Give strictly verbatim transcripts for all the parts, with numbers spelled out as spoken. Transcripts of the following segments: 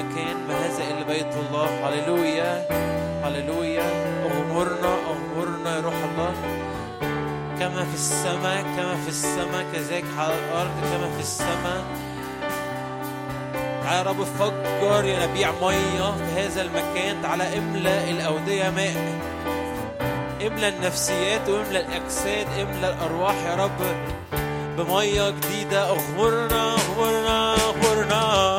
كان ما هذا اللي بيت الله. هللويا هللويا. أغمرنا أغمرنا يا روح الله، كما في السماء كما في السماء كذاك على الأرض كما في السماء. تعالى رب فجر ينابيع مية في هذا المكان، تعالى املأ الأودية ماء، املأ النفسيات واملأ الأجساد، املأ الأرواح يا رب بمية جديدة. أغمرنا أغمرنا أغمرنا.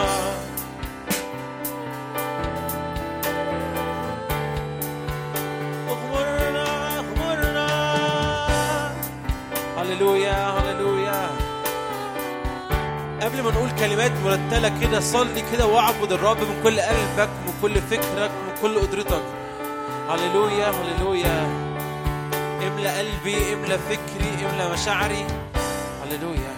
هللويا هللويا. قبل ما نقول كلمات مرتلة كده، صلي كده واعبد الرب من كل قلبك من كل فكرك من كل قدرتك. هللويا هللويا. املأ قلبي، املأ فكري، املأ مشاعري. هللويا.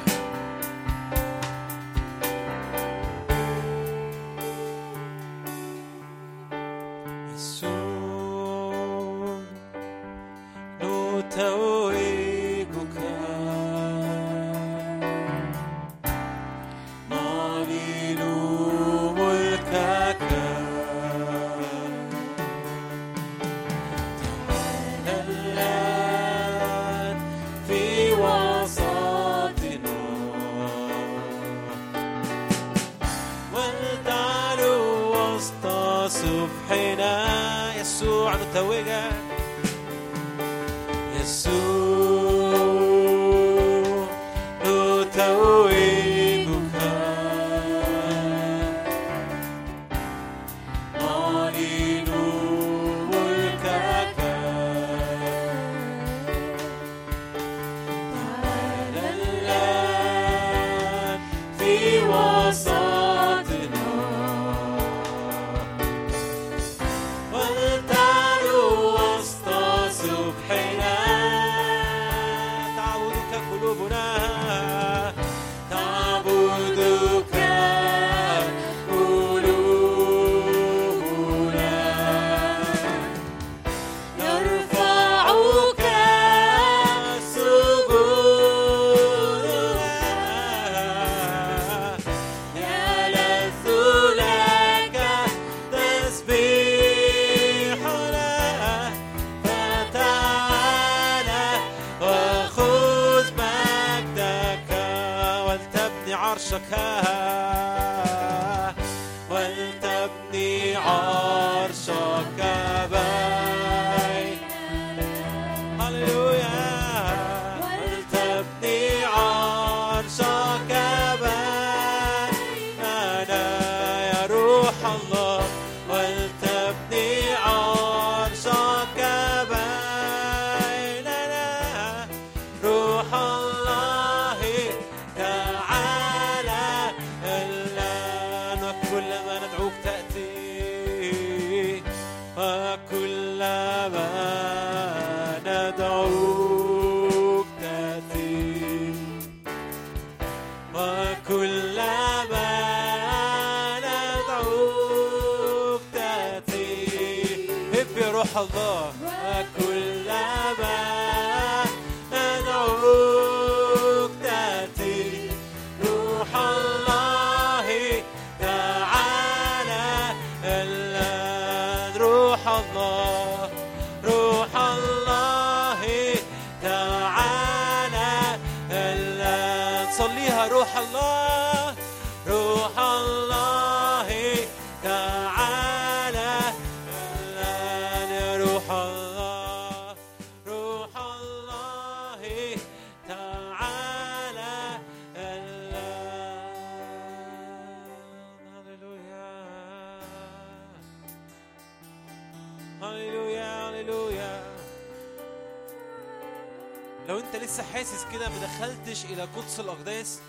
إلى قدس الأقداس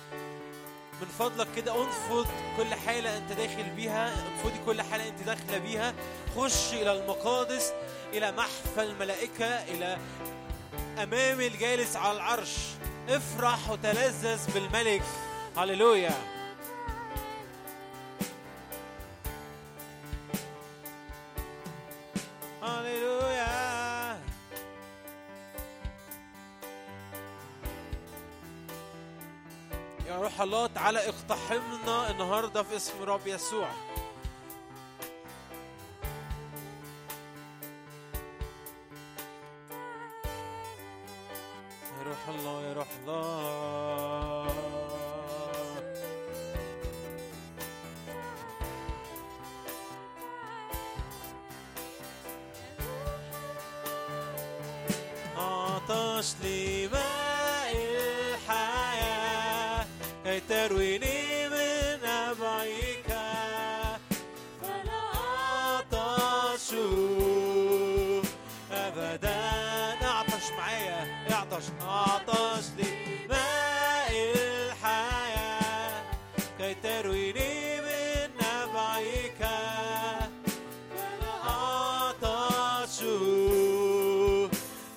من فضلك كده انفض كل حالة أنت داخل بيها، انفضي كل حالة أنت داخلة بيها. خش إلى المقادس، إلى محفل الملائكة، إلى أمام الجالس على العرش. افرح وتلذذ بالملك. هللويا. الله تعالى اقتحمنا النهارده في اسم رب يسوع. يروح الله يروح الله أعطاش لي ماء الحياة كي ترويني من أبعيك فلا أعطاش أبدا. أعطش معايا أعطش أعطش لي ماء الحياة كي ترويني من نبعيك فلا أعطش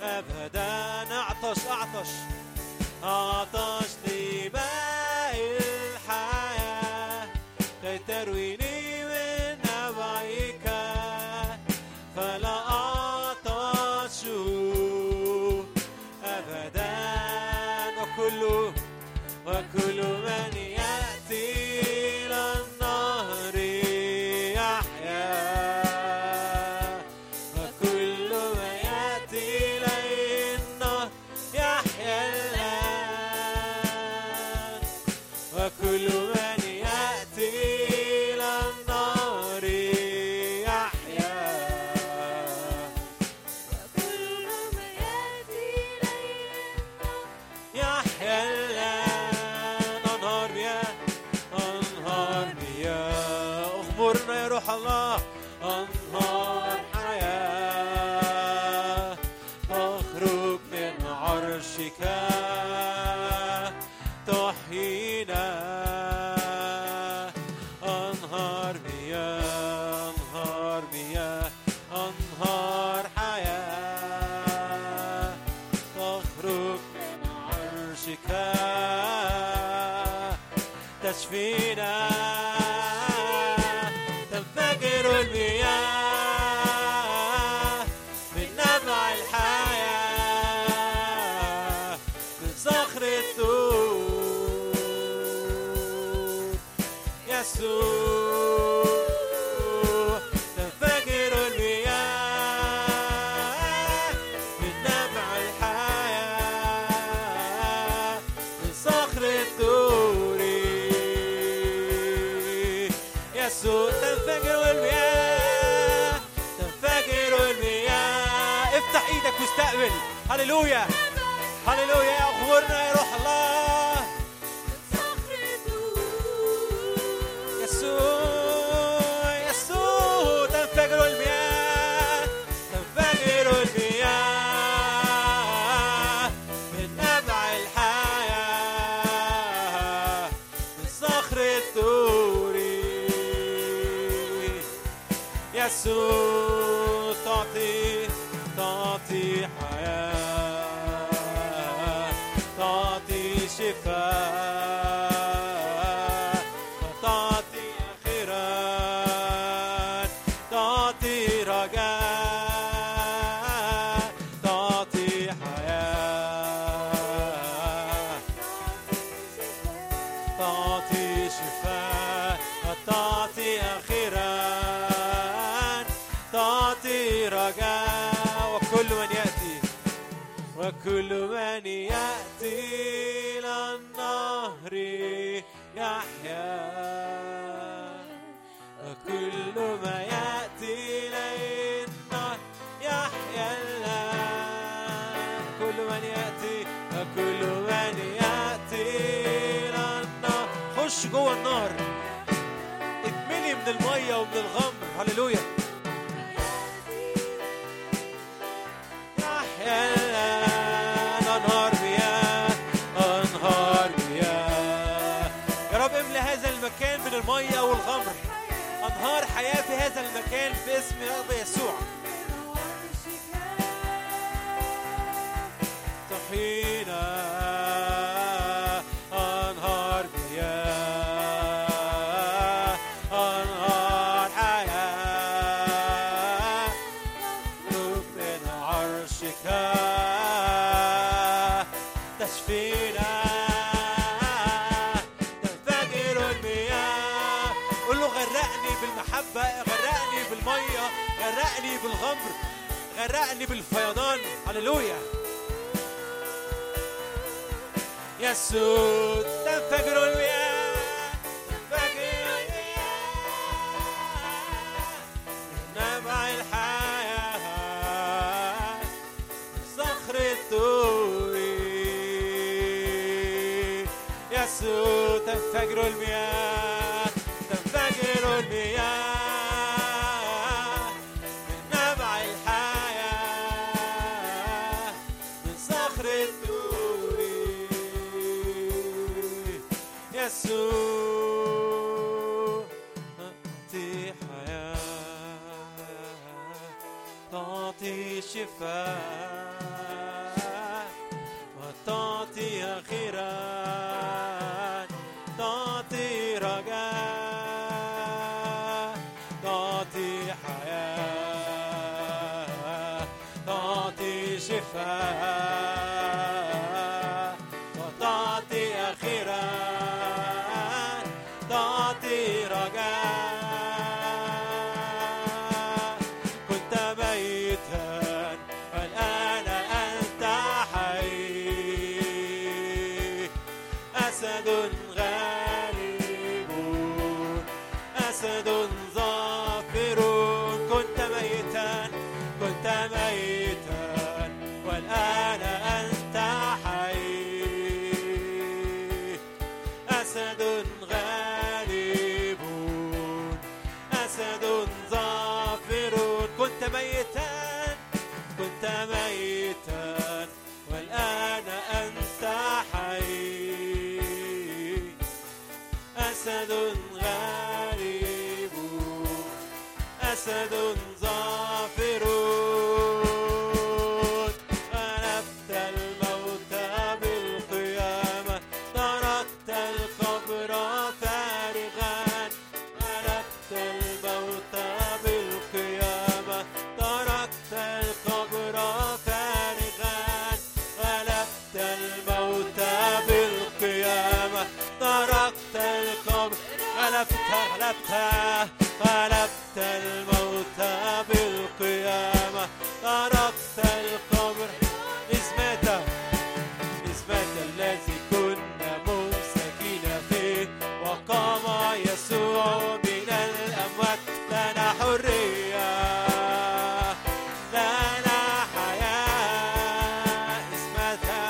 أبدا. أعطش أعطش أعطش لي ماء الحياة كي ترويني وكل من يأتي إلى النهر يحيا وكل من يأتي إلى النهر يحيا الآن وكل من يأتي إلى النهر يحيا وكل من يأتي إلى النهر يحيا الآن. الله أنهار حياة تخرج من عرشك تحيينا أنهار مياه أنهار مياه أنهار حياة تخرج من عرشك تشفينا المياه من نبع الحياة من صخر الثور يسوع تنفجر المياه من نبع الحياة من صخر الثور يسوع تنفجر المياه واستقبل. هللويا هللويا يا أخبرنا يا روح الله يسوع يسوع تنفجر المياه تنفجر المياه من نبع الحياة من صخر الثور يسوع تعطي تعطي حياة تعطي شفاء تعطي خيرات تعطي رجاء تعطي حياة تعطي شفاء تعطي خيرات تعطي رجاء. وكل من يأتي وكل من يأتي إلى النهر يحيا وكل ما يأتي إلى النهر يحيا الآن كل من يأتي وكل من يأتي إلى النهر. خش جوه النهر اتملي من المية ومن الغمر. هللويا أنهار مياه أنهار مياه يا رب املأ هذا المكان من المية والغمر أنهار حياة في هذا المكان في اسم الرب يسوع تحيينا أنهار مياه أنهار حياة تخرج من عرشك تشفينا تنفجر المياه. قل له غرقني بالمحبة غرقني بالمية غرقني بالغمر غرقني بالفيضان. هللويا يسوع تنفجر المياه تنفجر المياه نبع الحياة صخر الطور يسوع تنفجر المياه تنفجر المياه تعطي شفاء وتعطي آخرة تعطي رجاء تعطي حياة تعطي شفاء وتعطي آخرة تعطي رجاء أسد ظافر أنفت الموت بالقيامة تركت القبر فارغا أنفت الموت بالقيامة تركت القبر فارغا أنفت الموت بالقيامة تركت القبر غلبتها غلبتها غلبت الموت بالقيامة تركت القبر إثباتا إثباتا الذي كنا ممسكين فيه وقام يسوع من الأموات لنا حرية لنا حياة إثباتا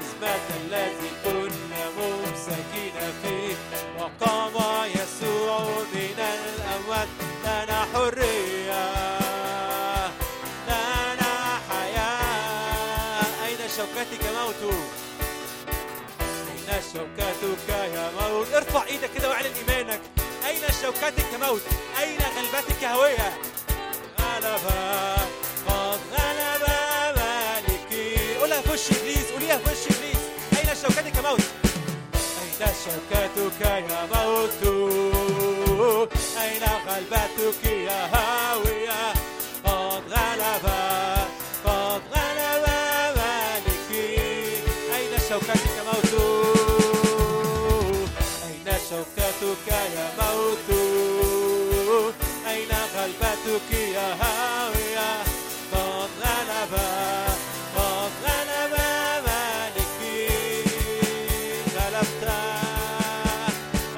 إثباتا الذي كنا ممسكين فيه وقام يسوع من الأموات لنا حرية شوكتك موت أين شوكتك يا موت ارفع ايدك كده واعلن إيمانك أين شوكتك موت أين غلبتك هوية غلب قد غلب مالكي قولها في وش إبليس قوليها في وش إبليس أين شوكتك موت أين شوكتك يا موت أين غلبتك يا هوية قد غلب يا موت أين غلبتك يا هاوية قد غلب قد غلب مالكي غلبت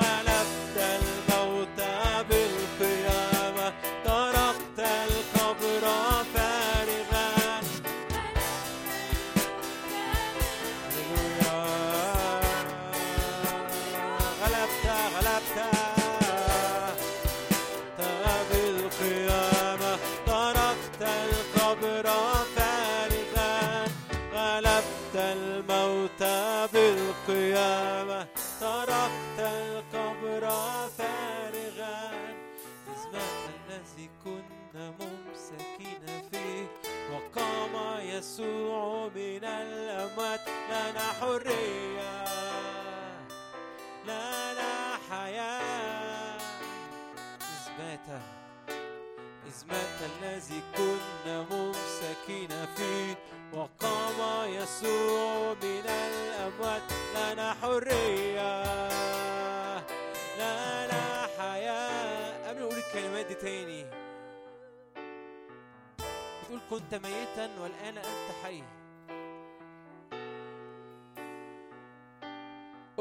غلبت الموت بالقيامة تركت القبر فارغا غلبت غلبت بالقيامة تركت القبر فارغا إثباتا الذي كنا ممسكين فيه وقام يسوع من الأموات لنا حرية لنا حياة إثباتا إثباتا الذي كنا ممسكين فيه وقام يسوع من الأموات لنا حرية لنا حياة. قبل أقول الكلمات دي تاني بتقول كنت ميتا والآن أنت حي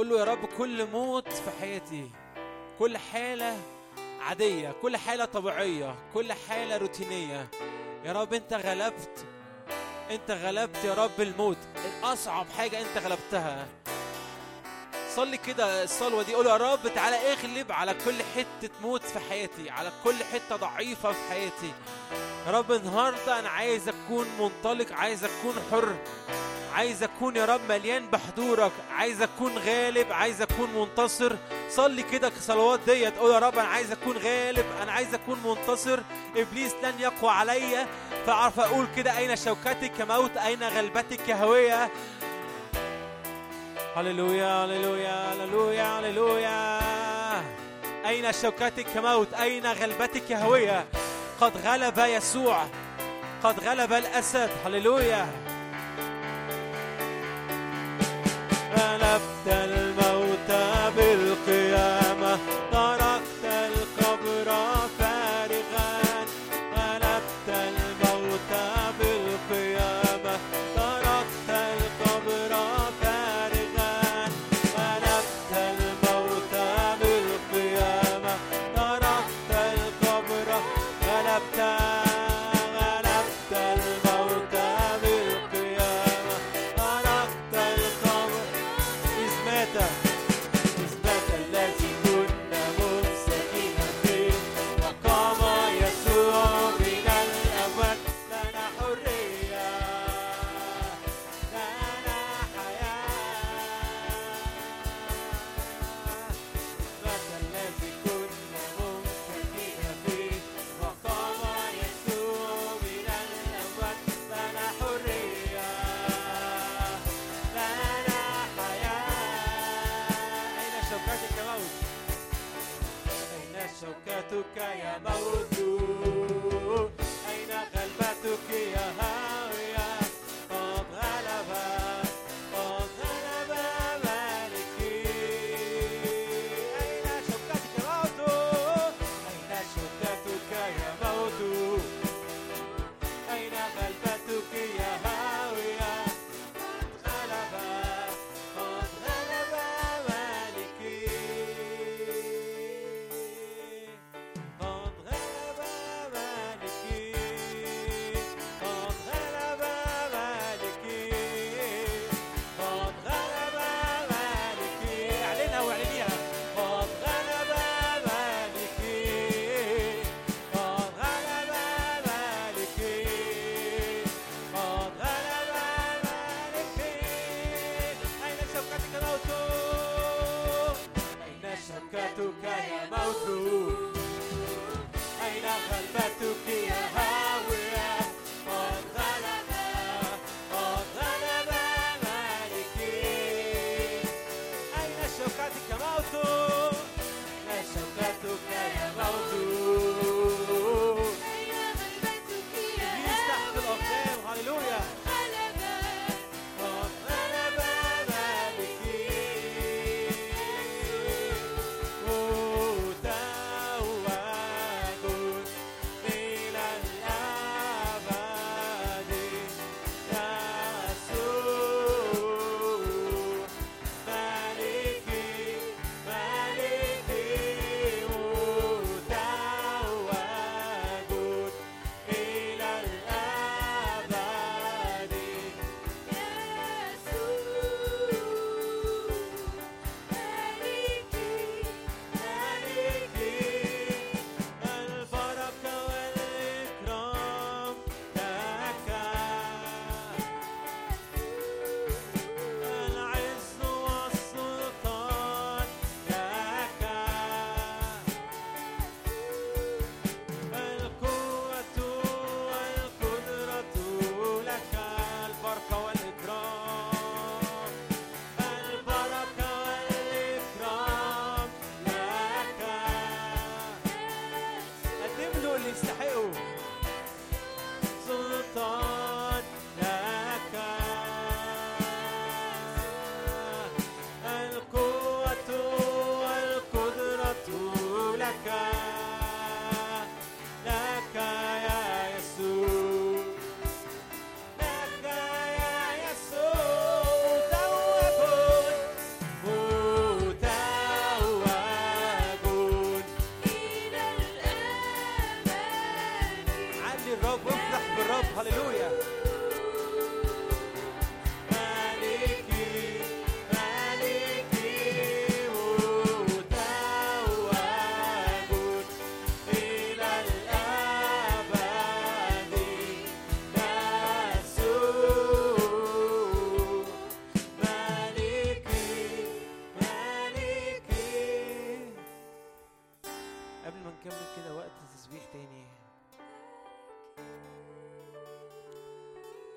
قل له يا رب كل موت في حياتي، كل حالة عادية، كل حالة طبيعية، كل حالة روتينية، يا رب أنت غلبت، أنت غلبت يا رب الموت، أصعب حاجة أنت غلبتها. صلي كده الصلوة دي، قول يا رب تعالى اغلب على كل حتة موت في حياتي، على كل حتة ضعيفة في حياتي. يا رب النهاردة أنا عايز أكون منطلق، عايز أكون حر، عايز أكون يا رب مليان بحضورك، عايز أكون غالب، عايز أكون منتصر. صلي كده صلوات ديت، قول يا رب أنا عايز أكون غالب، أنا عايز أكون منتصر، إبليس لن يقوى عليا. فأعرف أقول كده أين شوكتك يا موت، أين غلبتك يا هوية. هللويا هللويا هللويا هللويا. أين شوكتك يا موت، أين غلبتك يا هوية. قد غلب يسوع، قد غلب الأسد. هللويا. غلبت الموت بالقيامة، تركت القبر فارغا. غلبت الموت بالقيامة، تركت القبر فارغا. غلبت الموت بالقيامة، تركت القبر. غلبت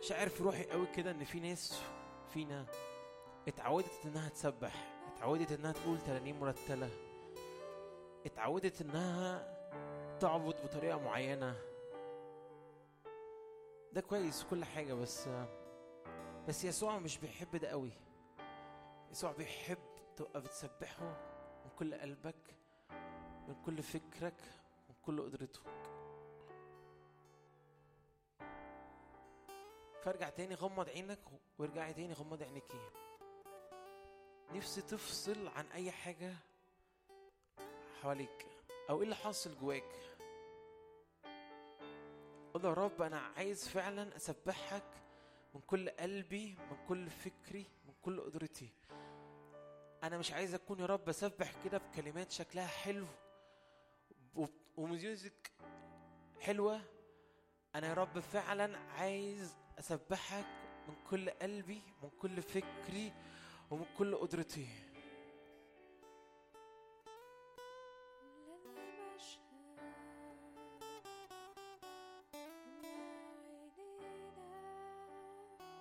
مش عارف روحي قوي كده ان في ناس فينا اتعودت انها تسبح، اتعودت انها تقول ترانيم مرتله، اتعودت انها تعبد بطريقه معينه. ده كويس كل حاجه، بس بس يسوع مش بيحب ده قوي. يسوع بيحب تبقى بتسبحه من كل قلبك، من كل فكرك، من كل قدرتك. فارجع تاني غمض عينك، وارجعي تاني غمض عينيكي. نفسي تفصل عن اي حاجه حواليك او ايه اللي حاصل جواك. قول يا رب انا عايز فعلا اسبحك من كل قلبي، من كل فكري، من كل قدرتي. انا مش عايز اكون يا رب اسبح كده بكلمات شكلها حلو وميوزك حلوه. انا يا رب فعلا عايز اسبحك من كل قلبي، من كل فكري، ومن كل قدرتي.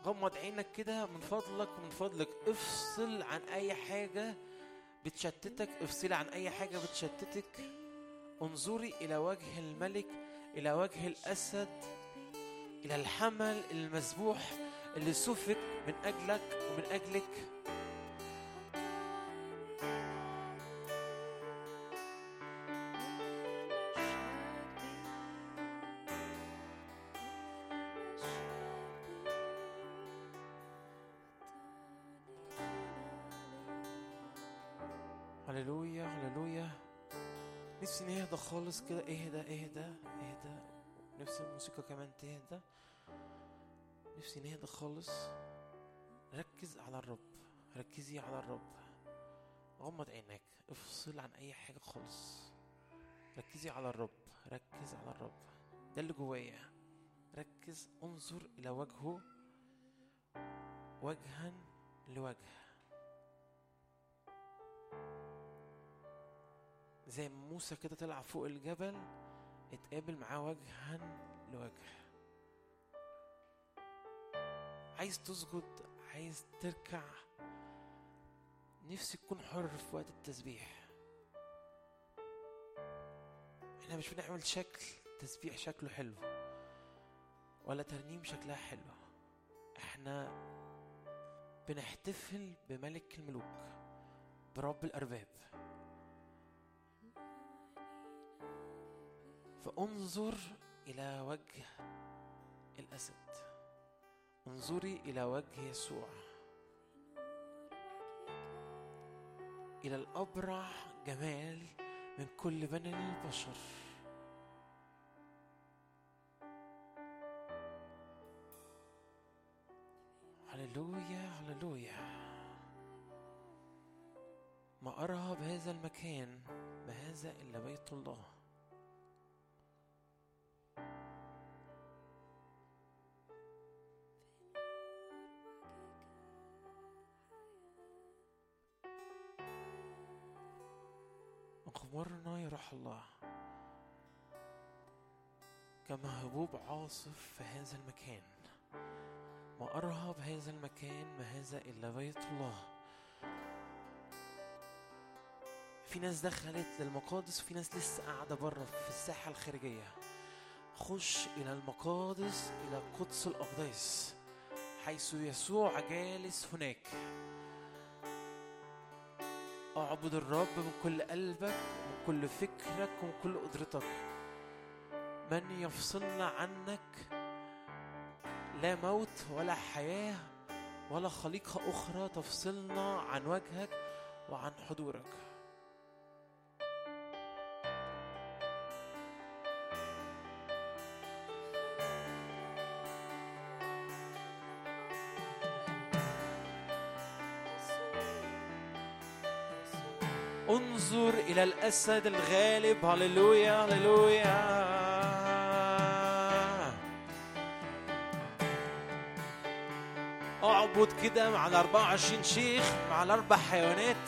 غمض عينك كده من فضلك، من فضلك افصل عن اي حاجه بتشتتك، افصل عن اي حاجه بتشتتك. انظري الى وجه الملك، الى وجه الاسد، الى الحمل المذبوح اللي سفك من اجلك ومن اجلك. هللويا هللويا. نفسي نهدى خالص كده، اهدى اهدى اهدى. نفسي الموسيقى كمان تهدى. نفسي نهدى خالص. ركز على الرب، ركزي على الرب. غمض عينك، افصل عن اي حاجه خالص. ركزي على الرب، ركز على الرب، ده اللي جوايا. ركز، انظر الى وجهه، وجها لوجه، زي موسى كده طلع فوق الجبل اتقابل معاه وجها لوجه. عايز تسجد، عايز تركع، نفسي تكون حر في وقت التسبيح. احنا مش بنعمل شكل تسبيح شكله حلو ولا ترنيم شكلها حلو، احنا بنحتفل بملك الملوك، برب الارباب. فانظر إلى وجه الأسد، انظري إلى وجه يسوع، إلى الأبرع جمال من كل بني البشر. هللويا هللويا. ما أرى بهذا المكان بهذا إلا بيت الله. أغمرنا يا روح الله كما هبوب عاصف في هذا المكان. ما أرهب هذا المكان ما هذا إلا بيت الله. في ناس دخلت للمقادس وفي ناس لسه قاعدة بره في الساحة الخارجية. خش إلى المقادس، إلى قدس الأقداس حيث يسوع جالس هناك. اعبد الرب من كل قلبك، من كل فكرك، ومن كل قدرتك. من يفصلنا عنك؟ لا موت ولا حياة ولا خليقة أخرى تفصلنا عن وجهك وعن حضورك. انظر إلى الأسد الغالب. هللويا هللويا. اعبد كده مع الأربعة وعشرين شيخ، مع الأربع حيوانات،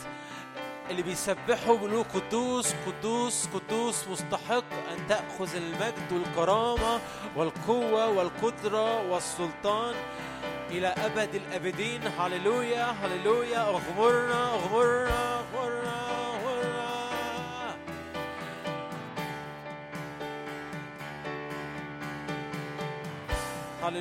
اللي بيسبحوا بيقولوا قدوس قدوس قدوس، مستحق أن تأخذ المجد والكرامة والقوة والقدرة والسلطان إلى أبد الأبدين. هللويا هللويا. أغمرنا أغمرنا أغمرنا أغمرنا.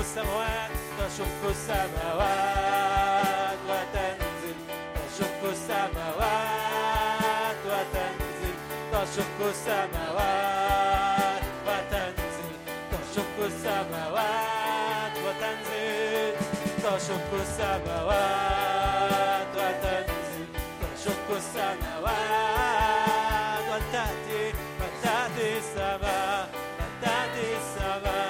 السماوات تشق السماوات وتنزل، تشق السماوات وتنزل، تشق السماوات وتنزل، تشق السماوات وتنزل، تشق السماوات وتنزل، تشق السماوات وتأتي وتأتي السماء وتأتي السماء.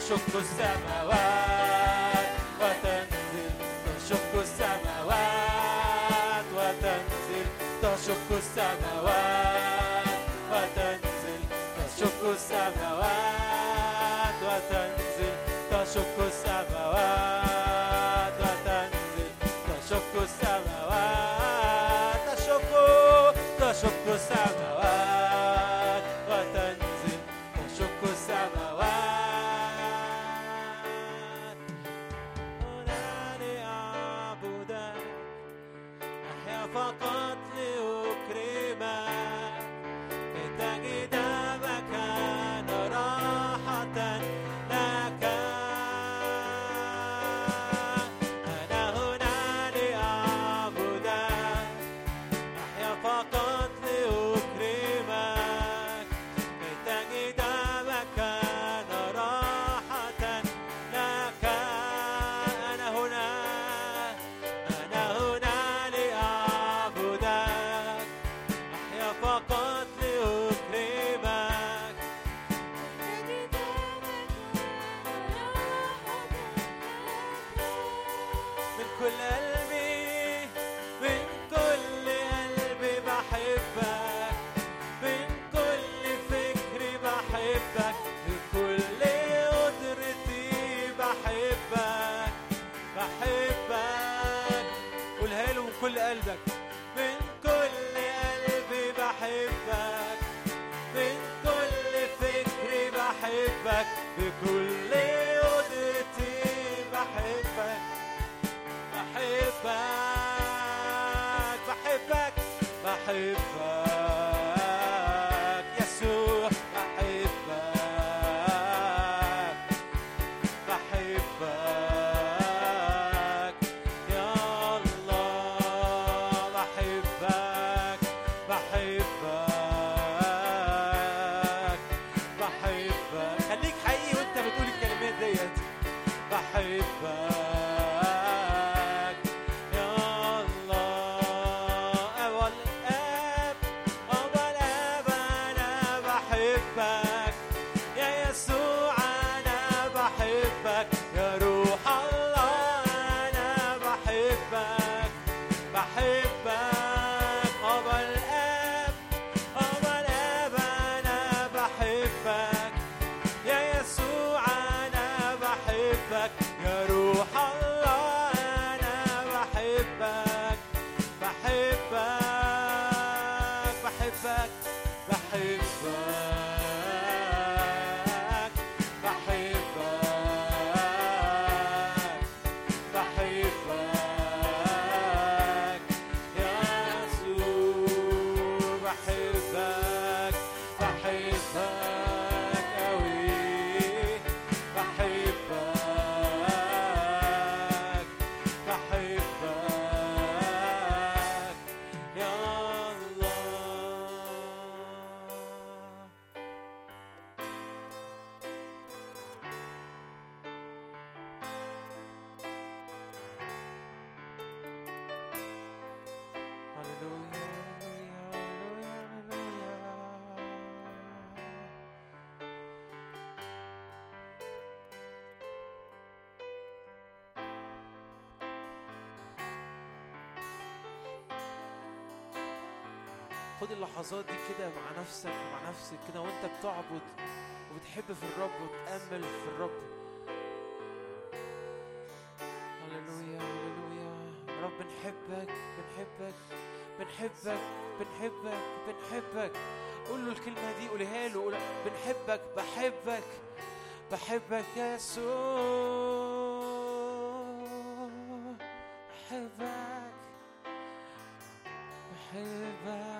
تشق السماوات وتنزل، تشق السماوات وتنزل، تشق السماوات وتنزل، تشق السماوات وتنزل، تشق السماوات وتنزل، تشق السماوات، تشق تشق السماوات وتنزل، تشق السماوات. فقط لأكرمك لتجد مكان راحة لك. أنا هنا لأعبدك، أحيا فقط لأكرمك لتجد مكان راحة لك. أنا هنا كل قلبك، من كل قلبي بحبك، من كل فكري بحبك، بكل قدرتي بحبك بحبك بحبك بحبك يسوع بحبك بحبك بحبك يا الله. بحبك يا روح الله، أنا بحبك بحبك بحبك بحبك اللحظات دي كده مع نفسك مع نفسك كده وانت بتعبد وبتحب في الرب وتأمل في الرب. هللويا هللويا رب بنحبك بنحبك بنحبك بنحبك بنحبك. قول له الكلمة دي، قولها له، قول بنحبك بحبك بحبك يا يسوع، بحبك بحبك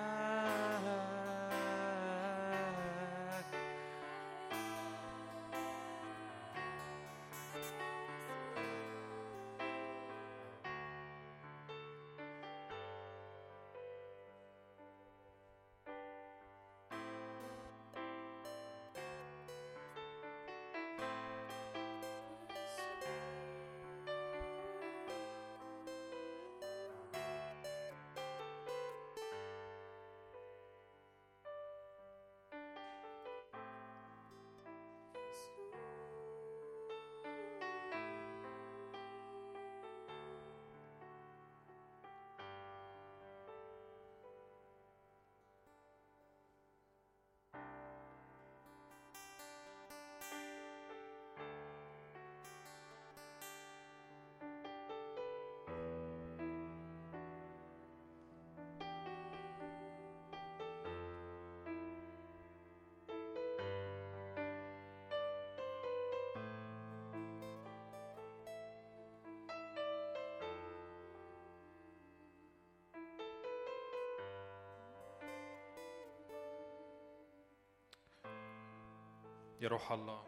يا روح الله.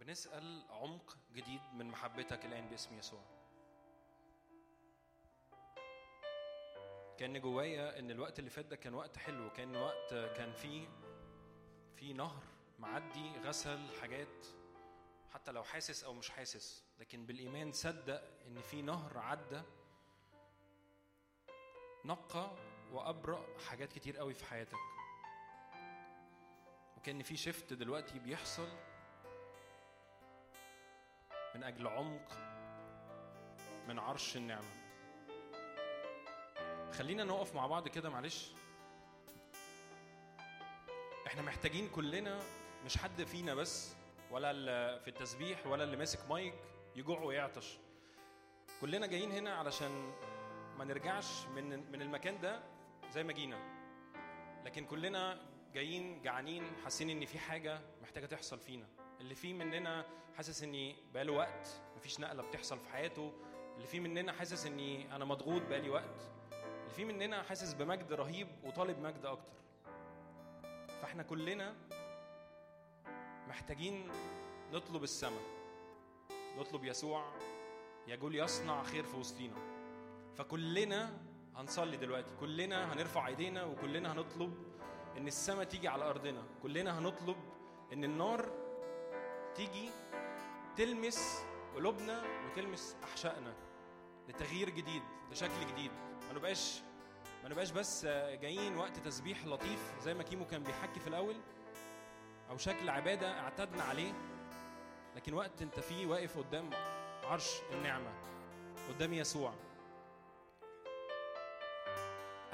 بنسأل عمق جديد من محبتك الآن باسم يسوع. كان جوايا إن الوقت اللي فات ده كان وقت حلو، كان وقت كان فيه في نهر معدي غسل حاجات، حتى لو حاسس أو مش حاسس، لكن بالإيمان صدق إن في نهر عدى نقى وأبرأ حاجات كتير قوي في حياتك. كان في شفت دلوقتي بيحصل من أجل عمق من عرش النعمة. خلينا نوقف مع بعض كده معلش. احنا محتاجين كلنا، مش حد فينا بس، ولا في التسبيح ولا اللي ماسك مايك يجوع ويعطش. كلنا جايين هنا علشان ما نرجعش من من المكان ده زي ما جينا، لكن كلنا جايين جعانين، حاسين ان في حاجه محتاجه تحصل فينا. اللي فيه مننا حاسس ان بقاله وقت مفيش نقله بتحصل في حياته، اللي فيه مننا حاسس ان انا مضغوط بقالي وقت، اللي فيه مننا حاسس بمجد رهيب وطالب مجد اكتر. فاحنا كلنا محتاجين نطلب السماء، نطلب يسوع يجول يصنع خير في وسطينا. فكلنا هنصلي دلوقتي، كلنا هنرفع ايدينا، وكلنا هنطلب ان السماء تيجي على ارضنا. كلنا هنطلب ان النار تيجي تلمس قلوبنا وتلمس احشائنا لتغيير جديد، لشكل جديد. ما نبقاش ما نبقاش بس جايين وقت تسبيح لطيف زي ما كيمو كان بيحكي في الاول، او شكل عباده اعتدنا عليه، لكن وقت انت فيه واقف قدام عرش النعمه، قدام يسوع.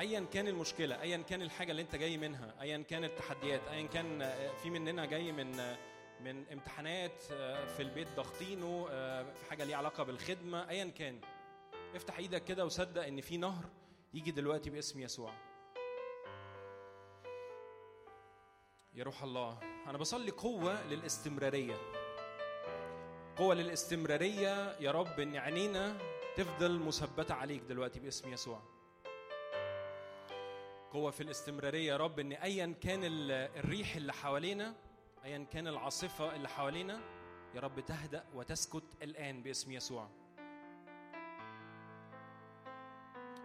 أياً كان المشكلة، أياً كان الحاجة اللي أنت جاي منها، أياً كان التحديات، أياً كان في مننا جاي من من امتحانات في البيت ضغطينه، في حاجة ليها علاقة بالخدمة، أيا كان. افتح ايدك كده وصدق ان في نهر يجي دلوقتي باسم يسوع. يا روح الله، أنا بصلي قوة للاستمرارية، قوة للاستمرارية يا رب، إن عينينا تفضل مثبتة عليك دلوقتي باسم يسوع. قوة في الاستمرارية يا رب، إن أيا كان الريح اللي حوالينا، أيا كان العاصفة اللي حوالينا يا رب، تهدأ وتسكت الآن باسم يسوع.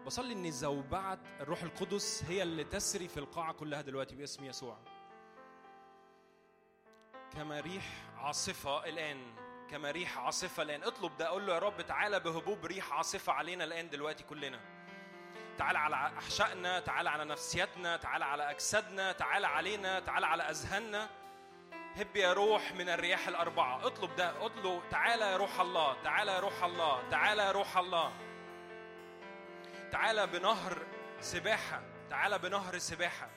بصلي إن زوبعة الروح القدس هي اللي تسري في القاعة كلها دلوقتي باسم يسوع، كما ريح عاصفة الآن، كما ريح عاصفة الآن. اطلب ده، أقول له يا رب تعالى بهبوب ريح عاصفة علينا الآن دلوقتي كلنا. تعالى على أحشائنا، تعالى على نفسيتنا، تعالى على أجسادنا، تعالى علينا، تعالى على أذهاننا. هب يا روح من الرياح الأربعة. اطلب ده، اطلب تعالى يا روح الله، تعالى يا روح الله، تعالى يا روح الله. تعالى بنهر سباحة، تعالى بنهر سباحة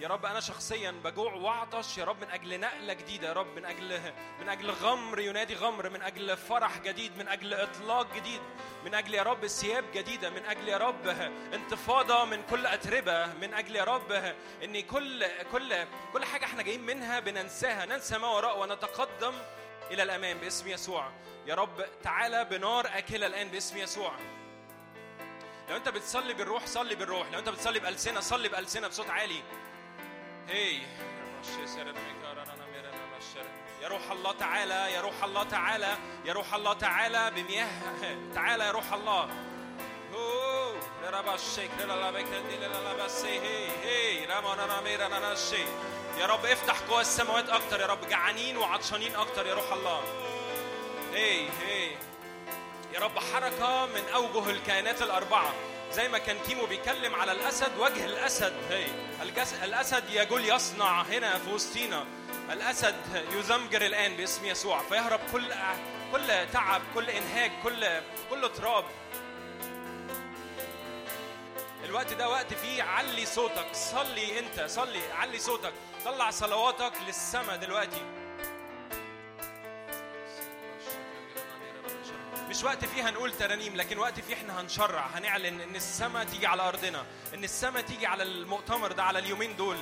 يا رب. أنا شخصياً بجوع وعطش يا رب من أجل نقلة جديدة يا رب، من أجل من أجل غمر ينادي غمر، من أجل فرح جديد، من أجل إطلاق جديد، من أجل يا رب ثياب جديدة، من أجل يا رب انتفاضة من كل أتربة، من أجل يا رب إن كل كل كل حاجة إحنا جايين منها بننساها، ننسى ما وراء ونتقدم إلى الأمام باسم يسوع. يا رب تعالى بنار أكلة الآن باسم يسوع. لو أنت بتصلي بالروح صلي بالروح، لو أنت بتصلي بألسنة صلي بألسنة بصوت عالي. هي يا روح الله تعالى، يا روح الله تعالى، يا روح الله تعالى بمياه، تعالى يا روح الله. اوه رباشيك لا لا لا بس هي هي رامانا ميرانا ناشي. يا رب افتح قوى السماوات اكتر يا رب، جعانين وعطشانين اكتر يا روح الله. هي هي يا رب حركه من اوجه الكائنات الاربعه، زي ما كان كيمو بيكلم على الأسد، وجه الأسد. هي الأسد يجول يصنع هنا في وسطينا، الأسد يزمجر الآن باسم يسوع، فيهرب كل كل تعب، كل إنهاك، كل كل تراب. الوقت ده وقت فيه علي صوتك، صلي أنت، صلي، علي صوتك، طلع صلواتك للسماء دلوقتي. مش وقت فيه هنقول ترانيم، لكن وقت فيه احنا هنشرع، هنعلن ان السماء تيجي على ارضنا، ان السماء تيجي على المؤتمر ده، على اليومين دول،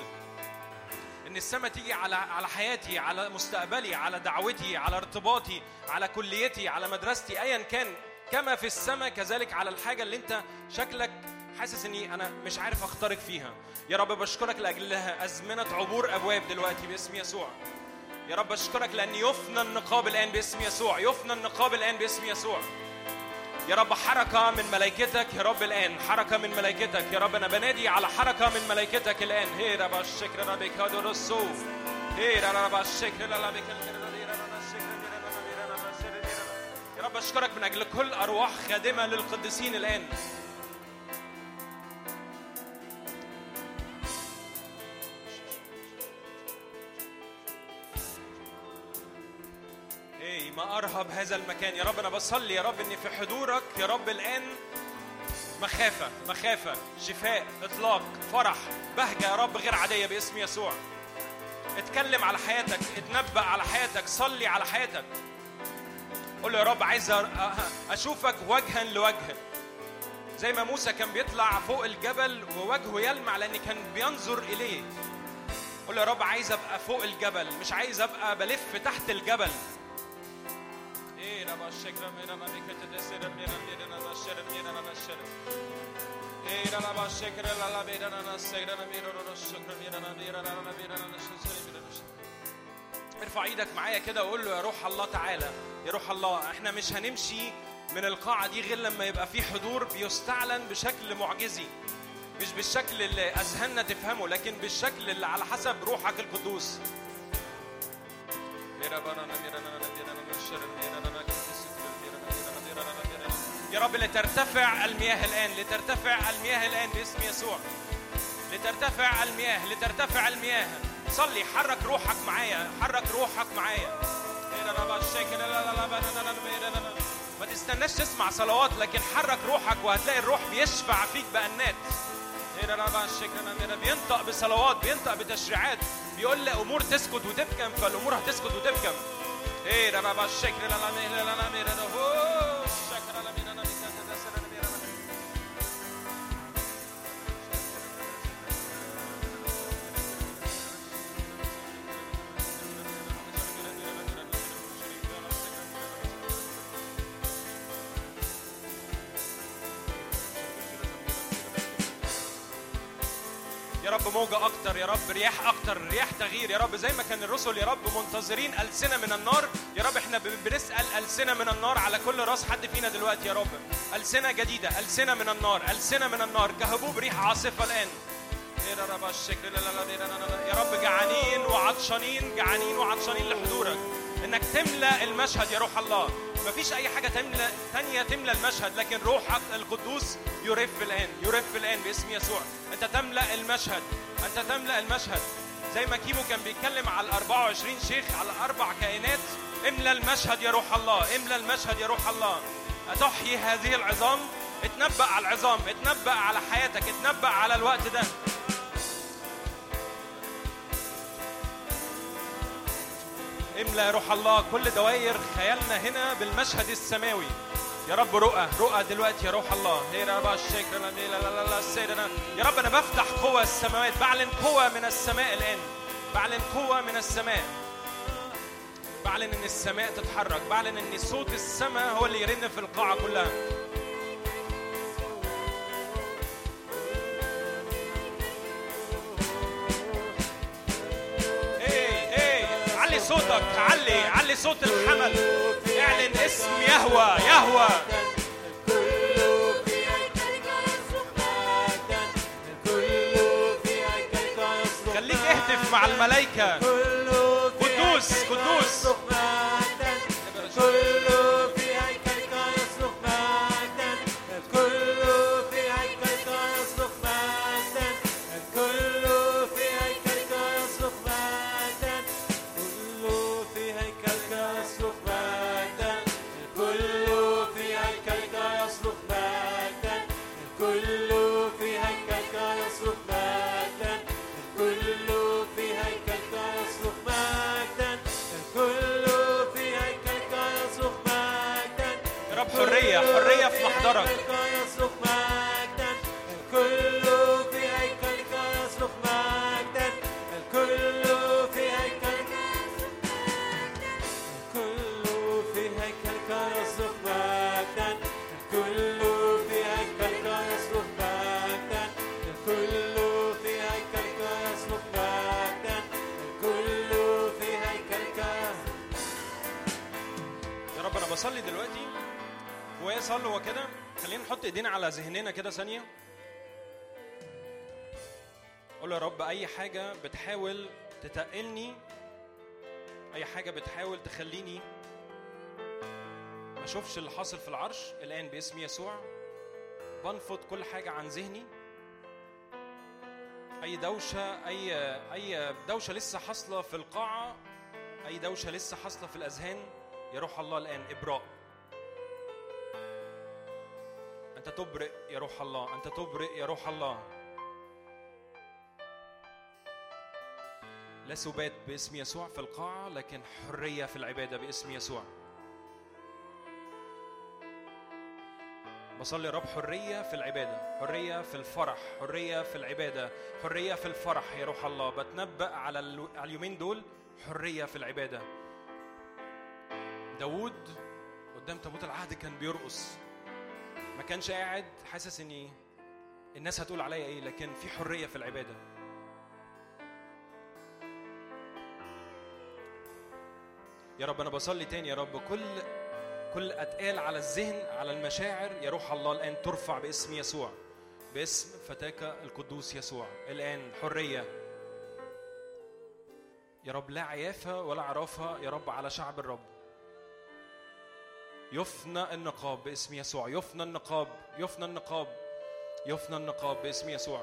ان السماء تيجي على على حياتي، على مستقبلي، على دعوتي، على ارتباطي، على كليتي، على مدرستي، ايا كان. كما في السماء كذلك على الحاجه اللي انت شكلك حاسس اني انا مش عارف اخترق فيها. يا رب بشكرك لاجلها ازمنه عبور ابواب دلوقتي باسم يسوع. يا رب أشكرك لأن يفنى النقاب الآن باسم يسوع، يفنى النقاب الآن باسم يسوع. يا رب حركة من ملائكتك يا رب الآن، حركة من ملائكتك يا رب. أنا بنادي على حركة من ملائكتك الآن. هي رب الشكر ربك هدرسو، هي رب الشكر لبك يا رب. أشكرك من أجل كل أرواح خادمة للقديسين الآن. ما أرهب هذا المكان يا رب. أنا بصلي يا رب أني في حضورك يا رب الآن مخافة، مخافة، شفاء، إطلاق، فرح، بهجة يا رب غير عادية باسم يسوع. اتكلم على حياتك، اتنبأ على حياتك، صلي على حياتك. قول يا رب عايز أشوفك وجها لوجه، زي ما موسى كان بيطلع فوق الجبل ووجهه يلمع لأن كان بينظر إليه. قول يا رب عايز أبقى فوق الجبل، مش عايز أبقى بلف تحت الجبل. إيرا بشكرا ميرا ما بيكتة سيرا ميرا ميرا ناشر ميرا ناشر إيرا لا بشكرا لا لا ميرا ناشر ميرا ناشر ميرا ميرا ميرا ناشر. ارفع ايدك معايا كده وقول له يا روح الله تعالى، يا روح الله. احنا مش هنمشي من القاعة دي غير لما يبقى في حضور بيستعلن بشكل معجزي، مش بالشكل اللي أذهاننا تفهمه، لكن بالشكل اللي على حسب روحك القدوس. يا رب لترتفع المياه الآن، لترتفع المياه الآن باسم يسوع، لترتفع المياه، لترتفع المياه. صلي، حرك روحك معايا، حرك روحك معايا. ما تستناش تسمع صلوات، لكن حرك روحك وهتلاقي الروح بيشفع فيك بأنات. بينطق بصلوات، بينطق بتشريعات. بيقول لأمور تسكت وتبكم، فالأمور هتسكت وتبكم. إيه ده بابا الشكر لا مير لا لا مير ده هو الشكر لا مير أنا بيكتب ده سنة مير أنا. يا رب موجة أكتر، يا رب رياح أكتر، رياح تغيير يا رب، زي ما كان الرسل يا رب منتظرين ألسنة من النار. يا رب احنا بنسأل ألسنة من النار على كل راس حد فينا دلوقتي يا رب، ألسنة جديدة، ألسنة من النار، ألسنة من النار كهبوب ريح عاصفة الآن. يا رب جعانين وعطشانين، جعانين وعطشانين لحضورك، إنك تملأ المشهد يا روح الله. مفيش أي حاجة تملأ تانية تملأ المشهد، لكن روحك القدوس يرف الآن، يرف الآن باسم يسوع. أنت تملأ المشهد، أنت تملأ المشهد، زي ما كيمو كان بيتكلم على أربعة وعشرين شيخ، على أربع كائنات. املأ المشهد يا روح الله، املأ المشهد يا روح الله. أتحيي هذه العظام، اتنبأ على العظام، اتنبأ على حياتك، اتنبأ على الوقت ده. املأ يا روح الله كل دوائر خيالنا هنا بالمشهد السماوي يا رب. رؤى رؤى دلوقتي يا روح الله. يا رب أنا بفتح قوة السماوات، بعلن قوة من السماء الآن، بعلن قوة من السماء، بعلن إن السماء تتحرك، بعلن إن صوت السماء هو اللي يرن في القاعة كلها. صوتك علي، علي صوت الحمل، اعلن اسم يهوه، يهوه خليك اهتف مع الملائكه. قدوس قدوس حرية في محضرك. الكل في هيكلك يصرخ مجدا، الكل في هيكلك الكل في هيكلك يصرخ مجدا، الكل في هيكلك يصرخ مجدا، الكل في هيكلك يصرخ مجدا، الكل في هيكلك. يا رب أنا بصلي دلوقتي ويصلوا وكده، خلينا نحط ايدينا على ذهننا كده ثانيه. قول يا رب اي حاجه بتحاول تتقلني، اي حاجه بتحاول تخليني ما اشوفش اللي حاصل في العرش الان، باسم يسوع بنفض كل حاجه عن ذهني. اي دوشه، اي اي دوشه لسه حاصله في القاعه، اي دوشه لسه حاصله في الاذهان يا روح الله الان ابراء. أنت تبرئ يا روح الله، أنت تبرئ يا روح الله. لا سبات باسم يسوع في القاعة، لكن حرية في العبادة باسم يسوع. بصلي يا رب حرية في العبادة، حرية في الفرح، حرية في العبادة، حرية في الفرح يا روح الله. بتنبأ على اليومين دول حرية في العبادة. داود قدام تابوت العهد كان بيرقص، ما كانش قاعد حاسس ان الناس هتقول عليا ايه، لكن في حريه في العباده. يا رب انا بصلي تاني يا رب كل كل اتقال على الذهن، على المشاعر يا روح الله الان ترفع باسم يسوع، باسم فتاك القدوس يسوع الان حريه يا رب. لا عيافه ولا عرافه يا رب على شعب الرب. يفنى النقاب باسم يسوع، يفنى النقاب، يفنى النقاب، يفنى النقاب باسم يسوع.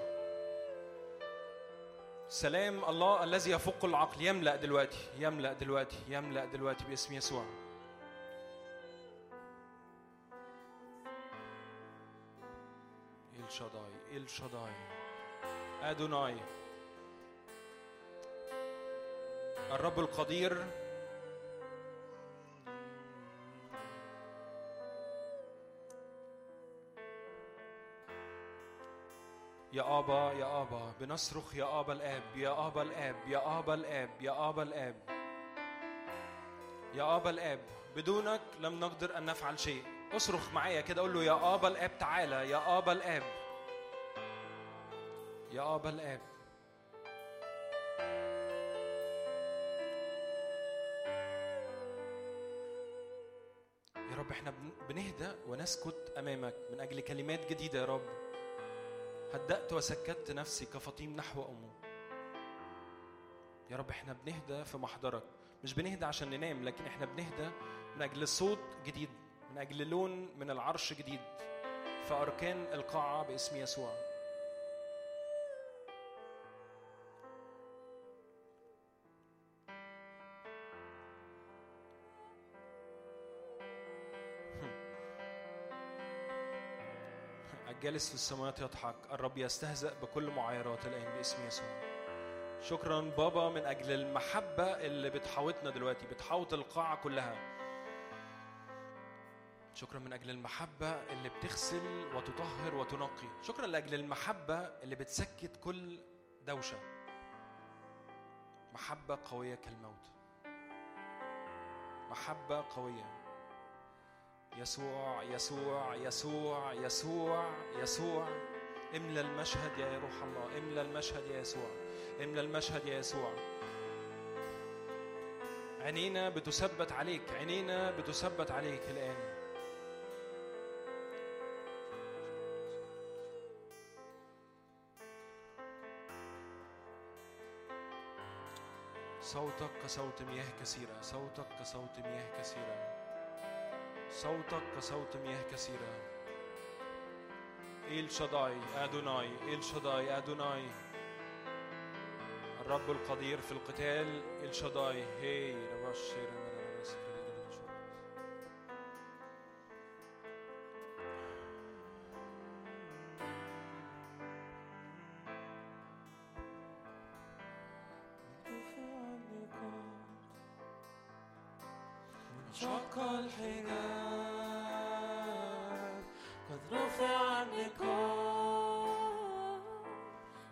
سلام الله الذي يفوق العقل يملأ دلوقتي، يملأ دلوقتي، يملأ دلوقتي باسم يسوع. إل شداي، إل شداي، أدوناي. الرب القدير يا آبا، يا آبا بنصرخ، يا آبا الآب، يا آبا الآب، يا آبا الآب، يا آبا الآب، يا آبا الآب، بدونك لم نقدر أن نفعل شيء. أصرخ معايا كده، أقول له يا آبا الآب تعالى، يا آبا الآب، يا آبا الآب. يا رب احنا بنهدأ ونسكت أمامك من أجل كلمات جديدة. يا رب هدأت وسكت نفسي كفطيم نحو أمه. يا رب احنا بنهدأ في محضرك، مش بنهدأ عشان ننام، لكن احنا بنهدأ من أجل صوت جديد، من أجل لون من العرش جديد في أركان القاعة باسم يسوع. الجالس في السماوات يضحك، الرب يستهزأ بكل معايرات الآن باسم يسوع. شكرا بابا من أجل المحبة اللي بتحاوطنا دلوقتي، بتحاوط القاعة كلها. شكرا من أجل المحبة اللي بتغسل وتطهر وتنقي. شكرا لأجل المحبة اللي بتسكت كل دوشة، محبة قوية كالموت، محبة قوية. يسوع يسوع يسوع يسوع يسوع، املى المشهد يا روح الله، املى المشهد يا يسوع، املى المشهد يا يسوع. عينينا بتثبت عليك، عينينا بتثبت عليك الآن. صوتك كصوت مياه كثيرة، صوتك كصوت مياه كثيرة، صوتك كصوت مياه كثيرة. إيل شداي أدوناي، إيل شداي أدوناي، الرب القدير في القتال. إيل شداي هي نبشر من الناس. انشق الحجاب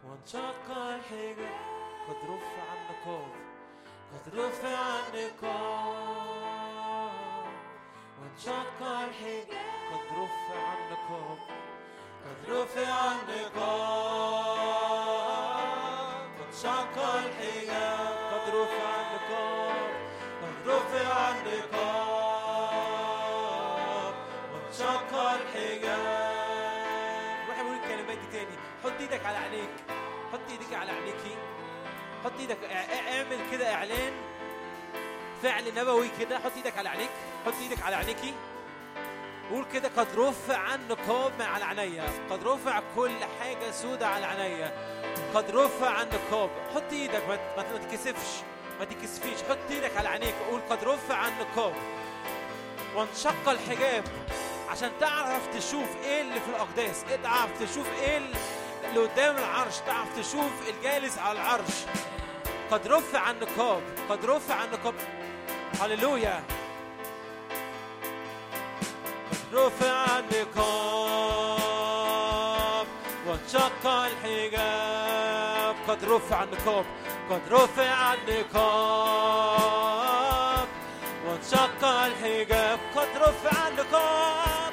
وانشق الحجاب، قد رفع النقاب، قد رفع النقاب، وانشق الحجاب، قد رفع النقاب، قد رفع النقاب، وانشق الحجاب، قد رفع النقاب، قد رفع النقاب، وانشق الحجاب. واحد بيقول الكلمات دي تاني، حط ايدك على عينيك، حط ايدك على عينيكي، حط ايدك، اعمل كده اعلان فعل نبوي كده. حط ايدك على عينيك، حط ايدك على عينيكي، قول كده قد رفع النقاب على عينيا، قد رفع كل حاجه سودة على عينيا، قد رفع النقاب. حط ايدك، ما تتكسفش، ما تتكسفيش، حط ايدك على عينيك قول قد رفع النقاب وانشق الحجاب، عشان تعرف تشوف ايه اللي في الاقداس، تعرف تشوف ايه اللي اللي قدام العرش، تعرف تشوف الجالس على العرش. قد رفع النقاب، قد رفع النقاب، هللويا. قد رفع النقاب وانشق الحجاب، قد رفع النقاب، قد رفع النقاب وانشق الحجاب، قد رفع النقاب،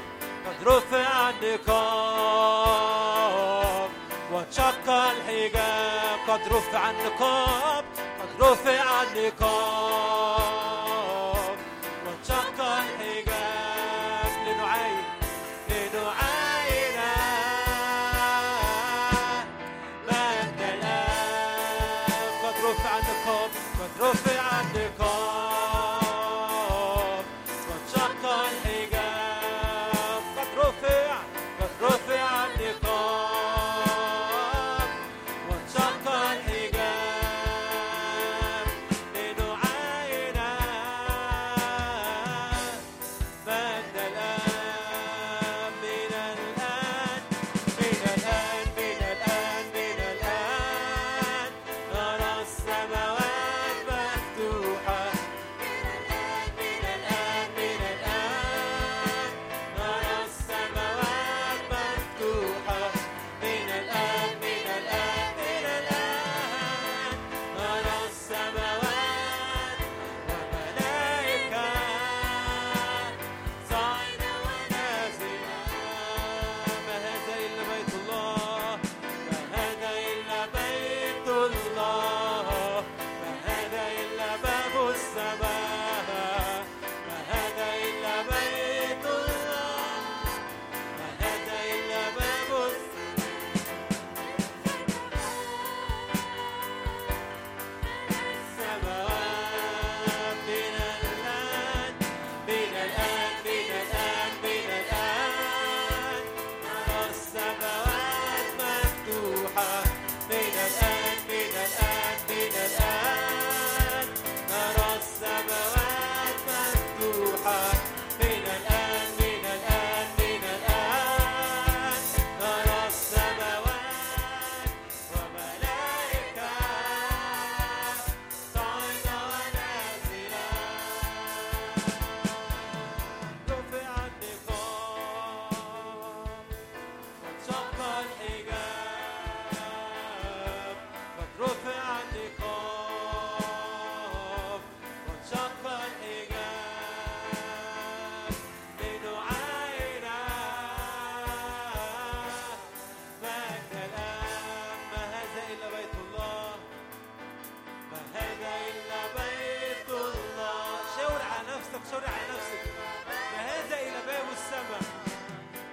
قد رفع النقاب وانشق الحجاب، قد رفع النقاب، قد رفع النقاب وانشق الحجاب. لنعاين، لنعاين مجد الآب، قد رفع النقاب، قد رفع النقاب وانشق الحجاب، قد رفع، قد رفع النقاب وانشق الحجاب. لنعاين سوري على نفسك. ما هذا إلا باب السماء،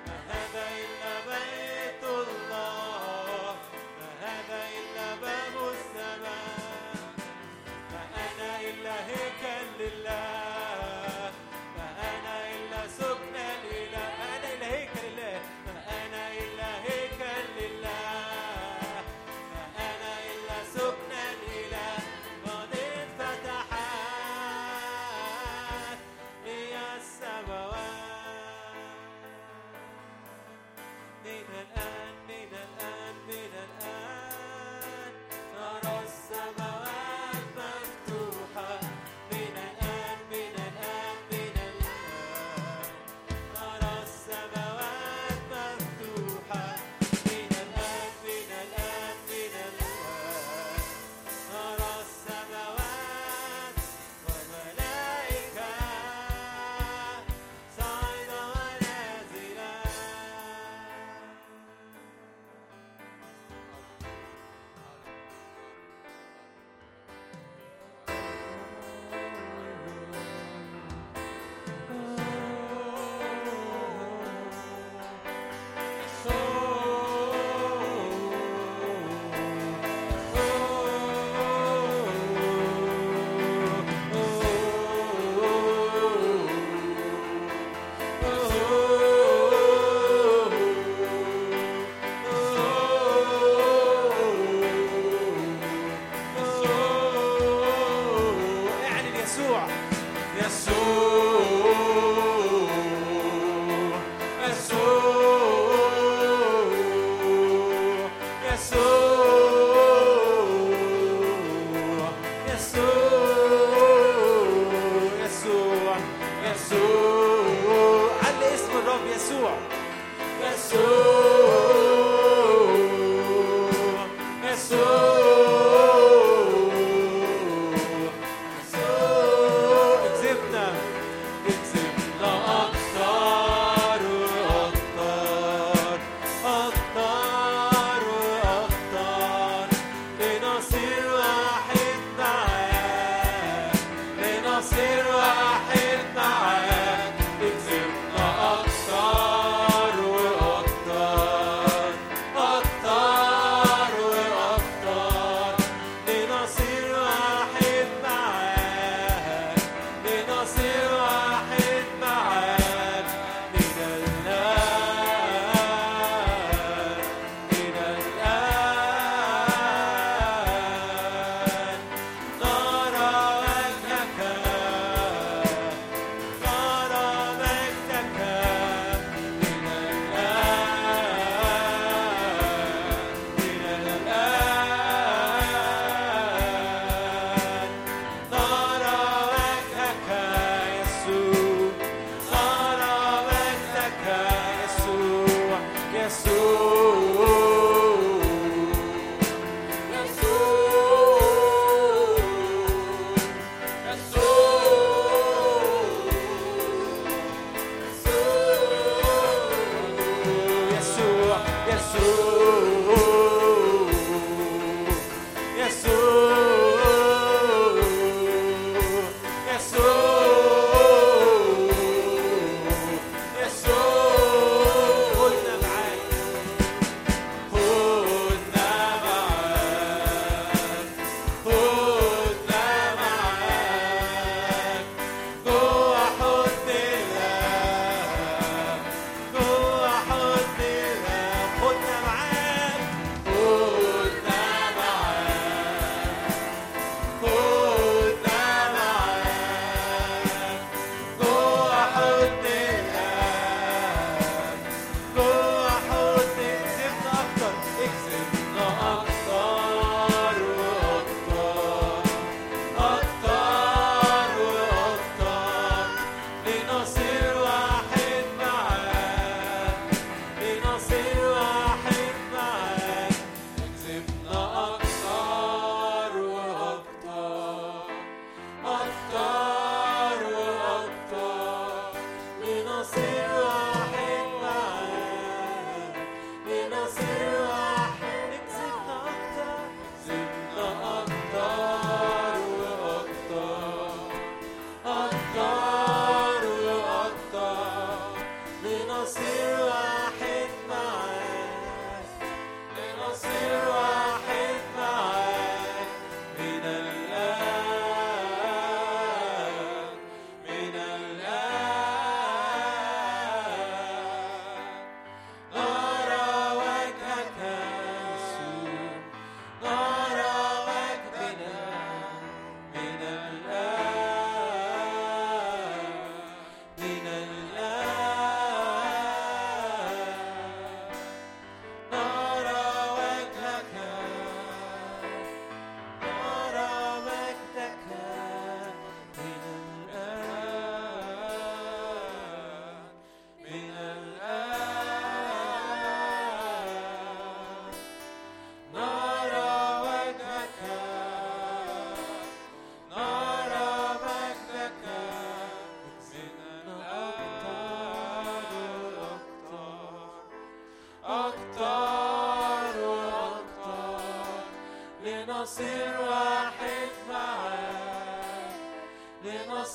ما هذا إلا بيت الله، ما هذا إلا باب السماء، ما أنا إلا هيكل لله، ما أنا إلا سكن الإله، ما أنا إلا هيكل لله، ما أنا إلا هيكل لله، ما أنا إلا سكن الإله.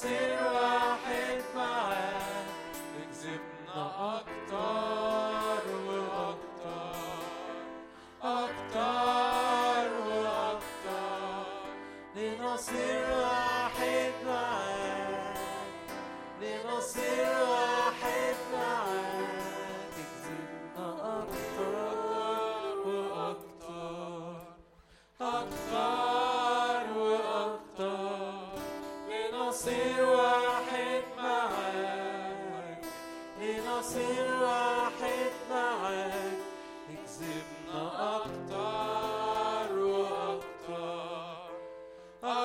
نصير واحد معاك تجذبنا أكتر وأكتر أكتر وأكتر لنصير واحد معاك لنصير واحد معاك تجذبنا أكتر وأكتر أكتر وأكتر لنصير واحد معاك لنصير واحد معاك تجذبنا أكتر وأكتر أكتر وأكتر لنصير واحد معاك لنصير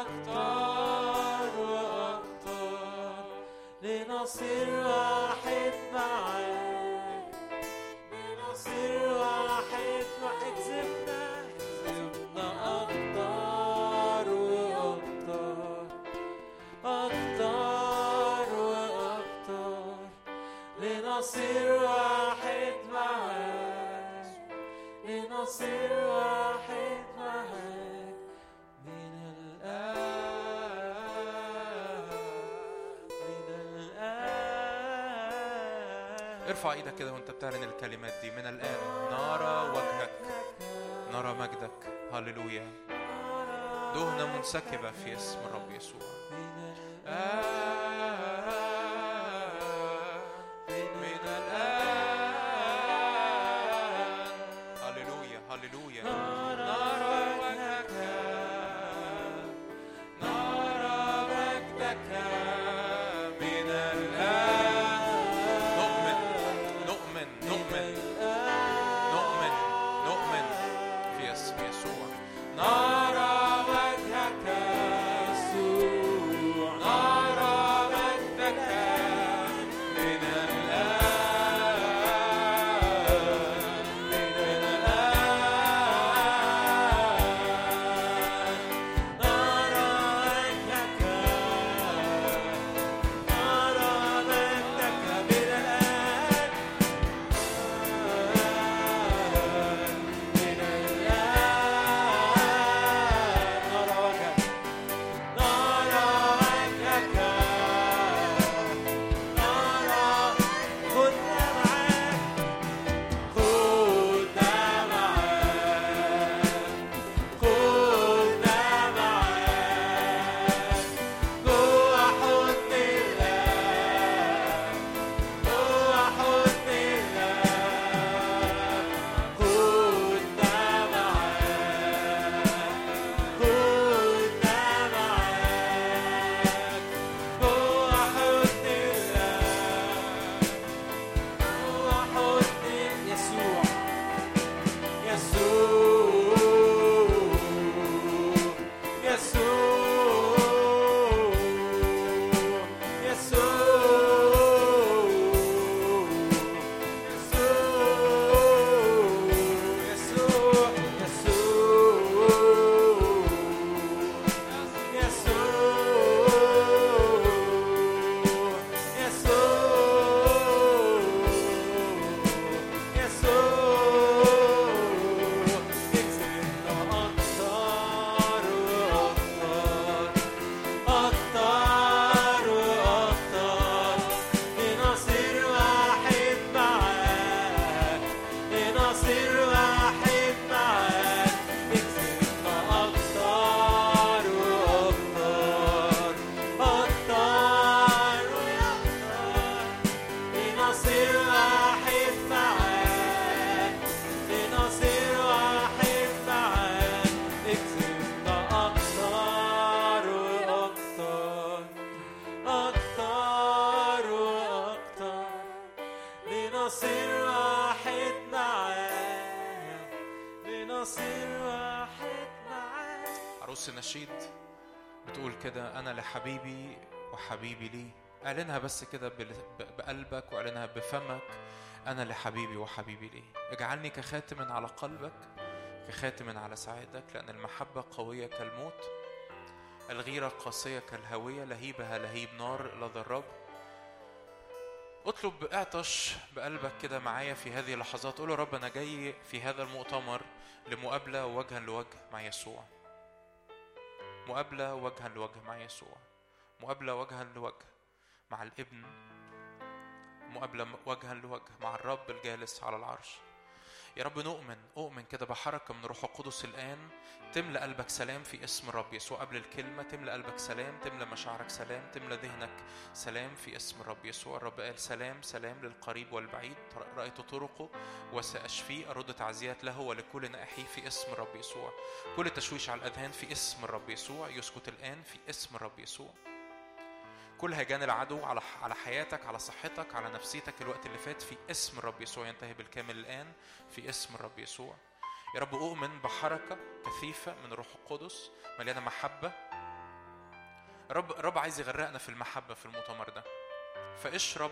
واحد معاك تجذبنا تجذبنا أكتر وأكتر أكتر وأكتر لنصير واحد معاك لنصير واحد معاك من الآن من الآن ارفع ايدك كده وانت بتعلن الكلمات دي. من الآن نرى وجهك نرى مجدك. هللويا. دهنة منسكبة في اسم الرب يسوع. من الآن حبيبي وحبيبي لي. اعلنها بس كده بقلبك واعلنها بفمك. انا لحبيبي وحبيبي لي. اجعلني كخاتم على قلبك كخاتم على ساعدك. لان المحبه قويه كالموت، الغيره قاسيه كالهويه، لهيبها لهيب نار لدى الرب. اطلب اعطش بقلبك كده معايا في هذه اللحظات. قول له رب انا جاي في هذا المؤتمر لمقابله وجها لوجه مع يسوع. مقابله وجها لوجه مع يسوع. مقابلة وجها لوجه مع الابن، مقابلة وجها لوجه مع الرب الجالس على العرش. يا رب نؤمن أؤمن كده بحركة من روح القدس الآن تملأ قلبك سلام في اسم الرب يسوع. قبل الكلمة تملأ قلبك سلام، تملأ مشاعرك سلام، تملأ ذهنك سلام في اسم الرب يسوع. الرب قال سلام سلام للقريب والبعيد، رأيت طرقه وسأشفيه، أرد تعزيات له ولكل ناحيه في اسم الرب يسوع. كل تشويش على الأذهان في اسم الرب يسوع يسكت الآن في اسم الرب يسوع. كل هجان العدو على على حياتك، على صحتك، على نفسيتك الوقت اللي فات في اسم الرب يسوع ينتهي بالكامل الآن في اسم الرب يسوع. يا رب أؤمن بحركة كثيفة من الروح القدس مليانة محبة. رب رب عايز يغرقنا في المحبة في المؤتمر ده. فاشرب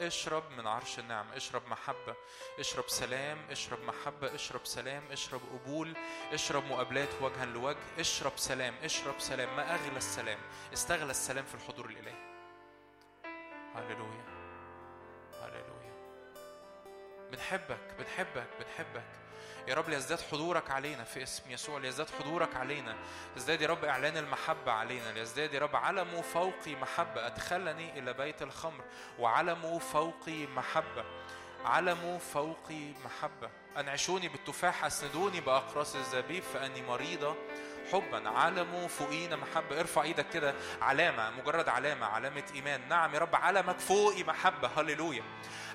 اشرب من عرش النعم، اشرب محبة، اشرب سلام، اشرب محبة، اشرب سلام، اشرب قبول، اشرب مقابلات وجها لوجه، اشرب سلام، اشرب سلام. ما أغلى السلام، استغلى السلام في الحضور الإلهي. هللويا هللويا. بنحبك بنحبك بنحبك يا رب. ليزداد حضورك علينا في اسم يسوع، ليزداد حضورك علينا، ليزداد يا رب إعلان المحبة علينا، ليزداد يا رب علمه فوقي محبة. أدخلني إلى بيت الخمر وعلمه فوقي محبة، علمه فوقي محبة. أنعشوني بالتفاح، أسندوني بأقراص الزبيب فأني مريضة حبا. علمه فوقينا محبة. ارفع ايدك كده علامة، مجرد علامة، علامة إيمان. نعم يا رب علمك فوقي محبة. هللويا.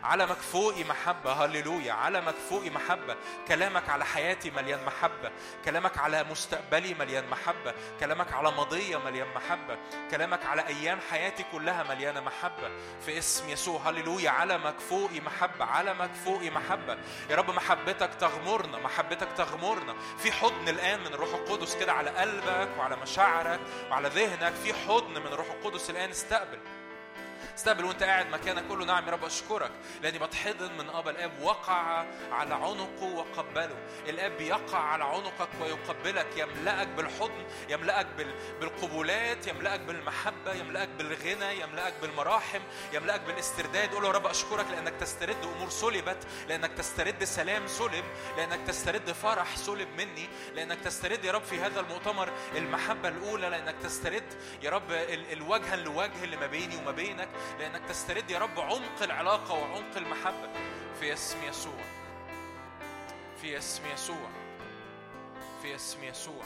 علمك فوقي محبة. هللويا. علمك فوقي محبة. كلامك على حياتي مليان محبة، كلامك على مستقبلي مليان محبة، كلامك على ماضية مليان محبة، كلامك على أيام حياتي كلها مليانة محبة في اسم يسوع. هللويا. علمك فوقي محبة. علمك فوقي محبة يا رب. محبتك تغمرنا، محبتك تغمرنا. في حضن الآن من الروح القدس كده على قلبك وعلى مشاعرك وعلى ذهنك، في حضن من الروح القدس الآن. استقبل استقبل وانت قاعد مكانك. كله نعم يا رب اشكرك لاني بتحضن من ابا الاب. وقع على عنقه وقبله. الاب يقع على عنقك ويقبلك، يملأك بالحضن، يملأك بالقبولات، يملأك بالمحبه، يملأك بالغنى، يملأك بالمراحم، يملأك بالاسترداد. قول له يا رب اشكرك لانك تسترد امور سلبت، لانك تسترد سلام سلب، لانك تسترد فرح سلب مني، لانك تسترد يا رب في هذا المؤتمر المحبه الاولى، لانك تسترد يا رب الوجه لوجه اللي ما بيني وما بينك، لأنك تسترد يا رب عمق العلاقة وعمق المحبة في اسم يسوع، في اسم يسوع، في اسم يسوع.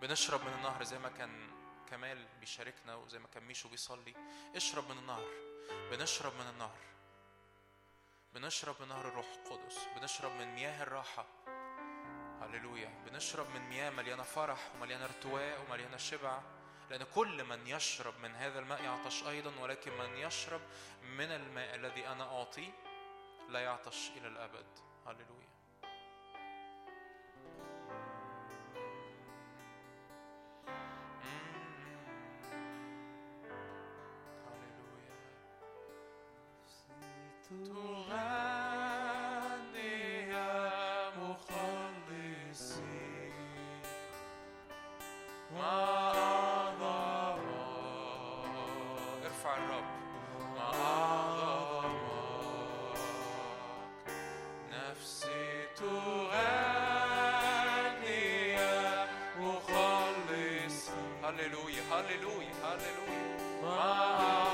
بنشرب من النهر زي ما كان كمال بيشاركنا وزي ما كان ميشو بيصلي. اشرب من النهر. بنشرب من النهر، بنشرب من نهر الروح القدس، بنشرب من مياه الراحة. هللويا. بنشرب من مياه مليانة فرح ومليانة ارتواء ومليانة شبع، لأن كل من يشرب من هذا الماء يعطش أيضا، ولكن من يشرب من الماء الذي أنا أعطيه لا يعطش إلى الأبد. هللويا. تغني يا مخلصي ما أعظم. ارفع الرب. ما أعظمك نفسي تغني يا مخلصي. هللويا هللويا هللويا. ما أعظمك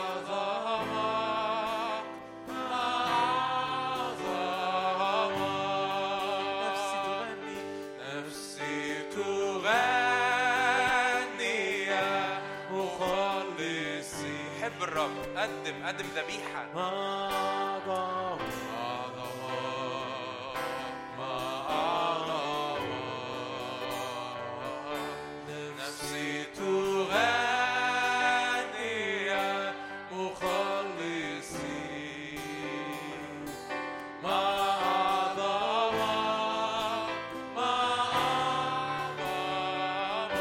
قدم قدم ذبيحة. ما أعظمك ما أعظمك نفسي تغني يا مخلصي. ما أعظمك ما أعظمك.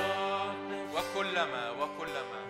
وكلما وكلما وكلما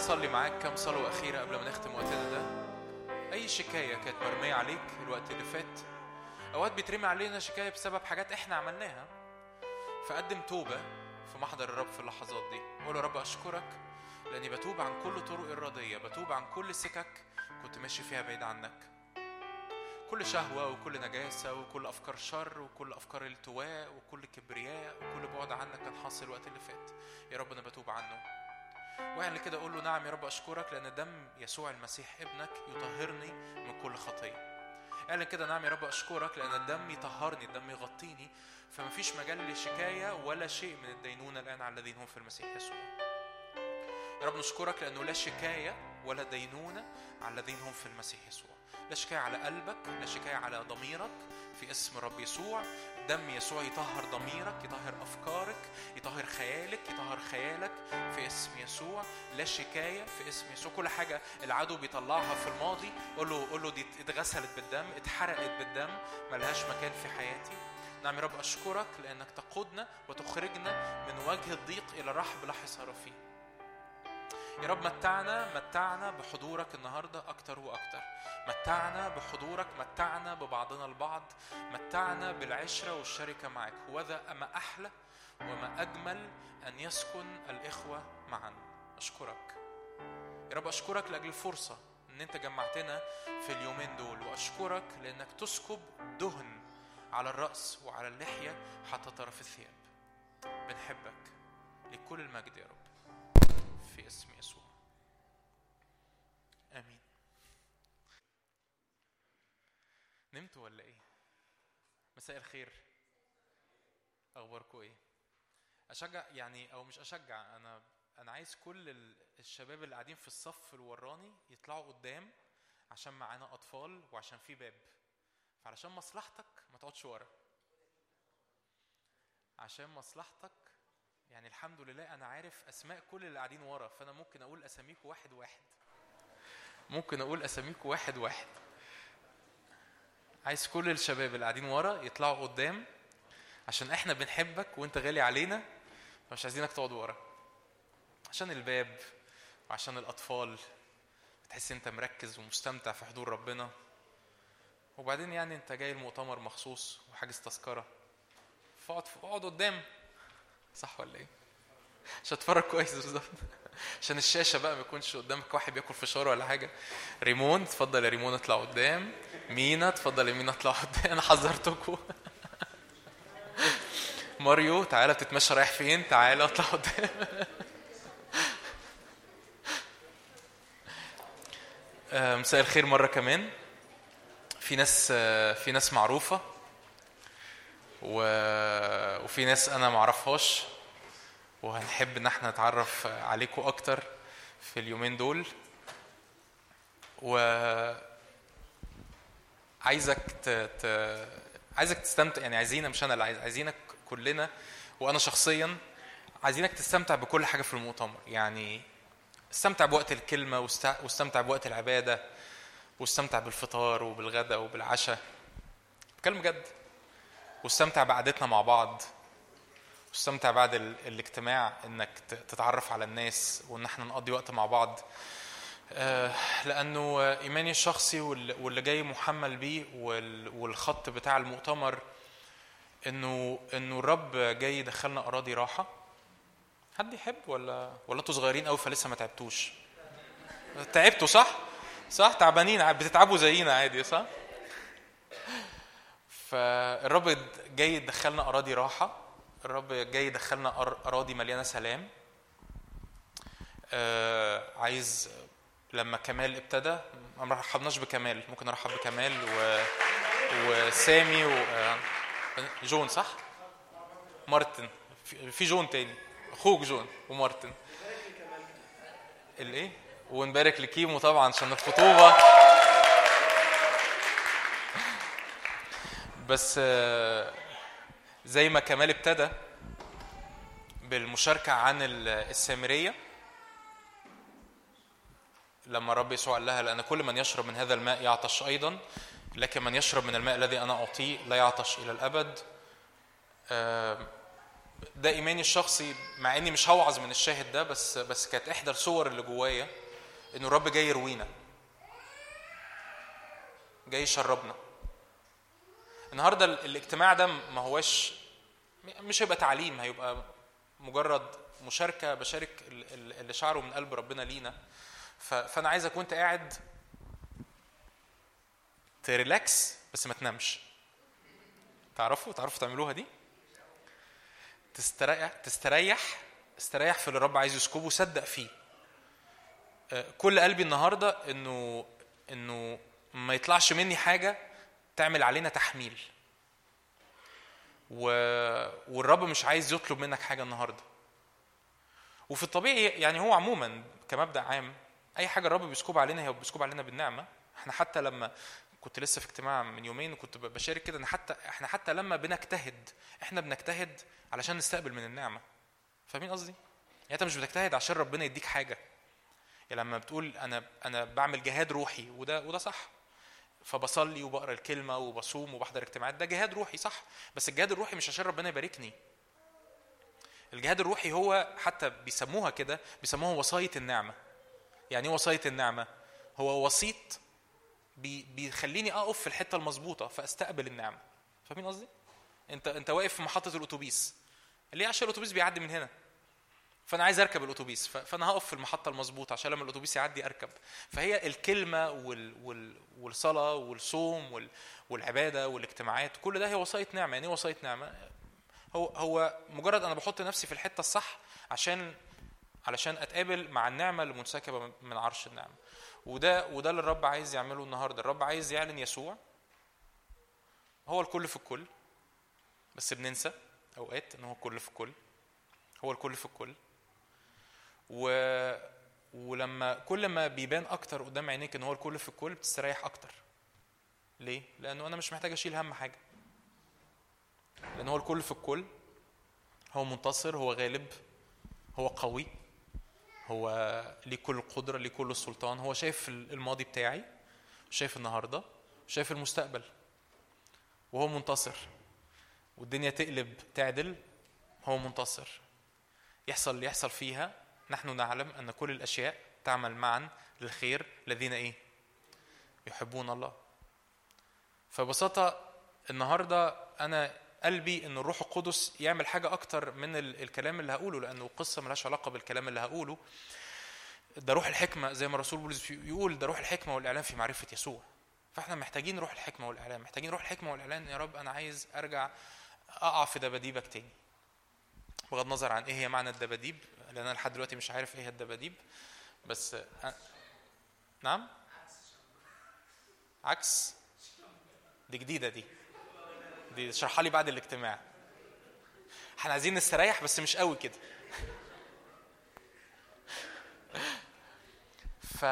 عايز اصلي معاك كام صلوه اخيره قبل ما نختم وقتنا ده. اي شكايه كانت مرميه عليك الوقت اللي فات، اوقات بيترمي علينا شكايه بسبب حاجات احنا عملناها، فقدم توبه في محضر الرب في اللحظات دي. قول يا رب اشكرك لاني بتوب عن كل طرق الرديه، بتوب عن كل سكك كنت ماشي فيها بعيد عنك، كل شهوه وكل نجاسه وكل افكار شر وكل افكار التواء وكل كبرياء وكل بعد عنك كان حاصل الوقت اللي فات. يا رب انا بتوب عنه. واعلن كده قول له نعم يا رب اشكرك لان دم يسوع المسيح ابنك يطهرني من كل خطيه. اعلن كده نعم يا رب اشكرك لان الدم يطهرني، الدم يغطيني، فمفيش مجال للشكايه ولا شيء من الدينونه الان على الذين هم في المسيح يسوع. يا رب نشكرك لانه لا شكايه ولا دينونه على الذين هم في المسيح يسوع. لا شكايه على قلبك، لا شكايه على ضميرك في اسم رب يسوع. دم يسوع يطهر ضميرك، يطهر أفكارك، يطهر خيالك، يطهر خيالك في اسم يسوع. لا شكاية في اسم يسوع. كل حاجة العدو بيطلعها في الماضي قوله قوله دي اتغسلت بالدم، اتحرقت بالدم، ملهاش مكان في حياتي. نعم يا رب أشكرك لأنك تقودنا وتخرجنا من وجه الضيق إلى رحب لا حصار فيه. يا رب متعنا متعنا بحضورك النهاردة أكتر وأكتر، متعنا بحضورك، متعنا ببعضنا البعض، متعنا بالعشرة والشركة معك. وذا أما أحلى وما أجمل أن يسكن الإخوة معا. أشكرك يا رب، أشكرك لأجل الفرصة أن أنت جمعتنا في اليومين دول، وأشكرك لأنك تسكب دهن على الرأس وعلى اللحية حتى طرف الثياب. بنحبك لكل المجد يا رب في اسم يسوع. آمين. نمتوا ولا إيه؟ مساء الخير، أخباركم إيه؟ أشجع يعني أو مش أشجع، أنا أنا عايز كل الشباب اللي قاعدين في الصف الوراني يطلعوا قدام عشان معانا أطفال وعشان في باب، فعشان مصلحتك ما تقعدش ورا، عشان مصلحتك. يعني الحمد لله أنا عارف أسماء كل اللي قاعدين ورا، فأنا ممكن أقول أساميكم واحد واحد، ممكن أقول أساميكم واحد واحد. عايز كل الشباب اللي قاعدين ورا يطلعوا قدام عشان إحنا بنحبك وإنت غالي علينا، مش عايزينك تقعد ورا، عشان الباب وعشان الأطفال بتحس إنت مركز ومستمتع في حضور ربنا. وبعدين يعني إنت جاي المؤتمر مخصوص وحاجز تذكرة، فاقعد فاقعد قدام، صح ولا ايه؟ عشان تتفرج كويس بالظبط، عشان الشاشه بقى ما يكونش قدامك واحد بياكل فشار ولا حاجه. ريمون اتفضل يا ريمون اطلع قدام، مينا اتفضل يا مينا اطلع قدام، انا حذرتكم. ماريو تعالى بتتمشى رايح فين، تعالى اطلع قدام. مساء الخير مره كمان. في ناس في ناس معروفه وفي ناس أنا معرفهاش، وهنحب إن احنا نتعرف عليكم أكتر في اليومين دول. وعايزك ت... ت... عايزك تستمتع، يعني عايزينا، مش أنا اللي عايز، عايزينك كلنا، وأنا شخصيا عايزينك تستمتع بكل حاجة في المؤتمر. يعني استمتع بوقت الكلمة، واستمتع بوقت العبادة، واستمتع بالفطار وبالغداء وبالعشاء، بكلمة جد. واستمتع بعدتنا مع بعض، واستمتع بعد الاجتماع انك تتعرف على الناس وان احنا نقضي وقت مع بعض، لانه ايماني الشخصي واللي جاي محمل بيه والخط بتاع المؤتمر انه انه الرب جاي يدخلنا اراضي راحه. حد يحب ولا ولا انتوا صغيرين قوي فلسه ما تعبتوش؟ تعبتوا صح صح تعبانين، بتتعبوا زينا عادي صح. فالرب جاي يدخلنا أراضي راحة، الرب جاي يدخلنا أراضي مليانة سلام. آه عايز لما كمال ابتدى ما رحبناش بكمال، ممكن نرحب بكمال و... وسامي وجون صح؟ مارتن، في جون تاني أخوك جون ومارتن الإيه؟ ونبارك لكيمو طبعا عشان الخطوبة. بس زي ما كمال ابتدى بالمشاركة عن السامرية لما رب يسوع قال لها لأن كل من يشرب من هذا الماء يعطش أيضا، لكن من يشرب من الماء الذي أنا أعطيه لا يعطش إلى الأبد. ده إيماني الشخصي، مع إني مش هوعظ من الشاهد ده، بس بس كانت إحدى الصور اللي جوايا إنه الرب جاي يروينا، جاي يشربنا. النهاردة الاجتماع ده ما هواش، مش هيبقى تعليم، هيبقى مجرد مشاركة، بشارك اللي شعره من قلب ربنا لينا. فأنا عايزك وانت قاعد تريلاكس بس ما تنامش. تعرفوا تعرفوا تعملوها دي؟ تستريح تستريح استريح في اللي الرب عايز يسكبه، صدق فيه كل قلبي النهاردة انه انه ما يطلعش مني حاجة تعمل علينا تحميل. و... والرب مش عايز يطلب منك حاجة النهاردة. وفي الطبيعي يعني هو عموما كمبدأ عام اي حاجة الرب بيسكب علينا هي بيسكب علينا بالنعمة. احنا حتى لما كنت لسه في اجتماع من يومين وكنت بشارك كده ان حتى احنا حتى لما بنجتهد احنا بنجتهد علشان نستقبل من النعمة. فاهمين قصدي؟ يعني انت مش بتجتهد عشان ربنا يديك حاجة. يعني لما بتقول انا انا بعمل جهاد روحي، وده وده صح، فبصلي وبقرا الكلمه وبصوم وبحضر اجتماعات، ده جهاد روحي صح، بس الجهاد الروحي مش عشان ربنا يباركني. الجهاد الروحي هو حتى بيسموها كده، بيسموها وصايه النعمه. يعني ايه وصايه النعمه؟ هو وسيط بي بيخليني اقف في الحته المظبوطه فاستقبل النعمه. فاهمين قصدي؟ انت انت واقف في محطه الاتوبيس ليه؟ عشان الاتوبيس بيعدي من هنا، فانا عايز اركب الاتوبيس، فانا هقف في المحطه المظبوطه عشان لما الاتوبيس يعدي اركب. فهي الكلمه وال والصلاه والصوم والعباده والاجتماعات، كل ده هي وصايه نعمه. يعني ايه وصايه نعمه؟ هو هو مجرد انا بحط نفسي في الحته الصح عشان علشان اتقابل مع النعمه المنسكبه من عرش النعمه. وده وده اللي الرب عايز يعمله النهارده. الرب عايز يعلن يسوع هو الكل في الكل، بس بننسى اوقات ان هو الكل في الكل، هو الكل في الكل. و... ولما كل ما بيبان اكتر قدام عينيك ان هو الكل في الكل بتستريح اكتر. ليه؟ لانه انا مش محتاج اشيل هم حاجه، لان هو الكل في الكل، هو منتصر، هو غالب، هو قوي، هو ليه كل القدره، ليه كل السلطان. هو شايف الماضي بتاعي، شايف النهارده، شايف المستقبل، وهو منتصر. والدنيا تقلب تعدل، هو منتصر. يحصل اللي يحصل فيها، نحن نعلم أن كل الأشياء تعمل معا للخير الذين إيه؟ يحبون الله. فببساطة النهاردة أنا قلبي أن الروح القدس يعمل حاجة أكتر من الكلام اللي هقوله، لأنه قصة ملهاش علاقة بالكلام اللي هقوله. ده روح الحكمة زي ما الرسول بولس يقول، ده روح الحكمة والإعلان في معرفة يسوع. فإحنا محتاجين روح الحكمة والإعلان، محتاجين روح الحكمة والإعلان. يا رب أنا عايز أرجع أقع في دباديبك تاني، بغض النظر عن ايه هي معنى الدباديب، لان انا لحد دلوقتي مش عارف ايه هي الدباديب. بس أ... نعم عكس دي جديده، دي دي شرحها لي بعد الاجتماع. احنا عايزين نستريح بس مش قوي كده. ف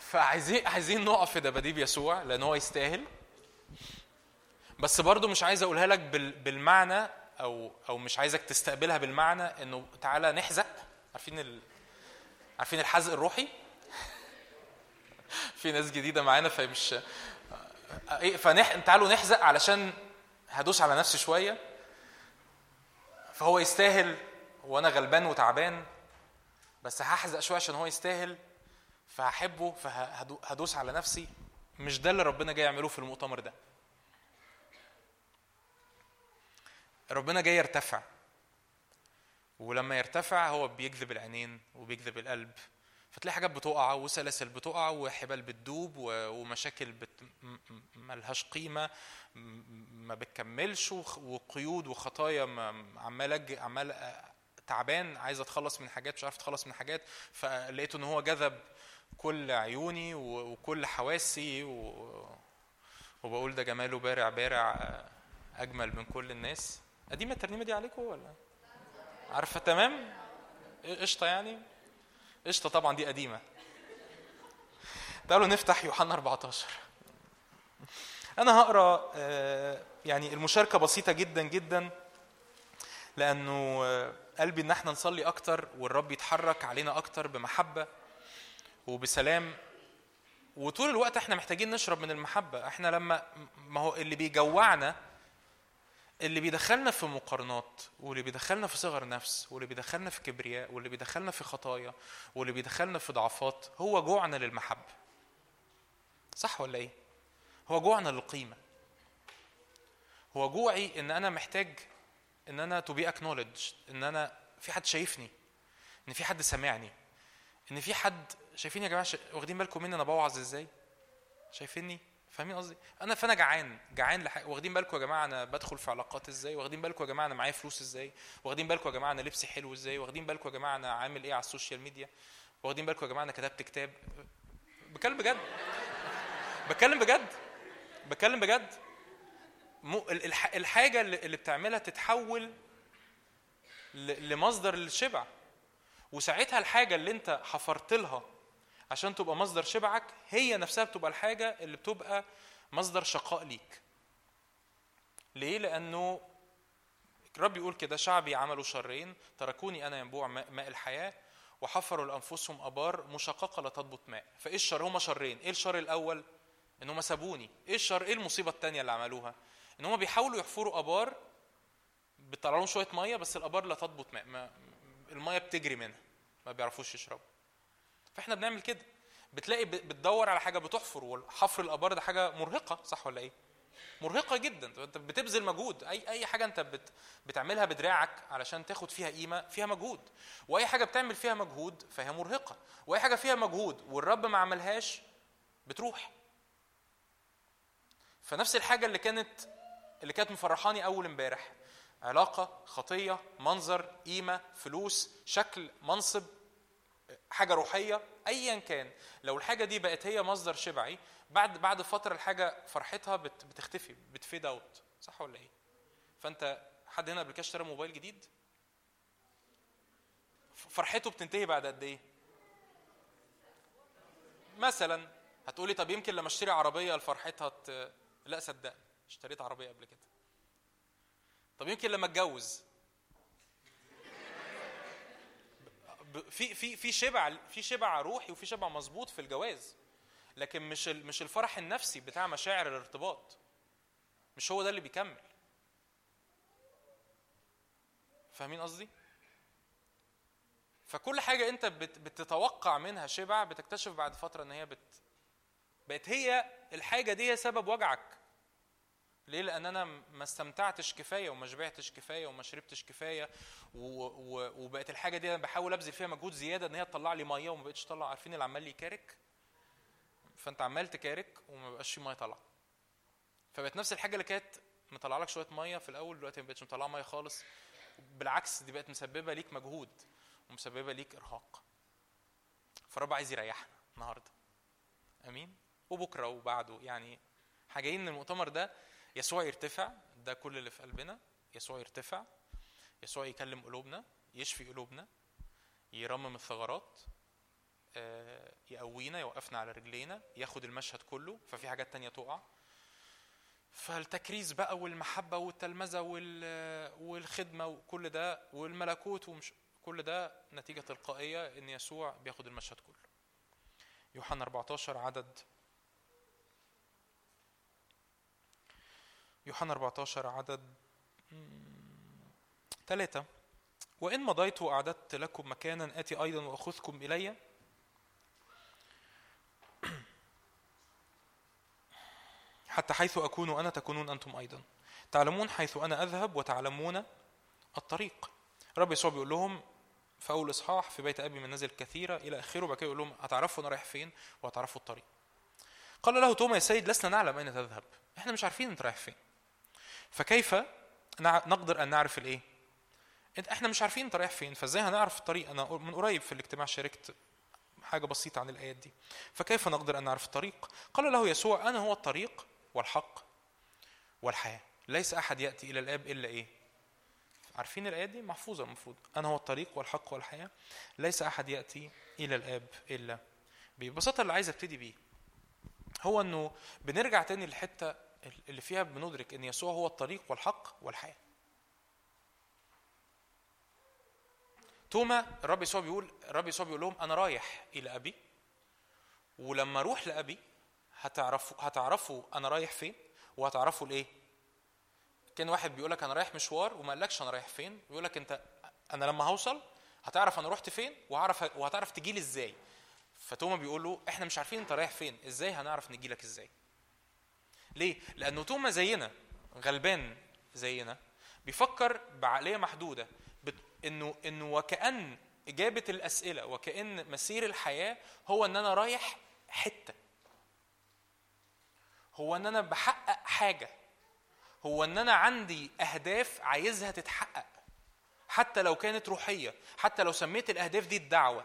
فعايزين عايزين نقف في دباديب يسوع لان هو يستاهل، بس برضو مش عايز اقولها لك بال... بالمعنى او او مش عايزك تستقبلها بالمعنى انه تعالى نحزق. عارفين ال... عارفين الحزق الروحي؟ في ناس جديده معانا فمش ايه، فنح تعالوا نحزق علشان هدوس على نفسي شويه، فهو يستاهل وانا غلبان وتعبان، بس هحزق شويه عشان هو يستاهل، فهحبه فهدوس على نفسي. مش ده اللي ربنا جاي يعمله في المؤتمر ده. ربنا جاي يرتفع، ولما يرتفع هو بيجذب العينين وبيجذب القلب، فتلاقي حاجات بتقع وسلاسل بتقع وحبال بتدوب ومشاكل بت... ملهاش قيمة ما بتكملش، وقيود وخطايا عمال عمال تعبان عايز اتخلص من حاجات مش عارف اتخلص من حاجات. فلقيت ان هو جذب كل عيوني وكل حواسي و... وبقول ده جماله بارع بارع اجمل من كل الناس. قديمه الترنيمه دي عليكم ولا عارفه؟ تمام قشطه، يعني قشطه طبعا دي قديمه. تعالوا نفتح يوحنا أربعتاشر. انا هقرا يعني المشاركه بسيطه جدا جدا، لانه قلبي ان احنا نصلي اكتر والرب يتحرك علينا اكتر بمحبه وبسلام. وطول الوقت احنا محتاجين نشرب من المحبه. احنا لما ما هو اللي بيجوعنا اللي بيدخلنا في مقارنات، واللي بيدخلنا في صغر نفس، واللي بيدخلنا في كبرياء، واللي بيدخلنا في خطايا، واللي بيدخلنا في ضعفات، هو جوعنا للمحبة. صح ولا ايه؟ هو جوعنا للقيمة. هو جوعي ان انا محتاج ان انا to be acknowledged، ان انا في حد شايفني، ان في حد سمعني، ان في حد شايفيني. يا جماعة واخدين بالكم مني انا بوعظ ازاي؟ شايفيني؟ فاهمين قصدي؟ انا فانا جعان جعان لحق. واخدين بالكم يا جماعه انا بدخل في علاقات ازاي؟ واخدين بالكم يا جماعه انا معايا فلوس ازاي؟ واخدين بالكم يا جماعه انا لبسي حلو ازاي؟ واخدين بالكم يا جماعه انا عامل ايه على السوشيال ميديا؟ واخدين بالكم يا جماعه انا كتبت كتاب. بكلم بجد بكلم بجد بكلم بجد الحاجه اللي بتعملها تتحول لمصدر للشبع، وساعتها الحاجه اللي انت حفرت لها عشان تبقى مصدر شبعك هي نفسها بتبقى الحاجة اللي بتبقى مصدر شقاء ليك. ليه؟ لأنه الرب يقول كده: شعبي عملوا شرين، تركوني أنا ينبوع ماء الحياة، وحفروا لأنفسهم أبار مشققة لا تضبط ماء. فإيه الشر؟ هما شرين. إيه الشر الأول؟ إنهم سابوني. إيه الشر؟ إيه المصيبة التانية اللي عملوها؟ إنهم بيحاولوا يحفروا أبار، بيطلع لهم شوية مية بس الأبار لا تضبط ماء، ما المية بتجري منها، ما بيعرفوش يشربوا. فاحنا بنعمل كده، بتلاقي بتدور على حاجه بتحفر، والحفر الابار ده حاجه مرهقه. صح ولا ايه؟ مرهقه جدا. انت بتبذل مجهود، اي اي حاجه انت بت بتعملها بدراعك علشان تاخد فيها قيمه فيها مجهود، واي حاجه بتعمل فيها مجهود فهي مرهقه، واي حاجه فيها مجهود والرب ما عملهاش بتروح. فنفس الحاجه اللي كانت اللي كانت مفرحاني اول امبارح، علاقه، خطيه، منظر، قيمه، فلوس، شكل، منصب، حاجه روحيه، ايا كان، لو الحاجه دي بقت هي مصدر شبعي، بعد بعد فتره الحاجه فرحتها بتختفي، بتفيد اوت. صح ولا ايه؟ فانت حد هنا قبل كده اشترى موبايل جديد، فرحته بتنتهي بعد قد ايه مثلا؟ هتقولي طب يمكن لما اشتري عربيه فرحتها ت... لا صدق اشتريت عربيه قبل كده. طب يمكن لما اتجوز، في في في شبع في شبع روحي وفي شبع مظبوط في الجواز، لكن مش مش الفرح النفسي بتاع مشاعر الارتباط، مش هو ده اللي بيكمل. فاهمين قصدي؟ فكل حاجه انت بت بتتوقع منها شبع، بتكتشف بعد فتره ان هي بت بقت هي الحاجه دي سبب وجعك. ليه؟ لأن أنا ما استمتعتش كفاية، وما شبعتش كفاية، وما شربتش كفاية، وبقت الحاجة دي أنا بحاول أبذل فيها مجهود زيادة إن هي تطلع لي مية، وما بقتش تطلع. عارفين اللي عمال لي كارك؟ فأنت عمال تكارك وما بقاش في مية طلع. فبقت نفس الحاجة اللي كانت مطلع لك شوية مية في الأول، دلوقتي ما بقتش مطلع مية خالص، بالعكس دي بقت مسببة ليك مجهود ومسببة ليك إرهاق. فالرب عايز يريحنا النهاردة، أمين، وبكرة وبعده. يعني حاجين من المؤتمر ده، يسوع يرتفع، ده كل اللي في قلبنا. يسوع يرتفع، يسوع يكلم قلوبنا، يشفي قلوبنا، يرمم الثغرات، يقوينا، يوقفنا على رجلينا، ياخد المشهد كله. ففي حاجات تانية تقع، فالتكريس بقى والمحبة والتلمذة والخدمة وكل ده والملكوت ومش كل ده نتيجة تلقائية ان يسوع بياخد المشهد كله. يوحنا أربعتاشر عدد يوحنا أربعتاشر عدد ثلاثة: وإن مضيت وأعددت لكم مكانا آتي أيضا وأخذكم إلي، حتى حيث أكون أنا تكونون أنتم أيضا، تعلمون حيث أنا أذهب وتعلمون الطريق. رب يسوع بيقول لهم في أول إصحاح: في بيت أبي منازل كثيرة، إلى آخره. بقى يقول لهم هتعرفوا أنا رايح فين وهتعرفوا الطريق. قال له توما: يا سيد، لسنا نعلم أين تذهب، إحنا مش عارفين أنت رايح فين، فكيف نقدر أن نعرف الإيه؟ إحنا مش عارفين أنت رايح فين، فإزاي هنعرف الطريق؟ أنا من قريب في الاجتماع شاركت حاجة بسيطة عن الآيات دي. فكيف نقدر أن نعرف الطريق؟ قال له يسوع: أنا هو الطريق والحق والحياة، ليس أحد يأتي إلى الآب إلا إيه؟ عارفين الآيات دي محفوظة المفروض. أنا هو الطريق والحق والحياة، ليس أحد يأتي إلى الآب إلا بيه. ببساطة اللي عايز أبتدي بيه هو إنه بنرجع تاني للحتة اللي فيها بندرك ان يسوع هو الطريق والحق والحياه. توما، الرب يسوع بيقول الرب يسوع بيقول لهم: انا رايح الى ابي، ولما اروح لابي هتعرفوا هتعرفوا انا رايح فين، وهتعرفوا الايه؟ كان واحد بيقولك انا رايح مشوار وما قالكش انا رايح فين، بيقولك انت انا لما هوصل هتعرف انا رحت فين وهعرف وهتعرف تجيلي ازاي. فتوما بيقول له احنا مش عارفين انت رايح فين، ازاي هنعرف نجيلك ازاي؟ ليه؟ لانه توما زينا غلبان، زينا بيفكر بعقليه محدوده، انه انه وكأن اجابه الاسئله وكأن مسير الحياه هو ان انا رايح حته، هو ان انا بحقق حاجه، هو ان انا عندي اهداف عايزها تتحقق حتى لو كانت روحيه، حتى لو سميت الاهداف دي الدعوه.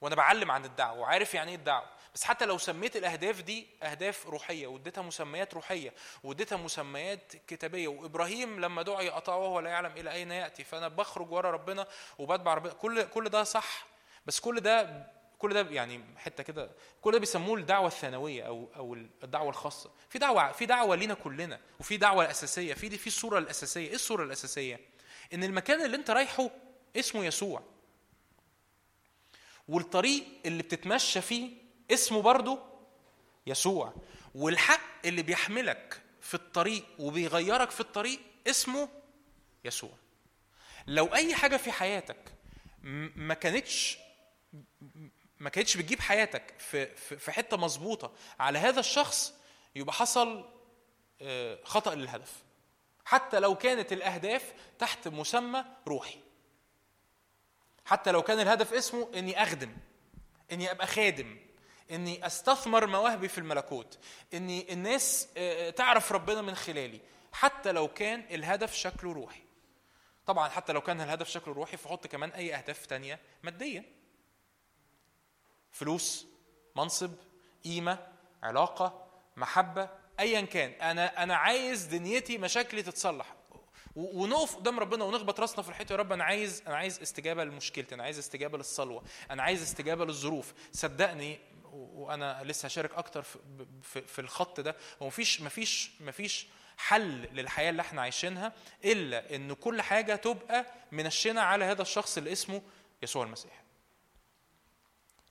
وانا بعلم عن الدعوه وعارف يعني ايه الدعوه، بس حتى لو سميت الاهداف دي اهداف روحيه واديتها مسميات روحيه واديتها مسميات كتابيه، وابراهيم لما دعي قطعوه ولا يعلم الى اين ياتي، فانا بخرج ورا ربنا وبتبع ربنا، كل كل ده صح. بس كل ده كل ده يعني حتى كده كل ده بيسموه الدعوه الثانويه او او الدعوه الخاصه. في دعوه في دعوه لينا كلنا، وفي دعوه الاساسيه، في في الصوره الاساسيه. ايه الصوره الاساسيه؟ ان المكان اللي انت رايحه اسمه يسوع، والطريق اللي بتتمشى فيه اسمه برضو يسوع، والحق اللي بيحملك في الطريق وبيغيرك في الطريق اسمه يسوع. لو اي حاجه في حياتك ما كانتش ما كانتش بتجيب حياتك في في حته مظبوطه على هذا الشخص، يبقى حصل خطأ للهدف، حتى لو كانت الاهداف تحت مسمى روحي، حتى لو كان الهدف اسمه اني اخدم، اني ابقى خادم، اني استثمر مواهبي في الملكوت، اني الناس تعرف ربنا من خلالي، حتى لو كان الهدف شكله روحي. طبعا حتى لو كان الهدف شكله روحي، فحط كمان اي اهداف تانية مادية، فلوس، منصب، قيمة، علاقة، محبة، ايا كان. انا انا عايز دنيتي مشاكلي تتصلح، ونقف قدام ربنا ونخبط راسنا في الحيط، يا رب انا عايز انا عايز استجابه لمشكلتي، انا عايز استجابه للصلوه، انا عايز استجابه للظروف. صدقني وانا لسه هشارك اكتر في, في, في الخط ده، ومفيش مفيش مفيش حل للحياه اللي احنا عايشينها الا ان كل حاجه تبقى منشنه على هذا الشخص اللي اسمه يسوع المسيح.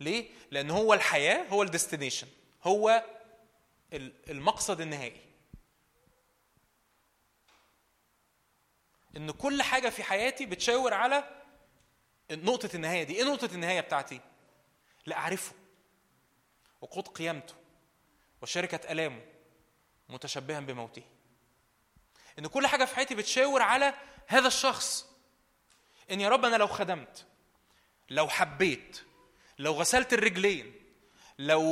ليه؟ لان هو الحياه، هو الديستنيشن، هو المقصد النهائي. ان كل حاجه في حياتي بتشاور على نقطه النهايه دي. ايه نقطه النهايه بتاعتي؟ لا اعرفه وقود قيامته وشركه الامه متشبها بموته. ان كل حاجه في حياتي بتشاور على هذا الشخص، ان يا رب انا لو خدمت، لو حبيت، لو غسلت الرجلين، لو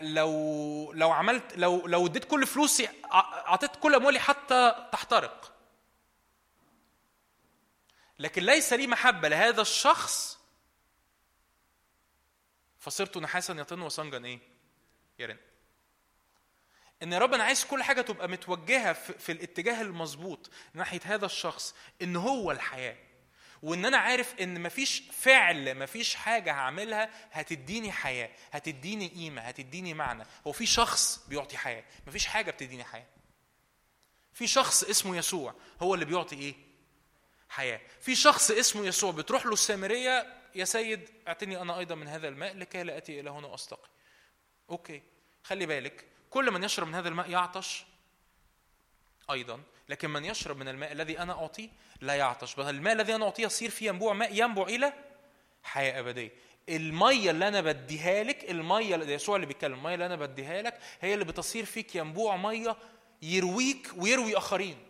لو لو عملت، لو لو اديت كل فلوسي، اعطيت كل اموالي حتى تحترق، لكن ليس لي محبة لهذا الشخص، فصرت نحاسا يطن وصنجا ايه يرن. ان يا رب انا عايز كل حاجة تبقى متوجهة في الاتجاه المظبوط ناحية هذا الشخص، ان هو الحياة، وان انا عارف ان مفيش فعل، مفيش حاجة هعملها هتديني حياة، هتديني قيمة، هتديني معنى. هو في شخص بيعطي حياة، مفيش حاجة بتديني حياة، في شخص اسمه يسوع هو اللي بيعطي ايه حياة. في شخص اسمه يسوع بتروح له السامرية، يا سيد اعتني أنا أيضا من هذا الماء لكي لا أتي إلى هنا أستقي. أوكي، خلي بالك، كل من يشرب من هذا الماء يعطش أيضا، لكن من يشرب من الماء الذي أنا أعطيه لا يعطش، بل الماء الذي أنا أعطيه يصير فيه ينبوع ماء ينبوع إلى حياة أبدية. المية اللي أنا بديها لك، المية اللي يسوع اللي بيتكلم، المية اللي أنا بديها لك هي اللي بتصير فيك ينبوع مية يرويك ويروي آخرين.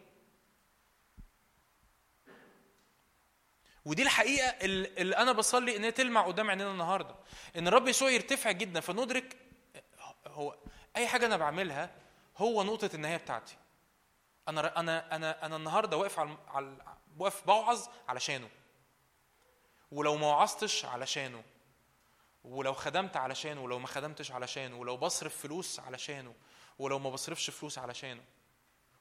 ودي الحقيقة اللي أنا بصلي إنها تلمع قدام عينينا النهاردة، إن الرب يسوع يرتفع جدا فندرك هو أي حاجة أنا بعملها هو نقطة النهاية بتاعتي. أنا أنا أنا أنا النهاردة واقف على على واقف بوعظ علشانه، ولو ما وعظتش علشانه، ولو خدمت علشانه، ولو ما خدمتش علشانه، ولو بصرف فلوس علشانه، ولو ما بصرفش فلوس علشانه،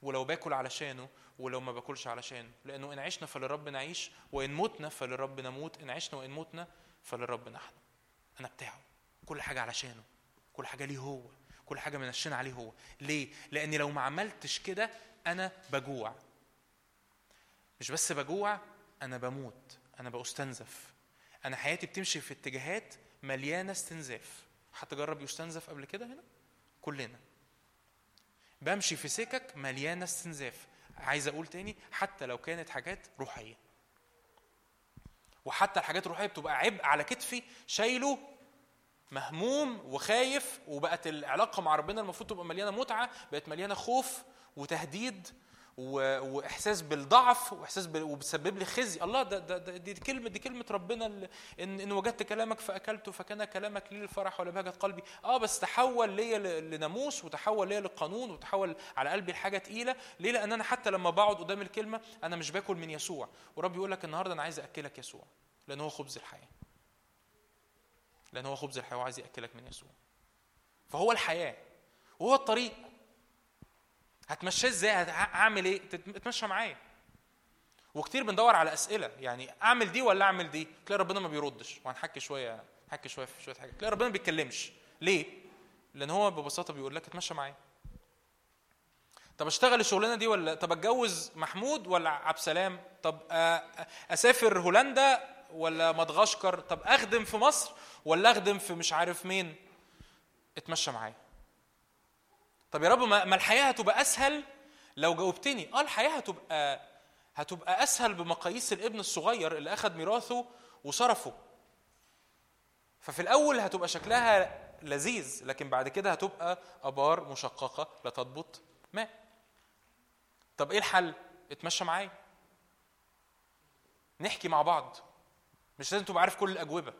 ولو باكل علشانه، ولو ما باكلش علشانه. لأنه إن عشنا فللرب نعيش، وإن موتنا فللرب نموت، إن عشنا وإن موتنا فللرب نحن. أنا بتاعه، كل حاجة علشانه، كل حاجة ليه هو، كل حاجة منشنة عليه هو. ليه؟ لأني لو ما عملتش كده أنا بجوع، مش بس بجوع، أنا بموت، أنا بأستنزف. أنا حياتي بتمشي في اتجاهات مليانة استنزاف. حتى جرب يستنزف قبل كده هنا كلنا. بمشي في سكك مليانة استنزاف. عايز أقول تاني، حتى لو كانت حاجات روحية، وحتى الحاجات الروحية بتبقى عبء على كتفي شايله، مهموم وخايف. وبقت العلاقة مع ربنا المفروض تبقى مليانة متعة، بقت مليانة خوف وتهديد وإحساس بالضعف وإحساس، وبتسبب لي خزي. الله، ده, ده, ده دي كلمة دي كلمة ربنا، إن, إن وجدت كلامك فأكلته فكان كلامك لي الفرح ولا بهجة قلبي. آه بس تحول لي لناموس، وتحول لي للقانون، وتحول على قلبي الحاجة تقيلة. ليه؟ لأن أنا حتى لما بقعد قدام الكلمة أنا مش باكل من يسوع، ورب يقولك النهاردة أنا عايز أكلك يسوع، لأن هو خبز الحياة، لأن هو خبز الحياة وعايز يأكلك من يسوع. فهو الحياة وهو الطريق. هتمشي ازاي؟ هعمل ايه؟ تتمشى معايا. وكتير بندور على اسئله، يعني اعمل دي ولا اعمل دي، تلاقي ربنا ما بيردش. وهنحكي شويه نحكي شويه في شويه حاجه، تلاقي ربنا ما بيتكلمش. ليه؟ لان هو ببساطه بيقول لك اتمشى معايا. طب اشتغل الشغلانه دي ولا، طب اتجوز محمود ولا عبد السلام، طب اسافر هولندا ولا مدغشقر، طب اخدم في مصر ولا اخدم في مش عارف مين، اتمشى معايا. طب يا رب، ما الحياة هتبقى أسهل لو جاوبتني. آه الحياة هتبقى هتبقى أسهل بمقاييس الابن الصغير اللي أخذ ميراثه وصرفه. ففي الأول هتبقى شكلها لذيذ، لكن بعد كده هتبقى أبار مشققة لا تضبط ماء. طب إيه الحل؟ اتمشى معايا، نحكي مع بعض. مش لازم تبقى عارف كل الأجوبة،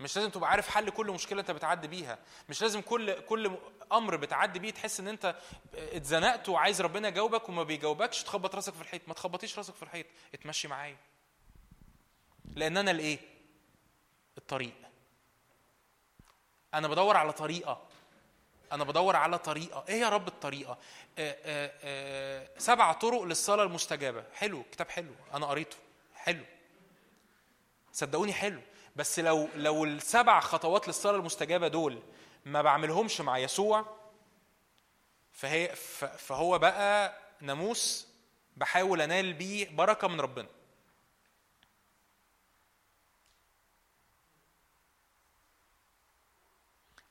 مش لازم تبقى عارف حل كل مشكلة انت بتعدي بيها، مش لازم كل كل امر بتعدي بيه تحس ان انت اتزنقت وعايز ربنا يجاوبك وما بيجاوبكش تخبط راسك في الحيط. ما تخبطيش راسك في الحيط، اتمشي معايا، لان انا الايه؟ الطريق. انا بدور على طريقة، انا بدور على طريقة. ايه يا رب الطريقة؟ آآ آآ سبع طرق للصلاة المستجابة. حلو، كتاب حلو، انا قريته، حلو، صدقوني حلو. بس لو لو السبع خطوات للصلاة المستجابة دول ما بعملهمش مع يسوع، فهي فهو بقى ناموس بحاول انال بيه بركة من ربنا.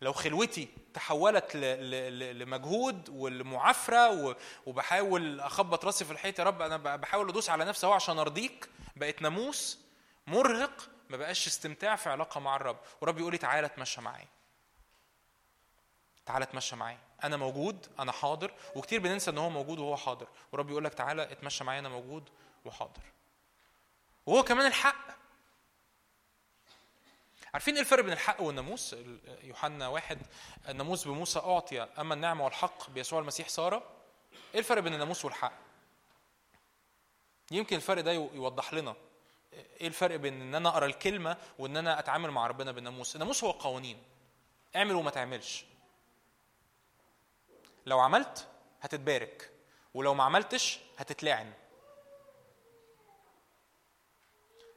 لو خلوتي تحولت لمجهود والمعافرة وبحاول اخبط راسي في الحيط، يا رب انا بحاول ادوس على نفسي اهو عشان ارضيك، بقيت ناموس مرهق، ما بقاش استمتاع في علاقة مع الرب. ورب يقول لي تعالى اتمشى معايا، تعالى اتمشى معايا، أنا موجود، أنا حاضر. وكتير بننسى إن هو موجود وهو حاضر، ورب يقول لك تعالى اتمشى معايا، أنا موجود وحاضر. وهو كمان الحق. عارفين إيه الفرق بين الحق والناموس؟ يوحنا واحد، الناموس بموسى أعطي، أما النعمة والحق بيسوع المسيح صار. إيه الفرق بين الناموس والحق؟ يمكن الفرق ده يوضح لنا ايه الفرق بين ان انا اقرا الكلمه وان انا اتعامل مع ربنا بالناموس. الناموس هو قوانين، اعمل وما تعملش، لو عملت هتتبارك ولو ما عملتش هتتلعن،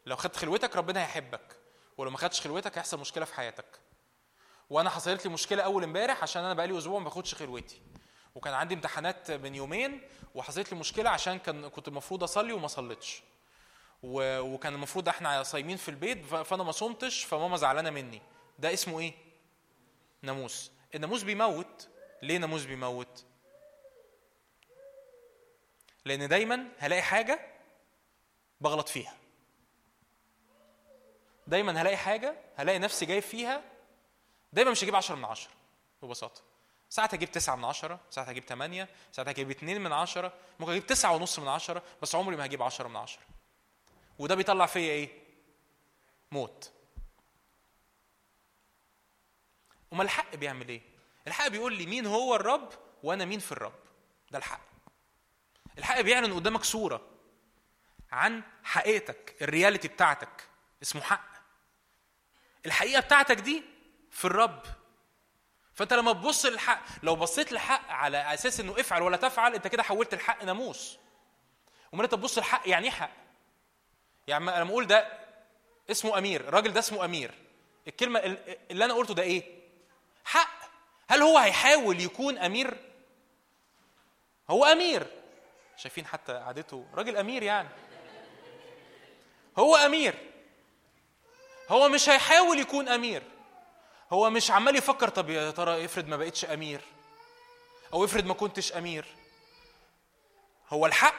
لو خدت خلوتك ربنا هيحبك ولو ما خدتش خلوتك هيحصل مشكله في حياتك. وانا حصلت لي مشكله اول امبارح عشان انا بقالي اسبوع ما باخدش خلوتي، وكان عندي امتحانات من يومين وحصلت لي مشكله عشان كان كنت المفروض اصلي وما صليتش، وكان المفروض احنا صايمين في البيت فانا ما صمتش، فماما زعلانه مني. ده اسمه ايه؟ ناموس. الناموس بيموت. ليه ناموس بيموت؟ لان دايما هلاقي حاجه بغلط فيها، دايما هلاقي حاجه هلاقي نفسي جايب فيها، دايما مش هجيب عشرة من عشرة ببساطه. ساعات هجيب تسعة من عشرة، ساعات هجيب ثمانية، ساعات هجيب اتنين من عشرة، ممكن اجيب تسعة ونص من عشرة، بس عمري ما هجيب عشرة من عشرة. وده بيطلع فيه ايه؟ موت. وما الحق بيعمل ايه؟ الحق بيقول لي مين هو الرب وانا مين في الرب. ده الحق. الحق بيعلن قدامك صورة عن حقيقتك، الرياليتي بتاعتك، اسمه حق. الحقيقة بتاعتك دي في الرب. فانت لما تبص للحق، لو بصيت للحق على اساس انه افعل ولا تفعل، انت كده حولت الحق ناموس. وما انت تبص للحق، يعني ايه حق؟ يعني لما اقول ده اسمه امير، الراجل ده اسمه امير، الكلمه اللي انا قلته ده ايه؟ حق. هل هو هيحاول يكون امير؟ هو امير. شايفين حتى عادته، راجل امير، يعني هو امير. هو مش هيحاول يكون امير، هو مش عمال يفكر طب يا ترى افرض ما بقتش امير، أو افرض ما كنتش أمير. هو الحق،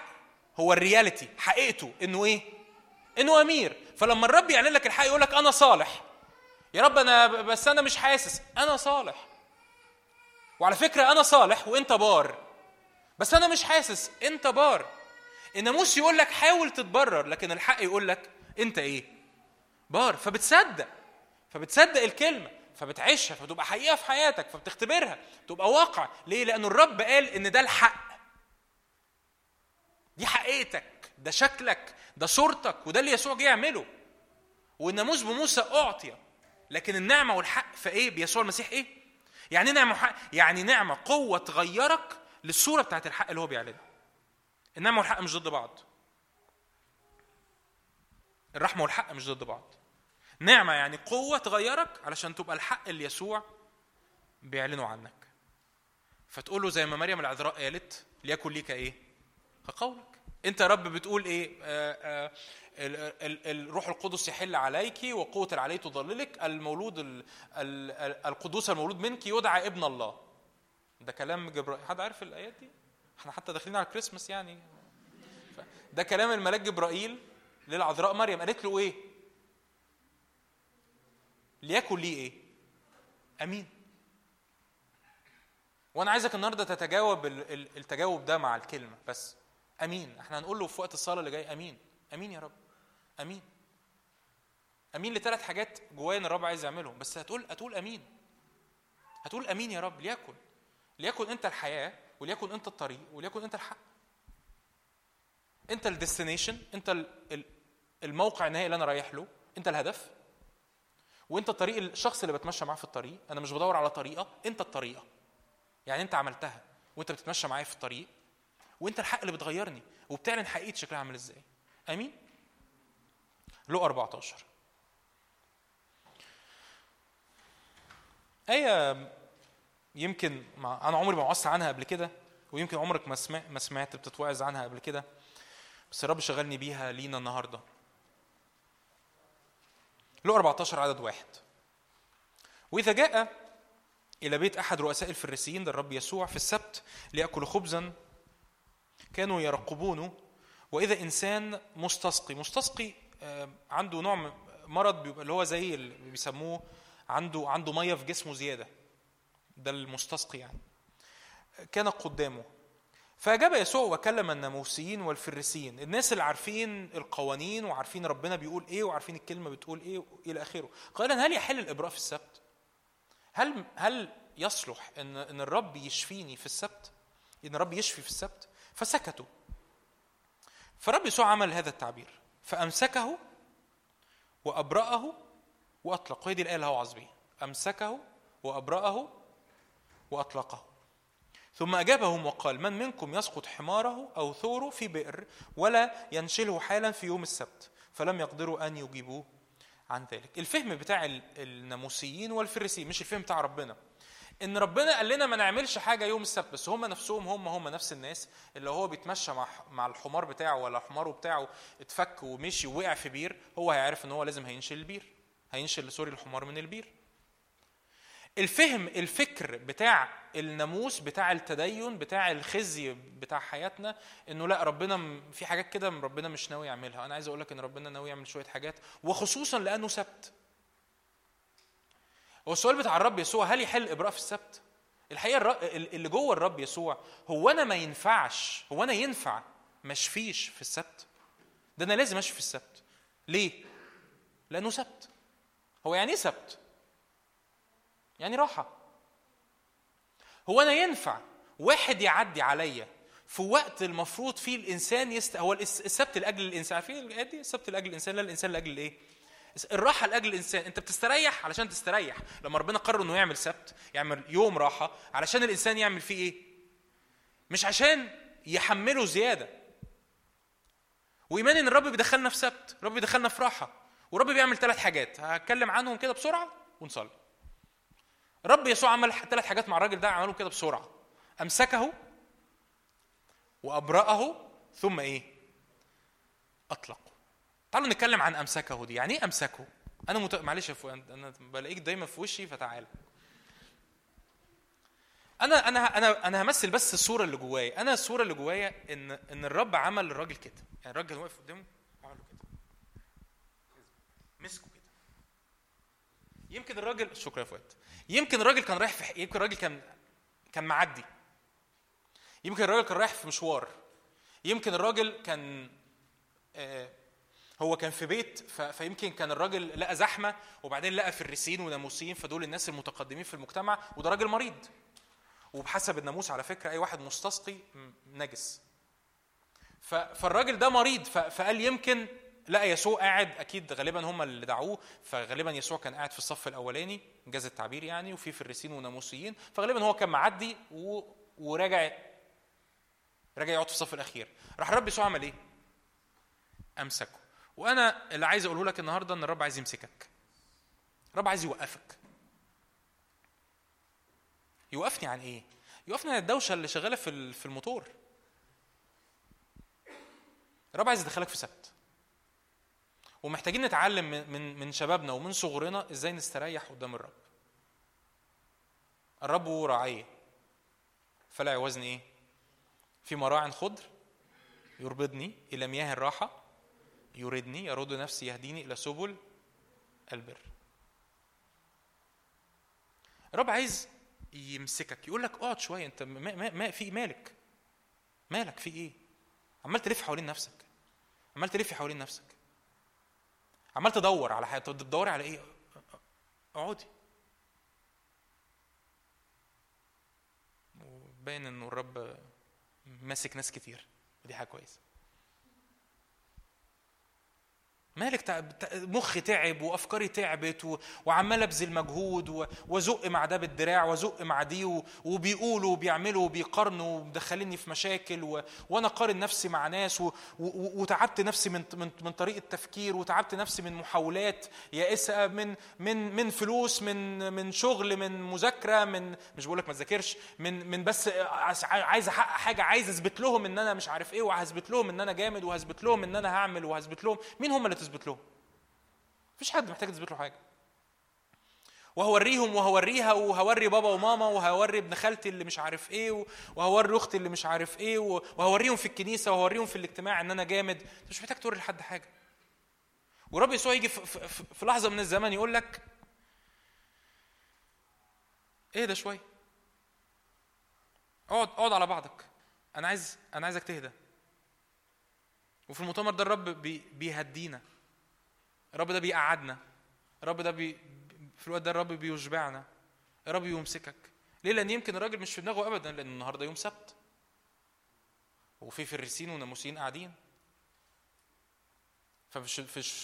هو الرياليتي، حقيقته إنه إيه؟ إنه أمير. فلما الرب يعلن لك الحق يقول لك أنا صالح. يا رب أنا بس أنا مش حاسس، أنا صالح. وعلى فكرة أنا صالح وإنت بار، بس أنا مش حاسس، إنت بار. الناموس يقول لك حاول تتبرر، لكن الحق يقول لك أنت إيه؟ بار. فبتصدق، فبتصدق الكلمة، فبتعيشها، فبتبقى حقيقة في حياتك، فبتختبرها، بتبقى واقع. ليه؟ لأنه الرب قال إن ده الحق، دي حقيقتك، ده شكلك، ده صورتك، وده اللي يسوع جه يعمله. والناموس بموسى أعطي، لكن النعمة والحق فإيه؟ بيسوع المسيح. إيه يعني نعمة حق؟ يعني نعمة قوة تغيرك للصورة بتاعت الحق اللي هو بيعلنها. النعمة والحق مش ضد بعض، الرحمة والحق مش ضد بعض. نعمة يعني قوة تغيرك علشان تبقى الحق اللي يسوع بيعلنه عنك. فتقوله زي ما مريم العذراء قالت ليكن ليك إيه؟ كقولك. أنت رب بتقول إيه؟ آآ آآ الروح القدس يحل عليك وقوة العلي تضللك، المولود ال ال القدوس المولود منك يدعى ابن الله. ده كلام جبرائيل. حد عارف الآيات دي؟ احنا حتى داخلين على كريسماس يعني. ده كلام الملاك جبرائيل للعذراء مريم. قالت له ايه؟ ليكن لي ايه؟ امين. وانا عايزك النهارده تتجاوب التجاوب ده مع الكلمه بس، امين. احنا هنقول له في وقت الصلاه اللي جاي امين، امين يا رب، امين. امين لثلاث حاجات جوانا الرب عايز يعملهم، بس هتقول هتقول امين، هتقول امين يا رب. ليكن ليكن انت الحياه، وليكن انت الطريق، وليكن انت الحق، انت الديستنيشن، انت الموقع النهائي اللي انا رايح له، انت الهدف، وانت الطريق، الشخص اللي بتمشى معاه في الطريق. انا مش بدور على طريقه، انت الطريقه، يعني انت عملتها وانت بتتمشى معايا في الطريق، وانت الحق اللي بتغيرني وبتعلن حقيقه شكلها عامل ازاي. امين. لو أربعة عشر ايه، يمكن أنا عمري ما وعظت عنها قبل كده، ويمكن عمرك ما سمعت ما سمعت بتتوعظ عنها قبل كده، بس الرب شغلني بيها لينا النهارده. لو أربعة عشر عدد واحد. وإذا جاء إلى بيت أحد رؤساء الفريسيين، ده الرب يسوع، في السبت ليأكل خبزا كانوا يرقبونه، وإذا إنسان مستسقي. مستسقي عنده نوع مرض اللي هو زي اللي بيسموه عنده عنده مية في جسمه زيادة، ده المستسقي يعني. كان قدامه فأجاب يسوع وكلم الناموسيين والفريسيين، الناس اللي عارفين القوانين وعارفين ربنا بيقول ايه وعارفين الكلمة بتقول ايه الى اخره. قال هل يحل الإبراء في السبت؟ هل هل يصلح ان ان الرب يشفيني في السبت؟ ان الرب يشفي في السبت؟ فسكتوا. فالرب يسوع عمل هذا التعبير، فأمسكه وأبرأه وأطلقه. هذه الآية اللي هو وعظ بيها، أمسكه وأبرأه وأطلقه. ثم أجابهم وقال من منكم يسقط حماره أو ثوره في بئر ولا ينشله حالا في يوم السبت؟ فلم يقدروا أن يجيبوه عن ذلك. الفهم بتاع الناموسيين والفريسيين مش الفهم بتاع ربنا، إن ربنا قال لنا ما نعملش حاجة يوم السبت، بس هم نفسهم هم هم نفس الناس اللي هو بيتمشى مع مع الحمار بتاعه، ولا حماره بتاعه اتفك ومشي ووقع في بير، هو هيعرف إن هو لازم هينشل البير، هينشل سوري الحمار من البير. الفهم الفكر بتاع الناموس بتاع التدين بتاع الخزي بتاع حياتنا انه لا، ربنا في حاجات كده ربنا مش ناوي يعملها. انا عايز اقول لك ان ربنا ناوي يعمل شويه حاجات، وخصوصا لانه سبت. هو السؤال بتاع الرب يسوع هل يحل إبراء في السبت؟ الحقيقه اللي جوه الرب يسوع هو انا ما ينفعش، هو انا ينفع ما اشفيش في السبت؟ ده انا لازم اشفي في السبت. ليه؟ لانه سبت. هو يعني سبت يعني راحة. هو أنا ينفع واحد يعدي عليا في وقت المفروض فيه الإنسان يست... هو السبت لأجل الإنسان، عارفين الأدي؟ السبت لأجل الإنسان، لا الإنسان لأجل الإيه؟ الراحة لأجل الإنسان. أنت بتستريح علشان تستريح. لما ربنا قرر إنه يعمل سبت، يعمل يوم راحة علشان الإنسان يعمل فيه إيه؟ مش عشان يحمله زيادة. وإيمان إن الرب بيدخلنا في سبت، الرب بيدخلنا في راحة، والرب بيعمل ثلاث حاجات هتكلم عنهم كده بسرعة ونصلي. رب يسوع عمل ثلاث حاجات مع الراجل ده، عملهم كده بسرعة. أمسكه وأبرأه ثم إيه؟ أطلقه. تعالوا نتكلم عن أمسكه دي. يعني إيه أمسكه؟ أنا مت... معلش أنا بلاقيك دايما في وشي، فتعال. انا انا انا انا همثل بس الصوره اللي جوايا. انا الصوره اللي جوايا ان ان الرب عمل للراجل كده، يعني الراجل واقف قدامه عمله كده، مسكه كده. يمكن الراجل، شكرا يا فؤاد، يمكن الراجل كان رايح في، يمكن الراجل كان كان معدي، يمكن الراجل كان رايح في مشوار، يمكن الراجل كان آه هو كان في بيت، فيمكن كان الراجل لقى زحمه وبعدين لقى فريسيين وناموسيين، فدول الناس المتقدمين في المجتمع، وده راجل مريض، وبحسب الناموس على فكره اي واحد مستسقي نجس. فالراجل ده مريض، فقال يمكن لقى يسوع قاعد، اكيد غالبا هم اللي دعوه، فغالبا يسوع كان قاعد في الصف الاولاني جاز التعبير يعني، وفي فريسيين وناموسيين، فغالبا هو كان معدي و... وراجع راجع يقعد في الصف الاخير. راح الرب يسوع عمل ايه؟ امسكه. وانا اللي عايز اقوله لك النهارده ان الرب عايز يمسكك، الرب عايز يوقفك. يوقفني عن ايه؟ يوقفني عن الدوشه اللي شغاله في في الموتور. الرب عايز يدخلك في سبت، ومحتاجين نتعلم من من شبابنا ومن صغرنا ازاي نستريح قدام الرب. الرب هو راعي فلا يعوزني ايه، في مراع خضر يربضني، الى مياه الراحه يردني، يرد نفسي، يهديني إلى سبل البر. الرب عايز يمسكك، يقول لك اقعد شوية، انت ما, ما, ما في مالك مالك في ايه؟ عمال تلف حوالين نفسك، عمال تلف حوالين نفسك، عمال تدور على حاجة، تدور على ايه؟ اقعدي. وبين انه الرب ماسك ناس كتير، ودي حاجة كويسة. مالك مخي تعب وافكاري تعبت وعمال ابذل مجهود وزق مع ده بالدراع وزق مع دي، وبيقولوا وبيعملوا وبيقارنوا ومدخليني في مشاكل، وانا قارن نفسي مع ناس، وتعبت نفسي من من طريقه تفكير، وتعبت نفسي من محاولات يائسه، من من من فلوس، من من شغل، من مذاكره، من مش بقول لك ما تذاكرش، من من بس عايز احقق حاجه، عايز اثبت لهم ان انا مش عارف ايه، وهثبت لهم ان انا جامد، وهثبت لهم ان انا هعمل، وهثبت لهم. مين هم اللي تثبت له؟ مفيش حد محتاج تثبت له حاجه. وهوريهم وهوريها، وهوري بابا وماما، وهوري ابن خالتي اللي مش عارف ايه، وهوري اختي اللي مش عارف ايه، وهوريهم في الكنيسه، وهوريهم في الاجتماع ان انا جامد. مش محتاج توري لحد حاجه. ورب يسوع يجي في, في, في لحظه من الزمن يقول لك ايه ده شويه، اقعد اقعد على بعضك، انا عايز انا عايزك تهدى. وفي المؤتمر ده الرب بيهدينا، الرب ده بيقعدنا، الرب ده بي... في الوقت ده الرب بيشبعنا، الرب يمسكك. ليه؟ لأن يمكن الراجل مش في دماغه أبدا، لأن النهاردة يوم سبت وفي فريسيين وناموسيين قاعدين، فمش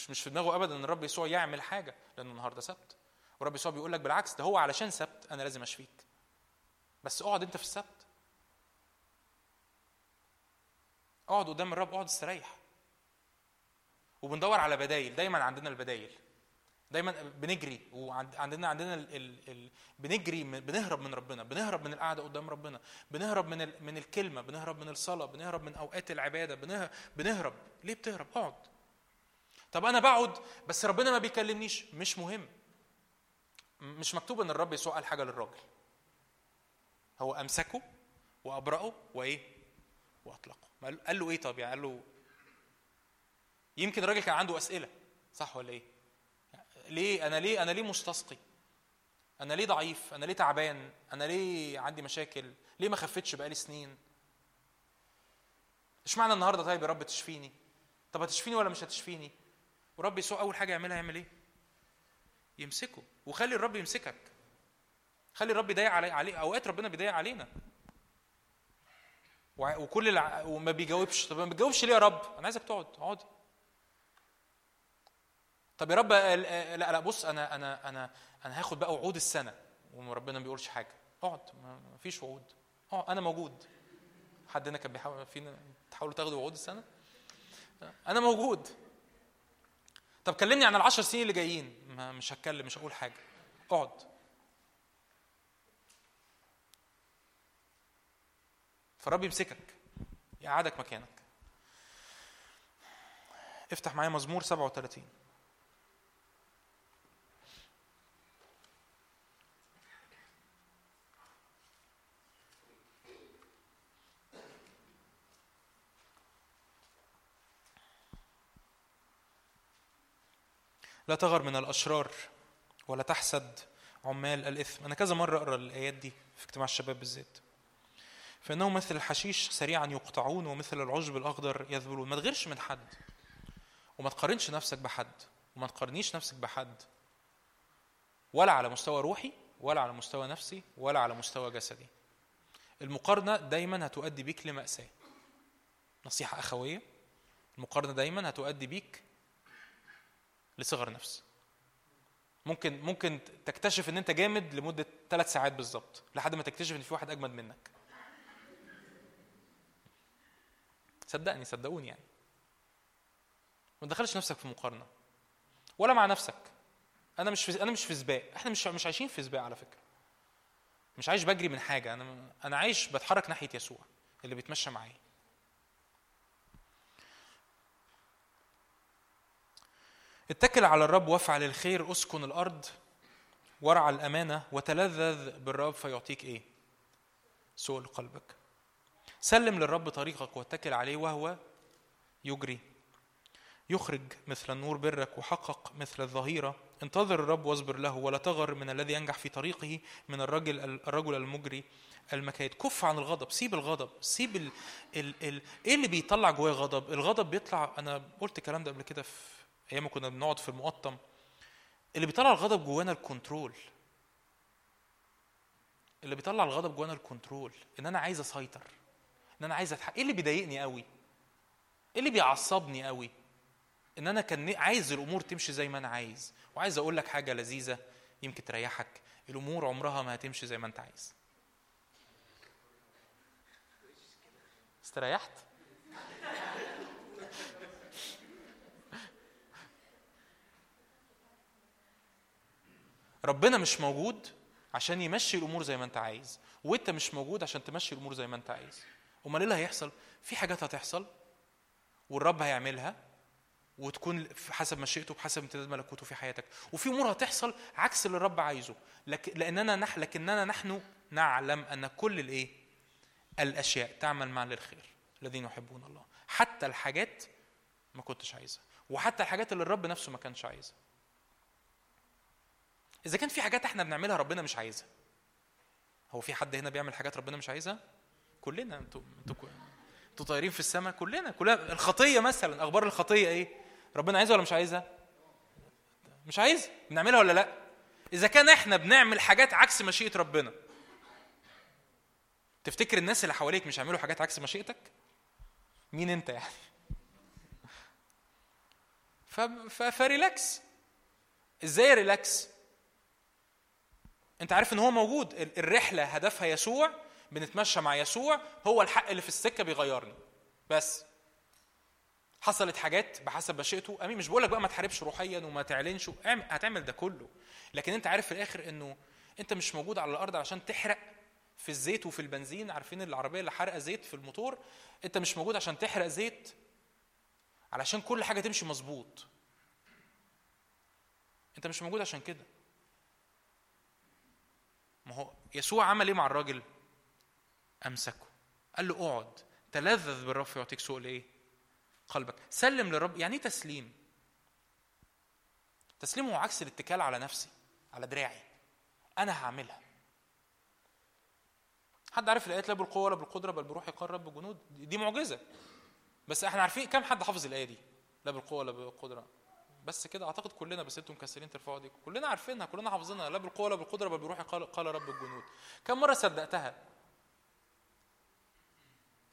مش في دماغه أبدا أن الرب يسوع يعمل حاجة، لأن النهاردة سبت. والرب يسوع بيقول لك بالعكس، ده هو علشان سبت أنا لازم أشفيك، بس اقعد أنت في السبت، اقعد قدام الرب، اقعد استريح. وبندور على بدايل، دايما عندنا البدايل، دايما بنجري، وعندنا عندنا ال ال ال بنجري بنهرب من ربنا، بنهرب من القعده قدام ربنا، بنهرب من ال من الكلمه، بنهرب من الصلاه، بنهرب من اوقات العباده، بنهرب. ليه بتهرب؟ اقعد. طب انا بقعد بس ربنا ما بيكلمنيش، مش مهم. مش مكتوب ان الرب يسوع قال حاجه للراجل، هو امسكه وابرأه وايه واطلقه. قال له ايه؟ طب يعني قال له يمكن الراجل كان عنده اسئله، صح ولا ايه؟ ليه انا ليه انا ليه مستسقي، انا ليه ضعيف، انا ليه تعبان، انا ليه عندي مشاكل، ليه ما خفتش بقالي سنين، ايش معنى النهارده طيب يا رب تشفيني، طب هتشفيني ولا مش هتشفيني؟ ورب يسوع اول حاجه يعملها يعمل ايه؟ يمسكه. وخلي الرب يمسكك، خلي الرب يضيق عليه. اوقات ربنا بيضيق علينا وكل الع... وما بيجاوبش. طب ما بيجاوبش ليه يا رب؟ انا عايزك تقعد، اقعد. طب يا رب لا لا بص، انا انا انا انا هاخد بقى وعود السنه، وربنا ما بيقولش حاجه. اقعد، ما فيش وعود. اه انا موجود. حد هنا كان بيحاول فينا تحاولوا تاخدوا وعود السنه؟ انا موجود. طب كلمني عن العشر سنين اللي جايين. ما مش هتكلم، مش هقول حاجه، اقعد. فالرب يمسكك، يقعدك مكانك. افتح معايا مزمور سبعة وثلاثين. لا تغر من الأشرار ولا تحسد عمال الإثم. أنا كذا مرة أقرأ الآيات دي في اجتماع الشباب بالذات. فإنه مثل الحشيش سريعا يقطعون ومثل العشب الأخضر يذبلون. ما تغيرش من حد وما تقارنش نفسك بحد وما تقارنيش نفسك بحد، ولا على مستوى روحي ولا على مستوى نفسي ولا على مستوى جسدي. المقارنة دايما هتؤدي بيك لمأساة. نصيحة أخوية، المقارنة دايما هتؤدي بيك لصغر نفس. ممكن ممكن تكتشف ان انت جامد لمدة ثلاث ساعات بالظبط لحد ما تكتشف ان في واحد اجمد منك. صدقني صدقوني يعني ما تدخلش نفسك في مقارنة ولا مع نفسك. انا مش في... انا مش في سباق. احنا مش مش عايشين في سباق على فكرة. مش عايش بجري من حاجة. انا انا عايش بتحرك ناحية يسوع اللي بيتمشى معايا. اتكل على الرب وافعل الخير، اسكن الارض وارعى الامانه وتلذذ بالرب فيعطيك ايه؟ سؤل قلبك. سلم للرب طريقك واتكل عليه وهو يجري. يخرج مثل النور برك وحقق مثل الظهيره. انتظر الرب واصبر له ولا تغر من الذي ينجح في طريقه من الرجل الرجل المجري المكايد. كف عن الغضب، سيب الغضب، سيب ال ال ال ايه اللي بيطلع جواه غضب. الغضب بيطلع، انا قلت الكلام ده قبل كده في أيام كنا بنقعد في المقطم، اللي بيطلع الغضب جوانا الكنترول. اللي بيطلع الغضب جوانا الكنترول، إن أنا عايز أسيطر، إن أنا عايز أتحقق. إيه اللي بيضايقني قوي؟ إيه اللي بيعصبني قوي؟ إن أنا كان عايز الأمور تمشي زي ما أنا عايز. وعايز أقول لك حاجة لذيذة يمكن تريحك، الأمور عمرها ما هتمشي زي ما أنت عايز. استريحت؟ ربنا مش موجود عشان يمشي الأمور زي ما أنت عايز، وأنت مش موجود عشان تمشي الأمور زي ما أنت عايز. أمال إيه اللي هيحصل؟ في حاجات هتحصل والرب هيعملها وتكون حسب مشيئته بحسب امتداد ملكوته في حياتك، وفي أمور هتحصل عكس اللي الرب عايزه. لكن لأننا نح لكننا نحن نعلم أن كل الإيه الأشياء تعمل معنا للخير الذين يحبون الله، حتى الحاجات ما كنتش عايزها وحتى الحاجات اللي الرب نفسه ما كانش عايزها. إذا كان في حاجات احنا بنعملها ربنا مش عايزها، هو في حد هنا بيعمل حاجات ربنا مش عايزها؟ كلنا. انتوا انتوا انتوا طايرين في السماء كلنا. كلنا الخطية مثلا، أخبار الخطية إيه؟ ربنا عايزها ولا مش عايزها؟ مش عايزها. بنعملها ولا لا؟ إذا كان احنا بنعمل حاجات عكس مشيئة ربنا، تفتكر الناس اللي حواليك مش هيعملوا حاجات عكس مشيئتك؟ مين انت يعني؟ ف فريلاكس. ازاي ريلاكس؟ انت عارف ان هو موجود. الرحله هدفها يسوع، بنتمشى مع يسوع، هو الحق اللي في السكه بيغيرني. بس حصلت حاجات بحسب مشيئته. امين. مش بقولك بقى ما تحاربش روحيا وما تعلنش، هتعمل ده كله، لكن انت عارف في الاخر انه انت مش موجود على الارض عشان تحرق في الزيت وفي البنزين. عارفين العربيه اللي حرقه زيت في الموتور؟ انت مش موجود عشان تحرق زيت، علشان كل حاجه تمشي مظبوط. انت مش موجود عشان كده. ما هو يسوع عمل ايه مع الراجل؟ امسكه قال له اقعد، تلذذ بالرب يعطيك سؤل ايه قلبك. سلم للرب. يعني تسليم تسليم هو عكس الاتكال على نفسي، على دراعي، انا هعملها. حد عارف الايات لا بالقوه ولا بالقدره بل بروحي قال رب جنود؟ دي معجزه. بس احنا عارفين كم حد حافظ الايه دي؟ لا بالقوه ولا بالقدره بس كده اعتقد كلنا. بس انتم مكسلين ترفعوا ايديكم. كلنا عارفينها، كلنا حافظينها. لا بالقوه ولا بالقدره بل بروحي قال رب الجنود. كم مره صدقتها؟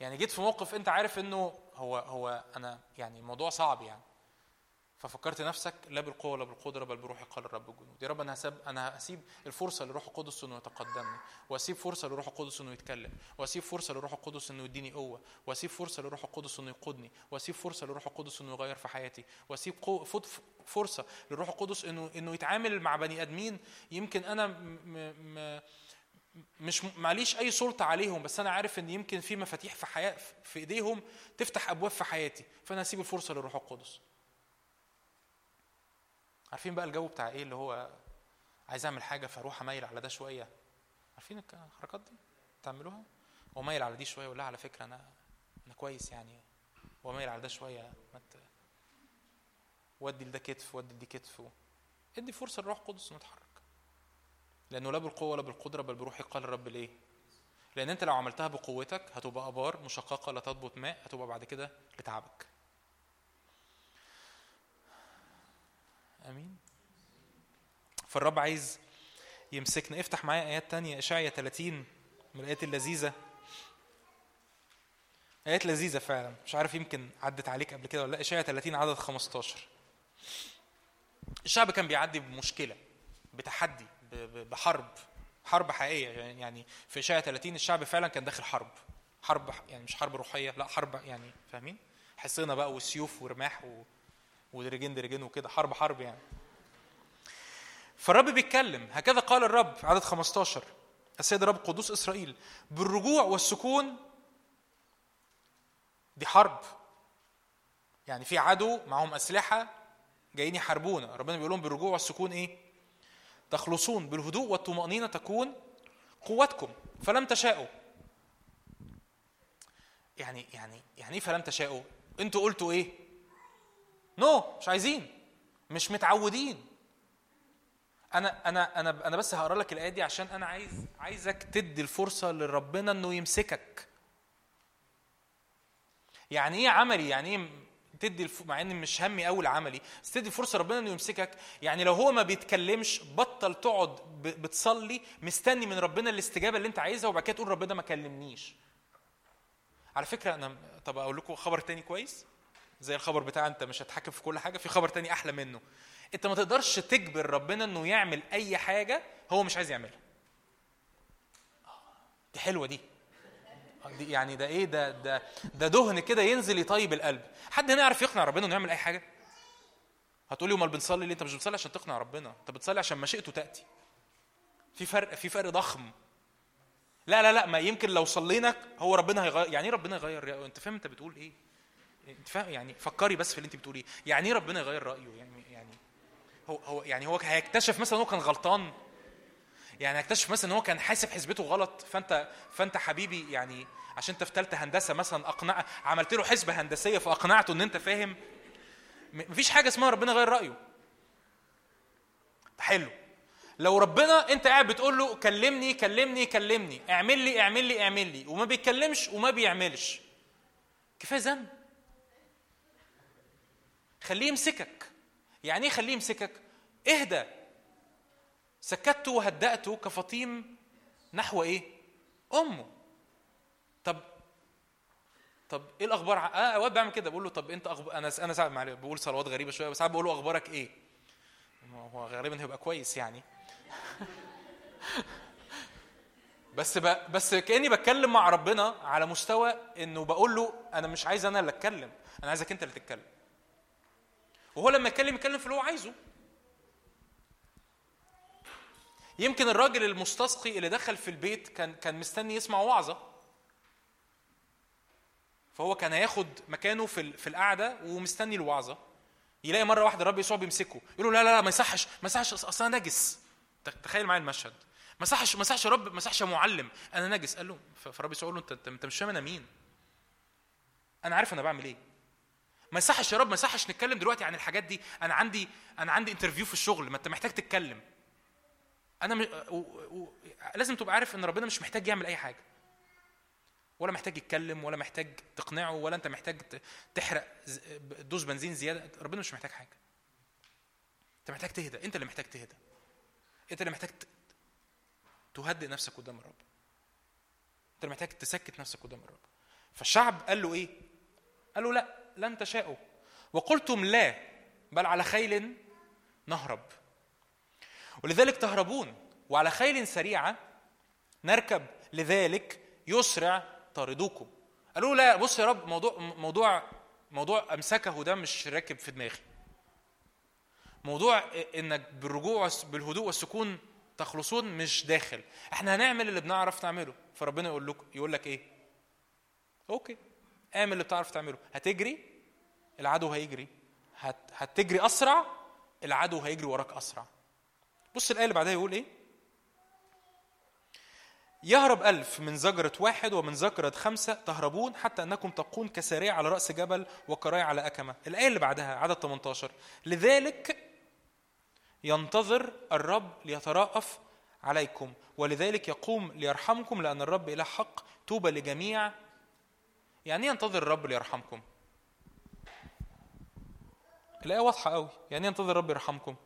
يعني جيت في موقف انت عارف انه هو هو انا يعني الموضوع صعب يعني، ففكرت نفسك لا بالقوه ولا بالقدره بل بروحي قال رب الجنود. يا رب انا هسيب انا هسيب الفرصه للروح القدس انه يتقدمني، واسيب فرصه للروح القدس انه يتكلم، واسيب فرصه للروح القدس انه يديني قوه، واسيب فرصه للروح القدس انه يقودني، واسيب فرصه للروح القدس انه يغير في حياتي، واسيب فرصه للروح القدس انه انه يتعامل مع بني ادمين يمكن انا م... م... مش معليش اي سلطه عليهم، بس انا عارف ان يمكن في مفاتيح في حياه في ايديهم تفتح ابواب في حياتي، فانا هسيب الفرصه للروح القدس. عارفين بقى الجو بتاع ايه اللي هو عايز اعمل حاجه فاروح اميل على ده شويه؟ عارفين الحركات دي بتعملوها؟ وميل على دي شويه ولا على فكره انا انا كويس يعني، وميل على ده شويه، مت... ودي لده كتف ودي لدي كتف. ادي فرصه للروح القدس انه يتحرك، لانه لا بالقوه ولا بالقدره بل بروحي قال الرب. ليه؟ لان انت لو عملتها بقوتك هتبقى ابار مشققه لا تضبط ماء، هتبقى بعد كده لتعبك. امين. فالرب عايز يمسكنا. افتح معايا ايات تانية، اشعيا ثلاثين من الايات اللذيذه، ايات لذيذه فعلا، مش عارف يمكن عدت عليك قبل كده ولا لا. اشعيا ثلاثين عدد خمستاشر. الشعب كان بيعدي بمشكله، بتحدي، بحرب، حرب حقيقيه. يعني في اشعيا ثلاثين الشعب فعلا كان داخل حرب، حرب يعني مش حرب روحيه، لا حرب يعني فاهمين، حصينه بقى والسيوف ورماح و... ودرجين درجين وكده، حرب حرب يعني. فالرب بيتكلم، هكذا قال الرب عدد خمستاشر، السيد رب قدوس اسرائيل، بالرجوع والسكون. دي حرب يعني، في عدو معهم اسلحه جايين يحاربونا، ربنا بيقول لهم بالرجوع والسكون ايه؟ تخلصون، بالهدوء والطمأنينه تكون قوتكم. فلم تشاءوا، يعني يعني يعني ايه فلم تشاءوا؟ انتوا قلتوا ايه؟ نو no, مش عايزين، مش متعودين. انا انا انا انا بس هقرا لك الايه دي عشان انا عايز عايزك تدي الفرصه لربنا انه يمسكك. يعني ايه عملي؟ يعني ايه تدي الف... مع ان مش همي اول عملي، بس تدي فرصه ربنا انه يمسكك. يعني لو هو ما بيتكلمش بطل تقعد ب... بتصلي مستني من ربنا الاستجابه اللي انت عايزها وبعد كده تقول ربنا ما كلمنيش. على فكره انا طب اقول لكم خبر تاني كويس، زي الخبر بتاع انت مش هتحكم في كل حاجه، في خبر تاني احلى منه. انت ما تقدرش تجبر ربنا انه يعمل اي حاجه هو مش عايز يعملها. دي حلوه دي، دي يعني ده ايه ده ده ده دهن كده ينزل يطيب القلب. حد هنا يعرف يقنع ربنا انه يعمل اي حاجه؟ هتقولي امال بنصلي ليه؟ انت مش بتصلي عشان تقنع ربنا، انت بتصلي عشان مشيئته تاتي. في فرق، في فرق ضخم. لا لا لا، ما يمكن لو صلينا هو ربنا هيغير. يعني ربنا يغير؟ انت فاهم انت بتقول ايه؟ انت فاهم يعني؟ فكري بس في اللي انت بتقوليه. يعني ربنا يغير رايه؟ يعني يعني هو هو يعني هو هيكتشف مثلا هو كان غلطان، يعني هيكتشف مثلا هو كان حاسب حسبته غلط. فانت فانت حبيبي يعني عشان انت في ثالثه هندسه مثلا اقنع، عملت له حسبه هندسيه فاقنعته ان انت فاهم. مفيش حاجه اسمها ربنا غير رايه. حلو، لو ربنا انت قاعد بتقول له كلمني كلمني كلمني، اعمل لي اعمل لي اعمل لي، وما بيتكلمش وما بيعملش، كفايه ذنب. خليه يمسكك. يعني ايه خليه يمسكك؟ اهدى، سكتته وهدأته كفطيم نحو ايه؟ امه. طب طب ايه الاخبار؟ اه اوقات بعمل كده، بقول له طب انت أخب... انا انا ساعات معلش بقول صلوات غريبه شويه، بس ساعات بقول له اخبارك ايه؟ هو غالبا هيبقى كويس يعني بس ب... بس كاني بتكلم مع ربنا على مستوى انه بقول له انا مش عايز انا اللي اتكلم، انا عايزك انت اللي تتكلم. وهو لما يتكلم يتكلم في اللي هو عايزه. يمكن الراجل المستسقي اللي دخل في البيت كان كان مستني يسمع وعظه، فهو كان هياخد مكانه في في القعده ومستني الوعظه. يلاقي مره واحده الرب يسوع بيمسكه يقول له لا لا لا ما يصحش ما يصحش، اصل انا نجس. تخيل معايا المشهد، ما يصحش ما يصحش يا رب، ما يصحش يا معلم، انا نجس. قال له فالرب يسوع يقول له انت انت مش فاهم انا مين، انا عارف انا بعمل ايه. ما يصحش يا رب، ما يصحش نتكلم دلوقتي عن الحاجات دي، انا عندي انا عندي انترفيو في الشغل، ما انت محتاج تتكلم. انا م... و... و... لازم تبقى عارف ان ربنا مش محتاج يعمل اي حاجه، ولا محتاج يتكلم، ولا محتاج تقنعه، ولا انت محتاج تحرق دوز بنزين زياده. ربنا مش محتاج حاجه، انت محتاج تهدى، انت اللي محتاج تهدى، انت اللي محتاج ت... تهدئ نفسك قدام الرب، انت اللي محتاج تسكت نفسك قدام الرب. فالشعب قال له ايه؟ قال له لا، لن تشاءوا وقلتم لا بل على خيل نهرب، ولذلك تهربون، وعلى خيل سريعة نركب لذلك يسرع طاردوكم. قالوا لا بص يا رب، موضوع موضوع موضوع أمسكه ده مش راكب في دماغي، موضوع إنك بالرجوع بالهدوء والسكون تخلصون مش داخل، إحنا هنعمل اللي بنعرف نعمله. فربنا يقول لك يقول لك إيه؟ أوكي، اعمل اللي بتعرف تعمله. هتجري العدو هيجري، هت... هتجري أسرع، العدو هيجري وراك أسرع. بص الآية اللي بعدها يقول إيه؟ يهرب ألف من زجرة واحد ومن زجرة خمسة تهربون، حتى أنكم تبقون كسريع على رأس جبل وكراع على أكمة. الآية اللي بعدها عدد ثمانية عشر، لذلك ينتظر الرب ليتراءف عليكم، ولذلك يقوم ليرحمكم لأن الرب إله حق. توبة لجميع. يعني ينتظر الرب ليرحمكم؟ الآية واضحة قوي. يعني ينتظر الرب يرحمكم؟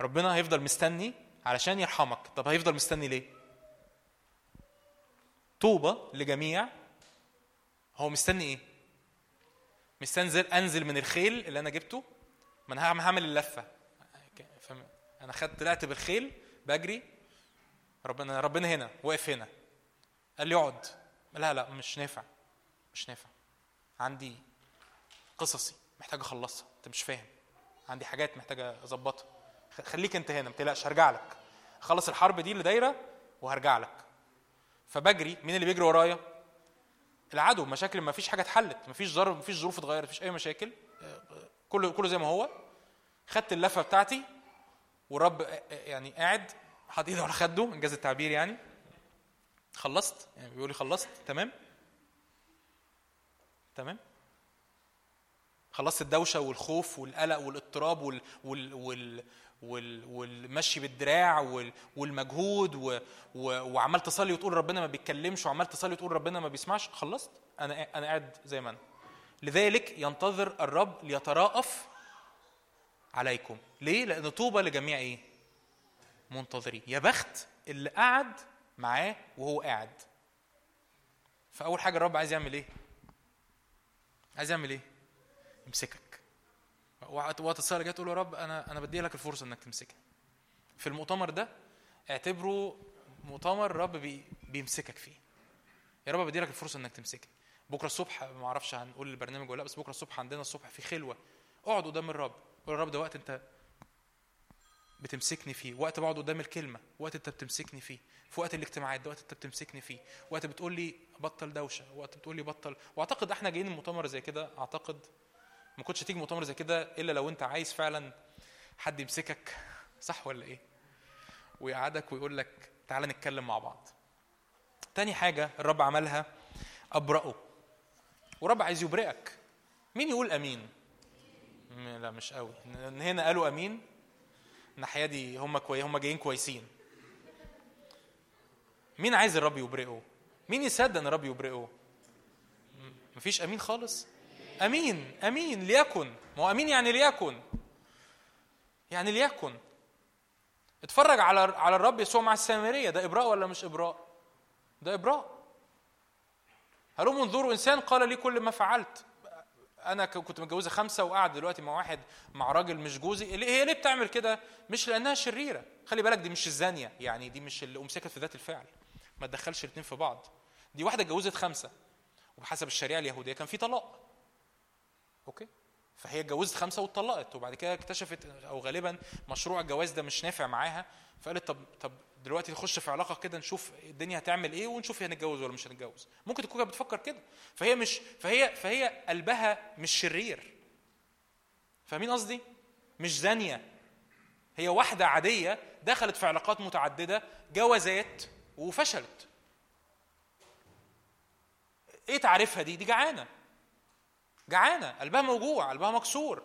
ربنا هيفضل مستني علشان يرحمك. طب هيفضل مستني ليه؟ توبة لجميع. هو مستني ايه؟ مستنزل انزل من الخيل اللي انا جبته، ما انا هعمل اللفة، انا خدت طلعت بالخيل بجري، ربنا ربنا هنا واقف هنا، قال لي اقعد، لا لا مش نافع مش نافع، عندي قصصي محتاج اخلصها، انت مش فاهم، عندي حاجات محتاج اظبطها، خليك انت هنا ما تقلقش، هرجع لك، خلص الحرب دي اللي دايره وهرجع لك. فبجري، مين اللي بيجري ورايا؟ العدو. مشاكل ما فيش حاجه اتحلت، ما فيش ظرف، ما فيش ظروف اتغيرت، ما فيش اي مشاكل، كله كله زي ما هو. خدت اللفه بتاعتي والرب يعني قاعد حاطط ايده على خده، انجاز التعبير يعني، خلصت، يعني بيقول لي خلصت، تمام تمام خلصت الدوشه والخوف والقلق والاضطراب وال وال, وال... والمشي بالدراع والمجهود، وعمال تصلي وتقول ربنا ما بيتكلمش، وعمال تصلي وتقول ربنا ما بيسمعش. خلصت، انا انا قاعد زي ما انا. لذلك ينتظر الرب ليتراءف عليكم. ليه؟ لان طوبى لجميع ايه؟ منتظرين. يا بخت اللي قعد معاه وهو قاعد. فاول حاجه الرب عايز يعمل ايه؟ عايز يعمل ايه؟ يمسكك. وقت الصلاة جاء تقول يا رب أنا أنا بدي لك الفرصة إنك تمسكها. في المؤتمر ده اعتبره مؤتمر رب بي بيمسكك فيه. يا رب بدي لك الفرصة إنك تمسكها. بكرة الصبح ما أعرفش هنقول البرنامج ولا لأ، بس بكرة الصبح عندنا الصبح في خلوة، أقعد قدام الرب، قول الرب ده وقت أنت بتمسكني فيه، وقت بقعد قدام الكلمة، وقت أنت بتمسكني فيه، في وقت الاجتماعات ده وقت أنت بتمسكني فيه، وقت بتقول لي بطل دوشة، وقت بتقول لي بطل. وأعتقد إحنا جايين المؤتمر زي كده، أعتقد ما كنتش تيجي مؤتمر زي كده الا لو انت عايز فعلا حد يمسكك، صح ولا ايه، ويقعدك ويقول لك تعال نتكلم مع بعض. تاني حاجه الرب عملها ابرئه. ورب عايز يبرئك. مين يقول امين؟ لا مش قوي، هنا قالوا امين، الناحيه دي هم كويس، هم جايين كويسين. مين عايز الرب يبرئه؟ مين يصدق ان الرب يبرئه؟ مفيش امين خالص. امين امين ليكن. ما هو امين يعني ليكن، يعني ليكن. اتفرج على على الرب يسوع مع السامريه، ده ابراء ولا مش ابراء؟ ده ابراء. هلوم انظروا انسان قال لي كل ما فعلت. انا كنت متجوزه خمسه وقاعد دلوقتي مع واحد، مع راجل مش جوزي. ليه هي ليه بتعمل كده؟ مش لانها شريره، خلي بالك دي مش الزانيه، يعني دي مش اللي امسكت في ذات الفعل، ما تدخلش الاثنين في بعض. دي واحده اتجوزت خمسه، وبحسب الشريعه اليهوديه كان في طلاق، اوكي، فهي اتجوزت خمسه واتطلقت، وبعد كده اكتشفت او غالبا مشروع الجواز ده مش نافع معاها، فقالت طب طب دلوقتي نخش في علاقه كده، نشوف الدنيا هتعمل ايه، ونشوف هنتجوز ولا مش هنتجوز. ممكن تكون بتفكر كده، فهي مش فهي فهي قلبها مش شرير، فاهمين قصدي؟ مش زانيه، هي واحده عاديه دخلت في علاقات متعدده، جوازات وفشلت. ايه تعرفها دي؟ دي جعانه، جعانة، قلبها موجوع، قلبها مكسور.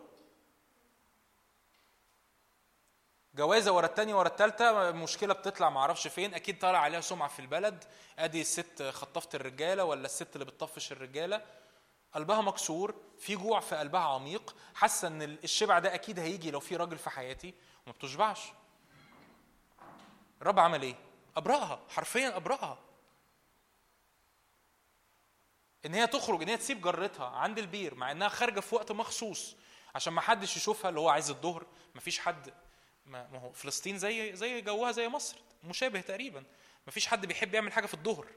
جوازة ورا التانية ورا التالتة، مشكلة بتطلع معرفش فين، أكيد طالع عليها سمعة في البلد، أدي الست خطفت الرجالة ولا الست اللي بتطفش الرجالة. قلبها مكسور، في جوع في قلبها عميق، حاسة إن الشبع ده أكيد هيجي لو في راجل في حياتي، وما بتشبعش. الرب عمل إيه؟ أبرأها، حرفياً أبرأها. ان هي تخرج، ان هي تسيب جرتها عند البير، مع انها خارجه في وقت مخصوص عشان ما حدش يشوفها، اللي هو عايز الظهر، ما فيش حد، ما هو فلسطين زي زي جوها زي مصر مشابه تقريبا، ما فيش حد بيحب يعمل حاجه في الظهر.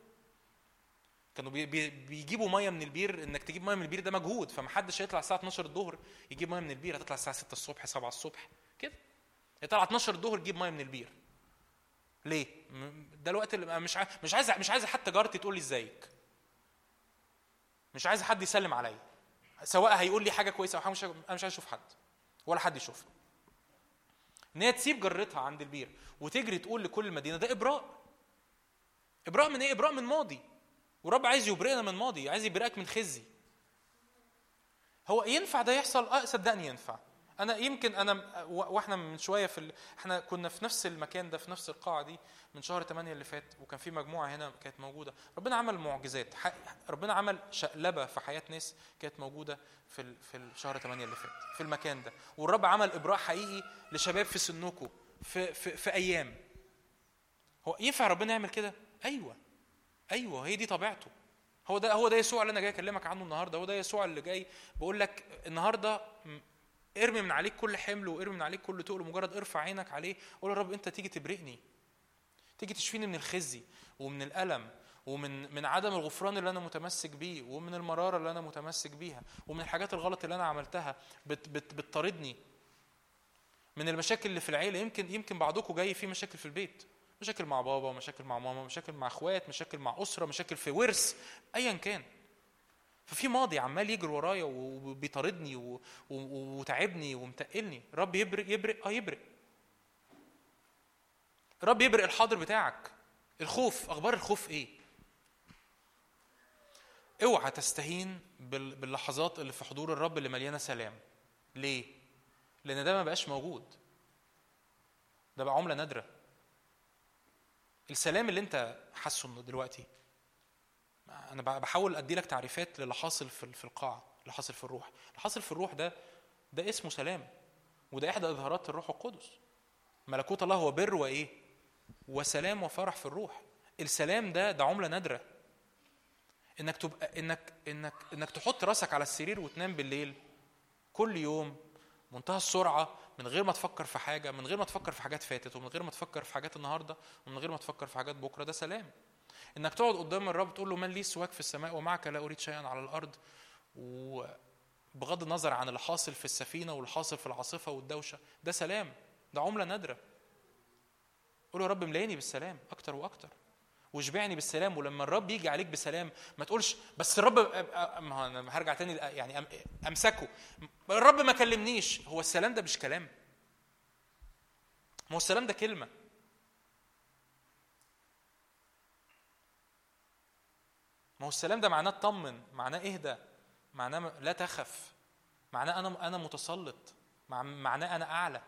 كانوا بي بيجيبوا ميه من البير، انك تجيب ميه من البير ده مجهود، فما حدش هيطلع الساعه اتناشر الظهر يجيب ميه من البير، هتطلع الساعه ستة الصبح، سبعة الصبح كده، هيطلع اتناشر الظهر يجيب ميه من البير. ليه؟ ده الوقت اللي مش عايز مش عايز مش عايز حتى جارتي تقول لي ازيك، مش عايز حد يسلم عليا، سواء هيقول لي حاجه كويسه او حاجه مش، انا مش عايز اشوف حد ولا حد يشوفني. ان هي تسيب جرتها عند البير وتجري تقول لكل المدينه، ده ابراء. ابراء من ايه؟ ابراء من ماضي. ورب عايز يبرئنا من ماضي، عايز يبرئك من خزي. هو ينفع ده يحصل؟ اه صدقني ينفع. انا يمكن انا واحنا من شويه في ال... احنا كنا في نفس المكان ده في نفس القاعه دي من شهر ثمانية اللي فات، وكان في مجموعه هنا كانت موجوده. ربنا عمل معجزات، ربنا عمل شقلبه في حياه ناس كانت موجوده في ال... في شهر ثمانية اللي فات في المكان ده. والرب عمل ابراء حقيقي لشباب في سنكم في... في في ايام. هو ينفع ربنا يعمل كده؟ ايوه ايوه هي دي طبيعته. هو ده هو ده يسوع اللي انا جاي اكلمك عنه النهارده. هو ده يسوع اللي جاي بقول لك النهارده ارمي من عليك كل حمل وارمي من عليك كل تقل، مجرد ارفع عينك عليه قول يا رب انت تيجي تبرئني، تيجي تشفيني من الخزي ومن الالم ومن من عدم الغفران اللي انا متمسك بيه، ومن المراره اللي انا متمسك بيها، ومن الحاجات الغلط اللي انا عملتها بت بت بتطاردني، من المشاكل اللي في العيله. يمكن يمكن بعضكم جاي فيه مشاكل في البيت، مشاكل مع بابا ومشاكل مع ماما، مشاكل مع اخوات، مشاكل مع اسره، مشاكل في ورث ايا كان. ففي ماضي عمال يجري ورايا وبيطاردني وتعبني ومتقلني. رب يبرئ يبرئ اه يبرئ رب يبرئ الحاضر بتاعك. الخوف، اخبار الخوف ايه؟ اوعى تستهين باللحظات اللي في حضور الرب اللي مليانه سلام. ليه؟ لان ده ما بقاش موجود، ده بقى عمله نادره. السلام اللي انت حاسه دلوقتي، انا بحاول ادي لك تعريفات للي حاصل في القاعه، اللي حاصل في الروح. اللي حاصل في الروح ده ده اسمه سلام، وده احدى اظهارات الروح القدس. ملكوت الله هو بر وايه وسلام وفرح في الروح. السلام ده ده عمله نادره، انك تبقى انك انك انك تحط راسك على السرير وتنام بالليل كل يوم منتهى السرعه، من غير ما تفكر في حاجه، من غير ما تفكر في حاجات فاتت، ومن غير ما تفكر في حاجات النهارده، ومن غير ما تفكر في حاجات بكره. ده سلام. انك تقعد قدام الرب تقول له من لي سواك في السماء ومعك لا اريد شيئا على الارض، وبغض النظر عن اللي حاصل في السفينه واللي حاصل في العاصفه والدوشه. ده سلام، ده عمله نادره. قول له يا رب ملاني بالسلام اكتر واكتر، واشبعني بالسلام. ولما الرب يجي عليك بسلام ما تقولش بس الرب انا هرجع تاني يعني امسكه، الرب ما كلمنيش. هو السلام ده مش كلام، هو السلام ده كلمه. ما هو السلام ده معناه اطمن، معناه اهدى، معناه لا تخف، معناه انا انا متسلط، معناه انا اعلى.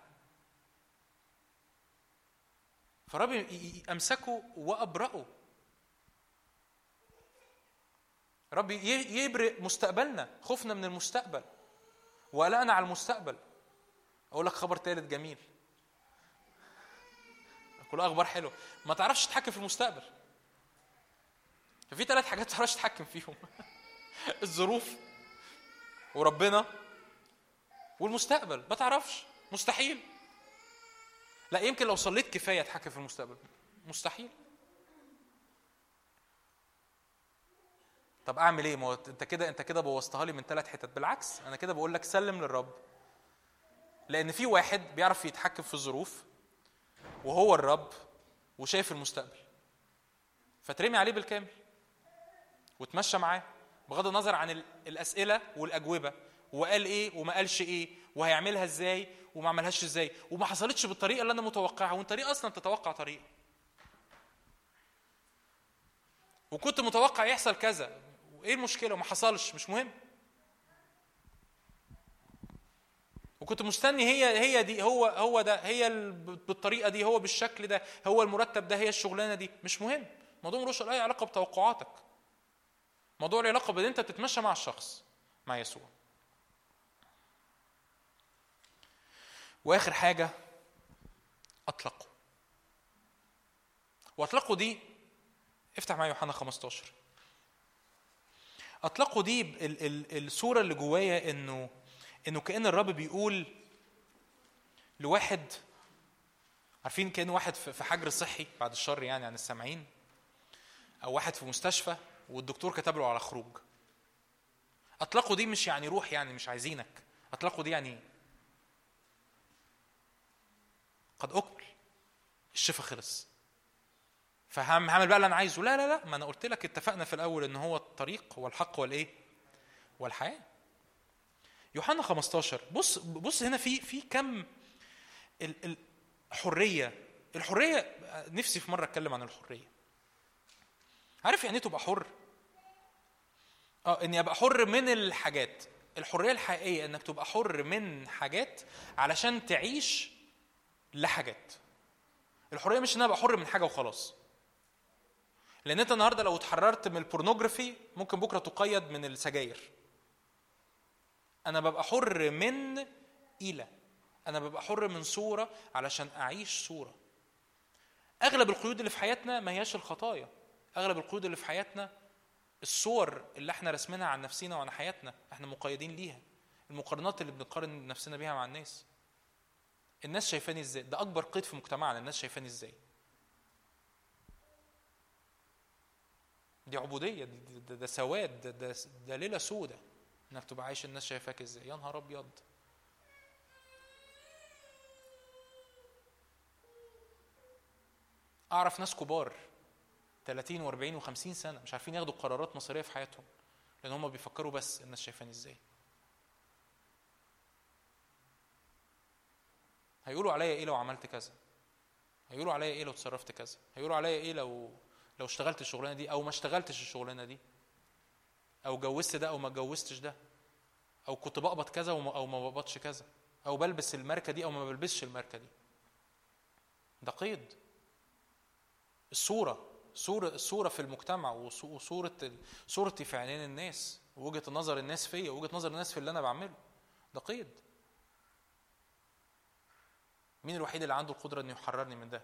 فرب امسكه وابرئه. رب يبرئ مستقبلنا، خوفنا من المستقبل وقلقنا على المستقبل. اقول لك خبر ثالث جميل، كل اخبار حلو. ما تعرفش تتحكم في المستقبل. ففي ثلاث حاجات تعرفش تتحكم فيهم الظروف وربنا والمستقبل. ما تعرفش، مستحيل. لا يمكن لو صليت كفايه تتحكم في المستقبل، مستحيل. طب اعمل ايه؟ ما انت كده انت كده بوظتها لي من ثلاث حتت. بالعكس انا كده بقول لك سلم للرب، لان في واحد بيعرف يتحكم في الظروف وهو الرب وشايف المستقبل، فترمي عليه بالكامل وتمشى معاه بغض النظر عن الاسئله والاجوبه، وقال ايه وما قالش ايه، وهيعملها ازاي وما عملهاش ازاي، وما حصلتش بالطريقه اللي انا متوقعها. وانت ليه اصلا تتوقع طريقه؟ وكنت متوقع يحصل كذا، وايه المشكله وما حصلش؟ مش مهم. وكنت مستني هي هي دي هو هو ده هي بالطريقه دي، هو بالشكل ده، هو المرتب ده، هي الشغلانه دي. مش مهم. موضوع ملوش اي علاقه بتوقعاتك. موضوع له علاقه بان انت بتتمشى مع الشخص، مع يسوع. واخر حاجه اطلقوا. واطلقوا دي افتح معايا يوحنا خمستاشر. اطلقوا دي ال ال الصوره اللي جوايا انه انه كأن الرب بيقول لواحد، عارفين كأن واحد في حجر صحي بعد الشر يعني عن السامعين، او واحد في مستشفى والدكتور كتب له على خروج. اطلقوا دي مش يعني روح يعني مش عايزينك، اطلقوا دي يعني قد اكمل الشفاء خلص، فهم هعمل بقى اللي انا عايزه. لا لا لا، ما انا قلت لك اتفقنا في الاول ان هو الطريق والحق والايه والحياه. يوحنا خمستاشر، بص بص هنا في في كم الحريه. الحريه نفسي في مره اتكلم عن الحريه. عارف يعني ايه تبقى حر؟ اه اني ابقى حر من الحاجات. الحرية الحقيقية انك تبقى حر من حاجات علشان تعيش لحاجات. الحرية مش ان انا ابقى حر من حاجة وخلاص. لان انت النهاردة لو اتحررت من البورنوجرافي ممكن بكرة تقيد من السجاير. انا ببقى حر من إيلة، انا ببقى حر من صورة علشان اعيش صورة. اغلب القيود اللي في حياتنا ما هياش الخطايا، اغلب القيود اللي في حياتنا الصور اللي احنا رسمينها عن نفسينا وعن حياتنا، احنا مقيدين ليها. المقارنات اللي بنقارن نفسنا بيها مع الناس، الناس شايفاني ازاي، ده اكبر قيد في مجتمعنا، الناس شايفاني ازاي. دي عبودية، ده, ده سواد، ده, ده, ده ليلة سودة انك تبقى عايش الناس شايفاك ازاي. يا نهار ابيض. اعرف ناس كبار ثلاثين واربعين وخمسين سنة مش عارفين ياخدوا قرارات مصيرية في حياتهم لان هم بيفكروا بس الناس شايفاني ازاي، هيقولوا عليا ايه لو عملت كذا، هيقولوا عليا ايه لو تصرفت كذا، هيقولوا عليا ايه لو لو اشتغلت الشغلانة دي او ما اشتغلتش الشغلانة دي، او جوزت ده او ما جوزتش ده، او كنت بقبض كذا او ما بقبضش كذا، او بلبس الماركة دي او ما بلبسش الماركة دي. ده قيد. الصورة صورة الصورة في المجتمع وصورة صورتي في عينين الناس ووجهة نظر الناس فيا ووجهة نظر الناس في اللي انا بعمله، ده قيد. مين الوحيد اللي عنده القدرة انه يحررني من ده؟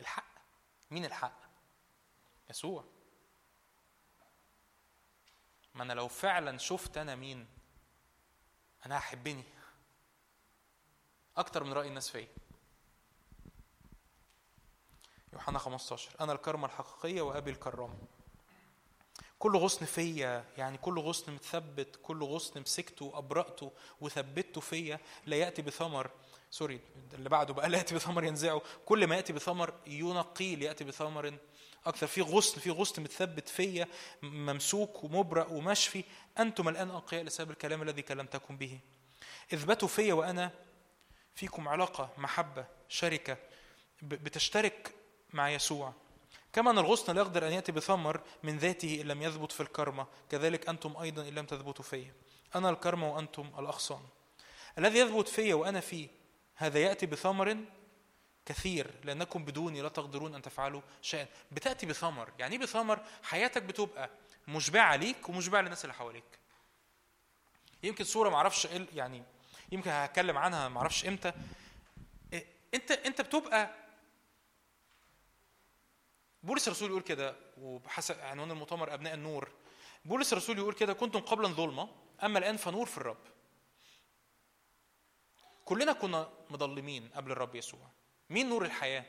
الحق. مين الحق؟ يسوع. ما انا لو فعلا شفت انا مين، انا هحبني اكتر من رأي الناس فيا. يوحنا خمستاشر، انا الكرمة الحقيقية وابي الكرامة. كل غصن فيا، يعني كل غصن متثبت، كل غصن مسكته وابرأته وثبته فيا لا ياتي بثمر، سوري اللي بعده بقى، لا ياتي بثمر ينزعه، كل ما ياتي بثمر ينقيل، ياتي بثمر اكثر. في غصن في غصن متثبت فيا، ممسوك ومبرأ ومشفي. انتم الان اقياء لسبب الكلام الذي كلمتكم به. اثبتوا فيا وانا فيكم. علاقة، محبة، شركة، بتشترك مع يسوع. كما أن الغصن لا يقدر أن يأتي بثمر من ذاته إن لم يثبت في الكرمة، كذلك أنتم أيضا إن لم تثبتوا فيه. أنا الكرمة وأنتم الأغصان. الذي يثبت فيه وأنا فيه هذا يأتي بثمر كثير، لأنكم بدوني لا تقدرون أن تفعلوا شيئا. بتأتي بثمر، يعني بثمر حياتك بتبقى مشبعة ليك ومشبعة للناس اللي حواليك. يمكن صورة معرفش، يعني يمكن هتكلم عنها معرفش إمتى. أنت أنت بتبقى، بولس الرسول يقول كده، وبحسب عنوان المؤتمر أبناء النور، بولس الرسول يقول كده، كنتم قبلا ظلمة أما الآن فنور في الرب. كلنا كنا مظلمين قبل الرب يسوع. مين نور الحياة؟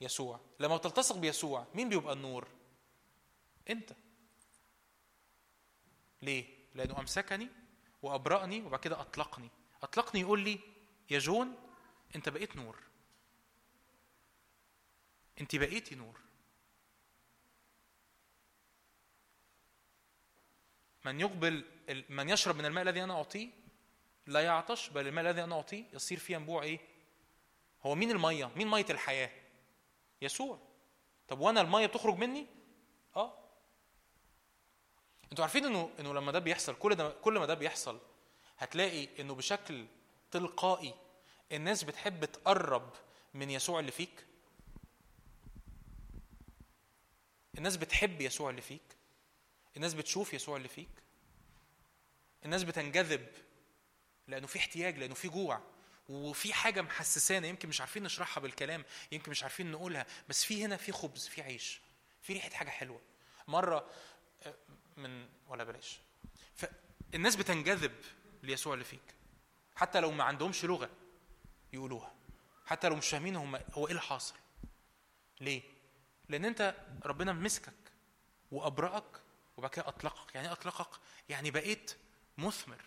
يسوع. لما تلتصق بيسوع مين بيبقى النور؟ أنت. ليه؟ لأنه أمسكني وأبرأني وبعد كده أطلقني أطلقني يقول لي يا جون أنت بقيت نور، انت بقيتي نور. من يقبل من يشرب من الماء الذي انا اعطيه لا يعطش، بل الماء الذي انا اعطيه يصير فيه ينبوع. ايه هو؟ مين الميه؟ مين ميه الحياه؟ يسوع. طب وانا الميه بتخرج مني؟ اه انتوا عارفين انه انه لما ده بيحصل، كل ده كل ما ده بيحصل هتلاقي انه بشكل تلقائي الناس بتحب تقرب من يسوع اللي فيك. الناس بتحب يسوع اللي فيك، الناس بتشوف يسوع اللي فيك، الناس بتنجذب لأنه في احتياج، لأنه في جوع، وفي حاجة محسسانة يمكن مش عارفين نشرحها بالكلام، يمكن مش عارفين نقولها، بس في هنا في خبز، في عيش، في ريحة حاجة حلوة. مرة من ولا بلاش، فالناس بتنجذب ليسوع اللي فيك حتى لو ما عندهمش لغة يقولوها، حتى لو مش فاهمين هم هو ايه الحاصل. ليه؟ لأن أنت ربنا مسكك وأبرأك وبعد كده أطلقك. يعني أطلقك يعني بقيت مثمر،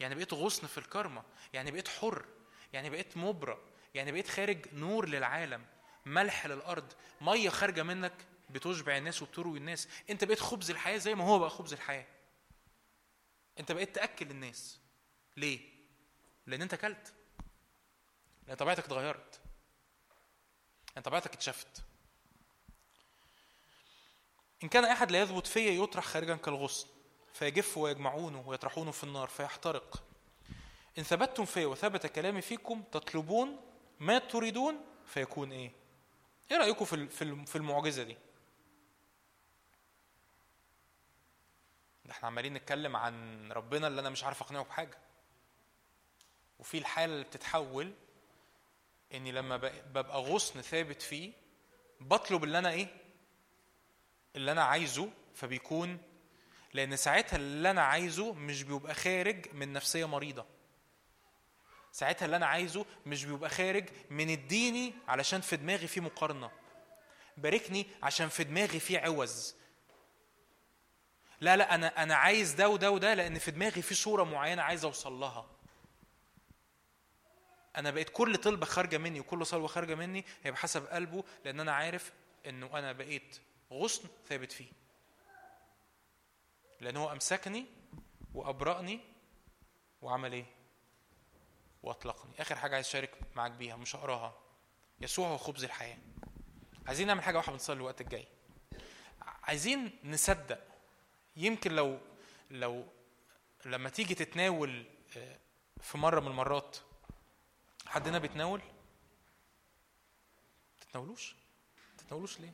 يعني بقيت غصن في الكرمة، يعني بقيت حر، يعني بقيت مبرأ، يعني بقيت خارج نور للعالم، ملح للأرض، مية خارجة منك بتشبع الناس وبتروي الناس. أنت بقيت خبز الحياة زي ما هو بقى خبز الحياة. أنت بقيت تأكل الناس. ليه؟ لأن أنت أكلت، لأن طبيعتك اتغيرت، لأن طبيعتك اتشفت. إن كان أحد لا يثبت فيا يطرح خارجا كالغصن، فيجفوا ويجمعونه ويطرحونه في النار فيحترق. إن ثبتتم في وثبت كلامي فيكم تطلبون ما تريدون فيكون إيه؟ إيه رأيكم في المعجزة دي؟ احنا عمالين نتكلم عن ربنا اللي أنا مش عارف أقنعه بحاجة، وفي الحالة اللي بتتحول إني لما ببقى غصن ثابت فيه بطلب اللي أنا إيه؟ اللي أنا عايزه، فبيكون لأن ساعتها اللي أنا عايزه مش بيبقى خارج من نفسية مريضة. ساعتها اللي أنا عايزه مش بيبقى خارج من الديني علشان في دماغي فيه مقارنة. باركني عشان في دماغي فيه عوز. لا لا أنا أنا عايز ده وده وده لأن في دماغي فيه صورة معينة عايز أوصل لها. أنا بقيت كل طلبة خارجة مني وكل صلوة خارجة مني هي بحسب قلبه، لأن أنا عارف إنه أنا بقيت غصن ثابت فيه، لأنه أمسكني وأبرأني وعمل إيه؟ وأطلقني. آخر حاجة عايز أشارك معاك بيها مش هقراها. يسوع هو خبز الحياة. عايزين نعمل حاجة واحدة نصلي الوقت الجاي. عايزين نصدق. يمكن لو لو لما تيجي تتناول في مرة من المرات، حدنا بيتناول؟ تتناولوش؟ تتناولوش ليه؟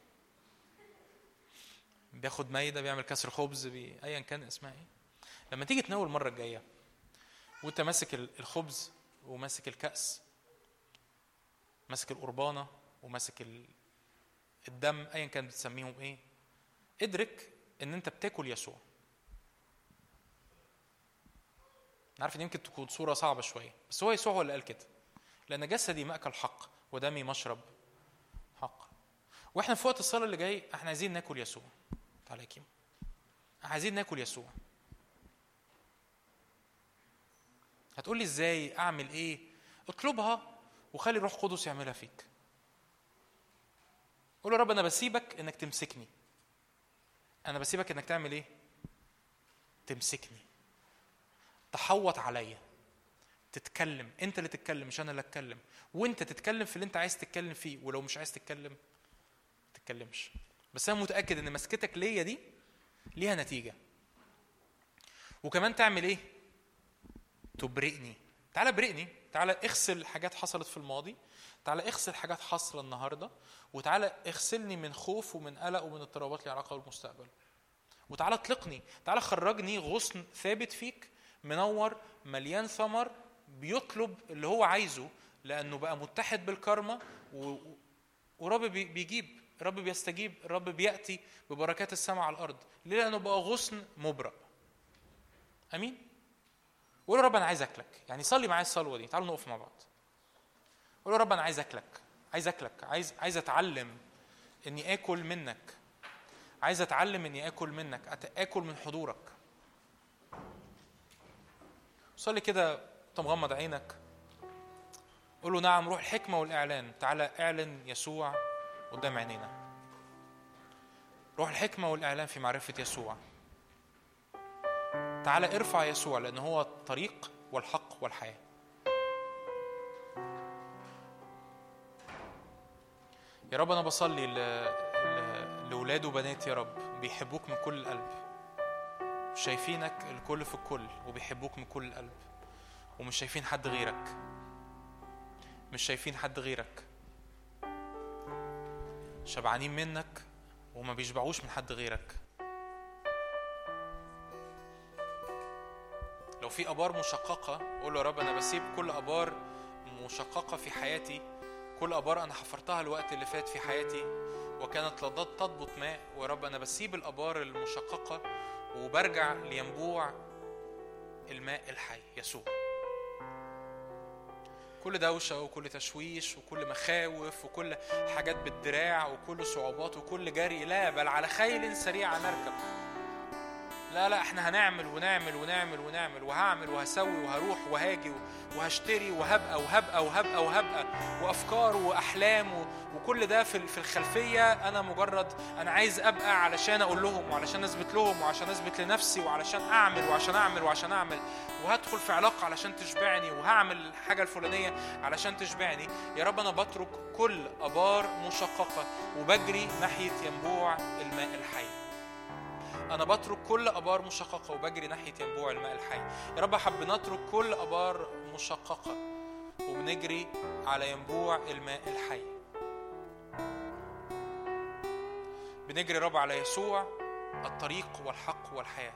بياخد مايدة بيعمل كسر خبز بي... أيا كان اسمها إيه. لما تيجي تناول مرة الجاية وانت ماسك الخبز وماسك الكأس، ماسك القربانة وماسك الدم، أيا كان بتسميهم إيه، ادرك إن أنت بتاكل يسوع. نعرف إن يمكن تكون صورة صعبة شوية، بس هو يسوع هو اللي قال كده، لأن جسدي مأكل حق ودمي مشرب حق. وإحنا في وقت الصلاة اللي جاي إحنا عايزين ناكل يسوع. تعالى يا كيمو، عايزين ناكل يسوع. هتقولي إزاي؟ أعمل إيه؟ اطلبها وخلي الروح القدس يعملها فيك. قول له رب أنا بسيبك إنك تمسكني، أنا بسيبك إنك تعمل إيه؟ تمسكني، تحوط عليا، تتكلم. أنت اللي تتكلم مش أنا اللي أتكلم، وأنت تتكلم في اللي أنت عايز تتكلم فيه، ولو مش عايز تتكلم تتكلمش. بس أنا متأكد إن مسكتك ليا دي ليها نتيجة. وكمان تعمل إيه؟ تبرئني. تعالى برئني، تعالى اغسل حاجات حصلت في الماضي، تعالى اغسل حاجات حصل النهاردة، وتعالى اغسلني من خوف ومن قلق ومن اضطرابات اللي علاقة بالمستقبل، وتعالى اطلقني، تعالى خرجني غصن ثابت فيك، منور مليان ثمر بيطلب اللي هو عايزه، لأنه بقى متحد بالكرمة. و... ورب بيجيب، رب بيستجيب، رب بيأتي ببركات السماء على الأرض. ليه؟ لأنه بقى غصن مبرأ. أمين؟ قول له رب أنا عايز أكلك. يعني صلي معايا الصلوة دي، تعالوا نقف مع بعض. قول له رب أنا عايز أكلك، عايز أكلك، عايز عايز أتعلم إني آكل منك، عايز أتعلم إني آكل منك، آكل من حضورك. صلي كده تغمض عينك، قول له نعم روح الحكمة والإعلان، تعالى اعلن يسوع قدام عينينا. روح الحكمة والإعلان في معرفة يسوع. تعالى ارفع يسوع، لأنه هو الطريق والحق والحياة. يا رب أنا بصلي لأولاد وبنات يا رب بيحبوك من كل القلب، مش شايفينك الكل في الكل، وبيحبوك من كل القلب، ومش شايفين حد غيرك، مش شايفين حد غيرك، شبعانين منك وما بيشبعوش من حد غيرك. لو في أبار مشققة قول له رب أنا بسيب كل أبار مشققة في حياتي، كل أبار أنا حفرتها الوقت اللي فات في حياتي وكانت لضد تضبط ماء، ورب أنا بسيب الأبار المشققة وبرجع لينبوع الماء الحي يسوع. كل دوشة وكل تشويش وكل مخاوف وكل حاجات بالدراع وكل صعوبات وكل جري، لا بل على خيل سريعة نركب. لا لا احنا هنعمل ونعمل ونعمل ونعمل وهعمل وهسوي وهروح وهاجي وهشتري وهبقى وهبقى وهبقى وهبقى وافكار واحلام وكل ده في الخلفيه. انا مجرد انا عايز ابقى علشان اقول لهم وعلشان اثبت لهم وعشان اثبت لنفسي وعلشان اعمل وعشان اعمل وعشان اعمل وهدخل في علاقه علشان تشبعني وهعمل الحاجه الفلانيه علشان تشبعني. يا رب انا بترك كل ابار مشققه وبجري ناحيه ينبوع الماء الحي. أنا بترك كل أبار مشققة وبجري ناحية ينبوع الماء الحي. يا رب حب نترك كل أبار مشققة وبنجري على ينبوع الماء الحي. بنجري رب على يسوع الطريق والحق والحياة.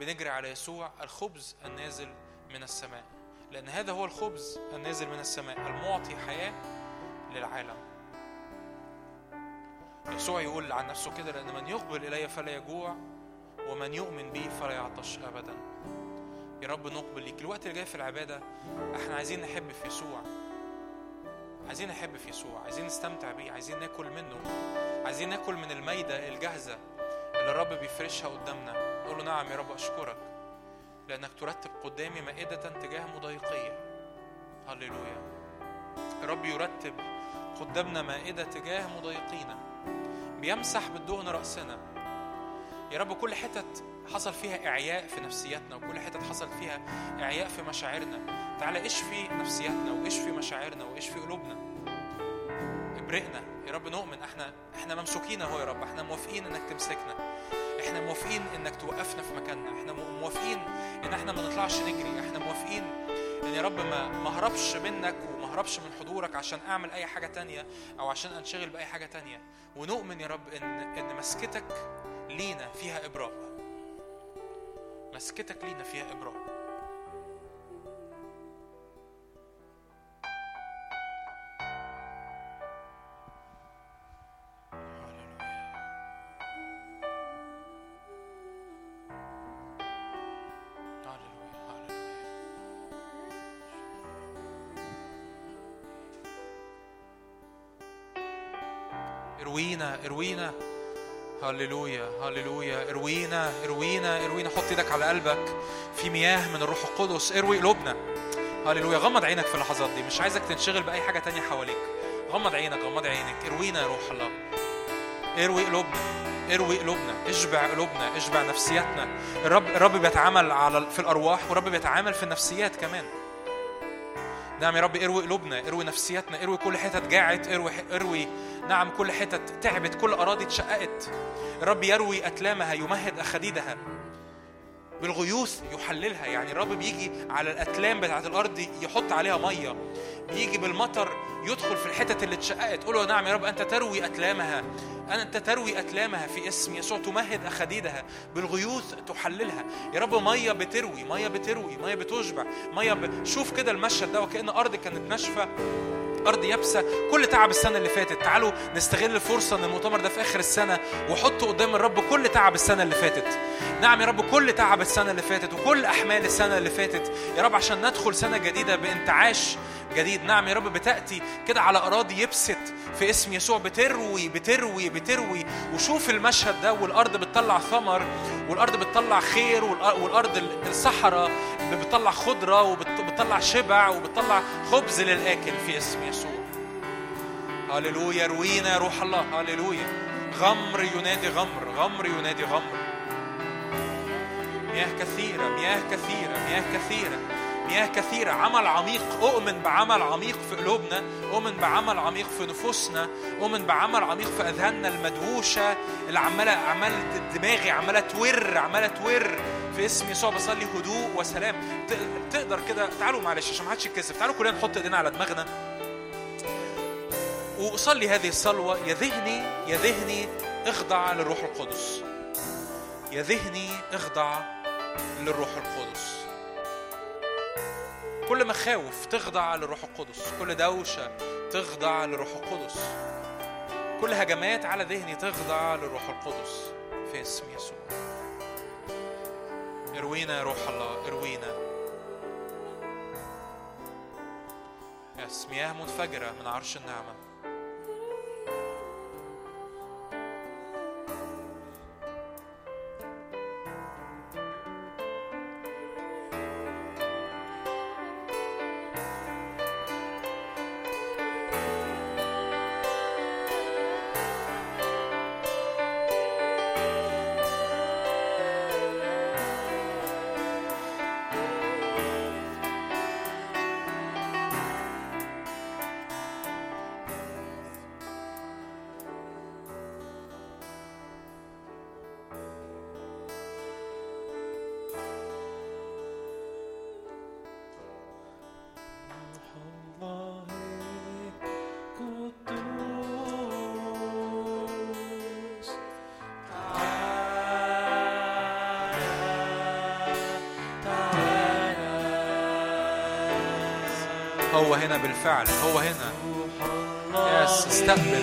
بنجري على يسوع الخبز النازل من السماء، لأن هذا هو الخبز النازل من السماء المعطي حياة للعالم. يسوع يقول عن نفسه كده: لأن من يقبل إلي فلا يجوع، ومن يؤمن بي فلا يعطش أبدا. يا رب نقبل ليك. الوقت اللي جاي في العبادة احنا عايزين نحب في يسوع، عايزين نحب في يسوع، عايزين نستمتع بيه، عايزين ناكل منه، عايزين ناكل من الميدة الجاهزة اللي الرب بيفرشها قدامنا. نقول له: نعم يا رب أشكرك لأنك ترتب قدامي مائدة تجاه مضايقية. هللويا. الرب يرتب قدامنا مائدة تجاه مضايقينا، بيمسح بالدهن رأسنا. يا رب كل حتة حصل فيها إعياء في نفسياتنا، وكل حتة حصل فيها إعياء في مشاعرنا، تعالى اشفي نفسياتنا واشفي مشاعرنا واشفي قلوبنا، ابرئنا. يا رب نؤمن احنا احنا ممسوكين اهو. يا رب احنا موافقين انك تمسكنا، احنا موافقين انك توقفنا في مكاننا، احنا موافقين ان احنا ما نطلعش نجري، احنا موافقين ان يا رب ما هربش منك وما هربش من حضورك عشان اعمل اي حاجه تانية او عشان انشغل باي حاجه تانية. ونؤمن يا رب ان ان مسكتك لينا فيها ابراء، مسكتك لينا فيها ابراء. اروينا اروينا هللويا هللويا اروينا اروينا اروينا. حط ايدك على قلبك في مياه من الروح القدس، اروي قلوبنا. هللويا. غمض عينك في اللحظات دي، مش عايزك تنشغل باي حاجه تانية حواليك. غمض عينك، غمض عينك. اروينا يا روح الله، اروي قلوبنا، اروي قلوبنا، اشبع قلوبنا، اشبع نفسياتنا. الرب الرب بيتعامل على في الارواح، والرب بيتعامل في النفسيات كمان. نعم يا رب اروي قلوبنا، اروي نفسياتنا، اروي كل حتة جاعت، اروي اروي نعم كل حتة تعبت، كل أراضي اتشققت. الرب يروي أتلامها، يمهد أخديدها بالغيوث يحللها. يعني الرب بيجي على الأتلام بتاعت الأرض يحط عليها مية، بيجي بالمطر يدخل في الحتة اللي اتشققت. قوله: نعم يا رب أنت تروي أتلامها، أنت تروي أتلامها في اسم يسوع، تمهد أخديدها بالغيوث تحللها. يا رب مية بتروي، مية بتروي، مية بتشبع، مية ب... شوف كده المشهد ده، وكأن أرض كانت ناشفة، أرض يابسة، كل تعب السنة اللي فاتت. تعالوا نستغل الفرصة إن المؤتمر ده في آخر السنة، وحطوا قدام الرب كل تعب السنة اللي فاتت. نعم يا رب كل تعب السنة اللي فاتت وكل أحمال السنة اللي فاتت يا رب، عشان ندخل سنة جديدة بانتعاش جديد. نعم يا رب بتأتي كده على أراضي يبست في اسم يسوع، بتروي بتروي بتروي. وشوف المشهد ده، والأرض بتطلع ثمر، والأرض بتطلع خير، والأرض الصحراء بتطلع خضرة، وبتطلع شبع، وبتطلع خبز للآكل في اسم يسوع. هللويا. روينا يا روح الله. هللويا. غمر ينادي غمر، غمر ينادي غمر. مياه كثيرة، مياه كثيرة، مياه كثيرة، مياه كثيرة. عمل عميق. أؤمن بعمل عميق في قلوبنا، أؤمن بعمل عميق في نفوسنا، أؤمن بعمل عميق في أذهاننا المدهوشة اللي عمالة عمالة دماغي عمالة تور عمالة تور في اسم يسوع. بصلي هدوء وسلام. تقدر كده تعالوا معلش عشان ما حدش يتكسف، تعالوا كلنا نحط ايدينا على دماغنا وأصلي هذه الصلوة: يا ذهني يا ذهني اخضع للروح القدس، يا ذهني اخضع للروح القدس. كل مخاوف تخضع للروح القدس، كل دوشة تخضع للروح القدس، كل هجمات على ذهني تخضع للروح القدس في اسم يسوع. اروينا يا روح الله، اروينا. يا مياه منفجرة من عرش النعمة. هو هنا بالفعل، هو هنا. يس استقبل.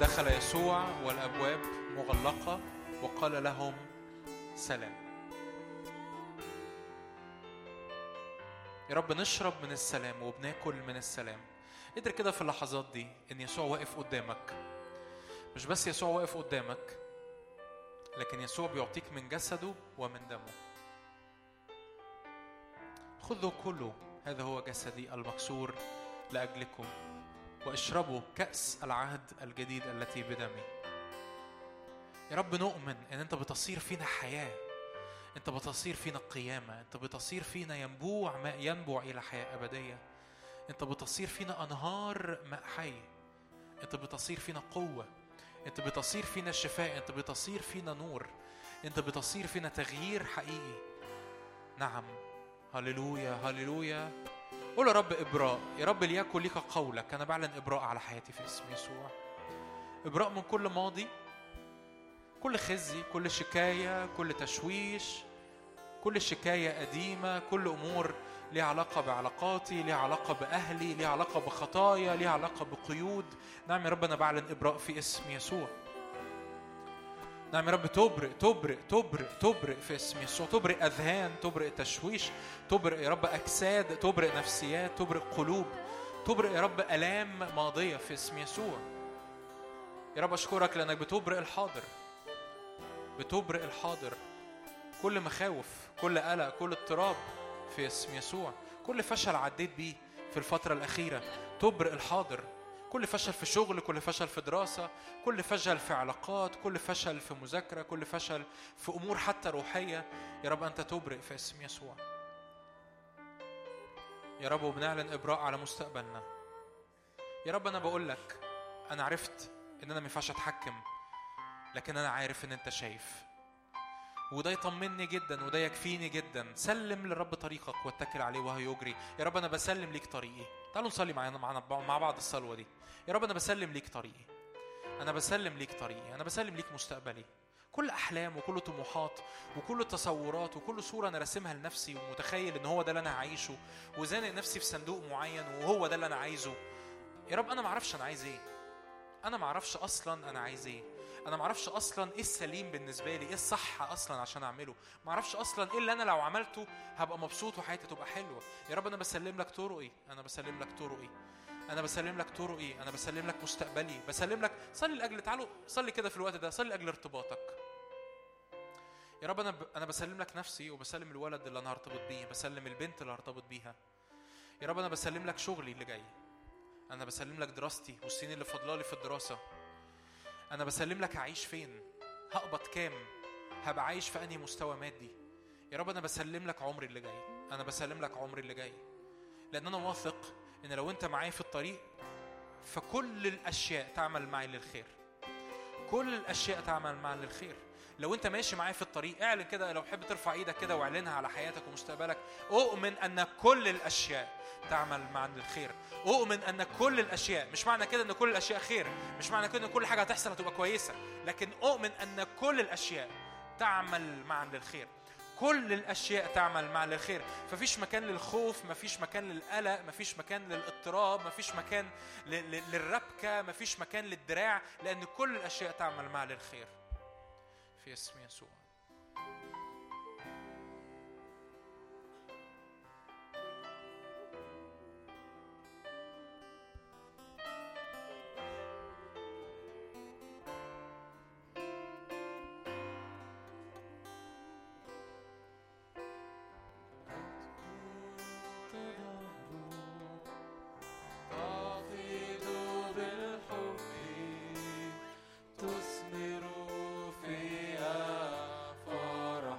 دخل يسوع والأبواب مغلقة وقال لهم سلام. يا رب نشرب من السلام وبناكل من السلام. قدر كده في اللحظات دي إن يسوع واقف قدامك، مش بس يسوع واقف قدامك، لكن يسوع بيعطيك من جسده ومن دمه. خذوا كله، هذا هو جسدي المكسور لأجلكم، واشربوا كأس العهد الجديد التي بدمي. يا رب نؤمن ان انت بتصير فينا حياة، انت بتصير فينا قيامة، انت بتصير فينا ينبوع ماء ينبوع الى حياة ابدية، انت بتصير فينا انهار ماء حي، انت بتصير فينا قوة، انت بتصير فينا شفاء، انت بتصير فينا نور، انت بتصير فينا تغيير حقيقي. نعم، هللويا هللويا. قول يا رب إبراء، يا رب ليكن ليك قولك. أنا بعلن إبراء على حياتي في اسم يسوع، إبراء من كل ماضي، كل خزي، كل شكاية، كل تشويش، كل شكاية قديمة، كل أمور ليها علاقة بعلاقاتي، ليها علاقة بأهلي، ليها علاقة بخطايا، ليها علاقة بقيود. نعم يا رب أنا بعلن إبراء في اسم يسوع. نعم يا رب تبرئ تبرئ تبرئ تبرئ في اسم يسوع، تبرئ أذهان، تبرئ تشويش، تبرئ يا رب أجساد، تبرئ نفسيات، تبرئ قلوب، تبرئ يا رب آلام ماضية في اسم يسوع. يا رب أشكرك لأنك بتبرئ الحاضر، بتبرئ الحاضر، كل مخاوف، كل قلق، كل اضطراب في اسم يسوع، كل فشل عديت بيه في الفترة الأخيرة تبرئ الحاضر، كل فشل في شغل، كل فشل في دراسة، كل فشل في علاقات، كل فشل في مذاكرة، كل فشل في أمور حتى روحية، يا رب أنت تبرئ في اسم يسوع. يا رب وبنعلن إبراء على مستقبلنا. يا رب أنا بقول لك أنا عرفت إن أنا مينفعش أتحكم، لكن أنا عارف إن أنت شايف، وده يطمني جدا وده يكفيني جدا. سلم للرب طريقك واتكل عليه وهيجري. يا رب أنا بسلم ليك طريقي. تعالوا نصلي معنا مع بعض الصلوة دي. يا رب أنا بسلم ليك طريقي، أنا بسلم ليك طريقي، أنا بسلم ليك مستقبلي، كل أحلام وكل طموحات وكل تصورات وكل صورة أنا رسمها لنفسي ومتخيل إن هو ده اللي أنا هعيشه، وزانق نفسي في صندوق معين وهو ده اللي أنا عايزه. يا رب أنا معرفش أنا عايز إيه، أنا معرفش أصلا أنا عايز إيه، أنا معرفش أصلا إيه السليم بالنسبة لي، إيه الصح أصلا عشان أعمله، معرفش أصلا إيه اللي أنا لو عملته هبقى مبسوط وحياتي تبقى حلوة. يا رب أنا بسلم لك طرقي، أنا بسلم لك طرقي، أنا بسلم لك طرقي، أنا بسلم لك مستقبلي، بسلم لك. صلي لأجل، تعالوا صلي كده في الوقت ده، صلي لأجل ارتباطك. يا رب أنا ب... أنا بسلم لك نفسي، وبسلم الولد اللي أنا هرتبط بيه، بسلم البنت اللي هرتبط بيها. يا رب أنا بسلم لك شغلي اللي جاي، أنا بسلم لك دراستي والسنين اللي فاضلالي في الدراسة، أنا بسلم لك هعيش فين، هقبض كام، هبقى عايش في أنهي مستوى مادي. يا رب أنا بسلم لك عمري اللي جاي، أنا بسلم لك عمري اللي جاي، لأن أنا واثق إن لو أنت معايا في الطريق فكل الأشياء تعمل معي للخير، كل الأشياء تعمل معي للخير. لو انت ماشي معايا في الطريق اعلن كده، لو حب ترفع ايدك كده واعلنها على حياتك ومستقبلك. اؤمن ان كل الاشياء تعمل مع الخير. اؤمن ان كل الاشياء، مش معنى كده ان كل الاشياء خير، مش معنى كده ان كل حاجه هتحصل هتبقى كويسه، لكن اؤمن ان كل الاشياء تعمل مع الخير. كل الاشياء تعمل مع الخير، مفيش مكان للخوف، مفيش مكان للقلق، مفيش مكان للاضطراب، مفيش مكان للربكه، مفيش مكان للدراع، لان كل الاشياء تعمل مع الخير في اسم يسوع. تسمر فيها فرح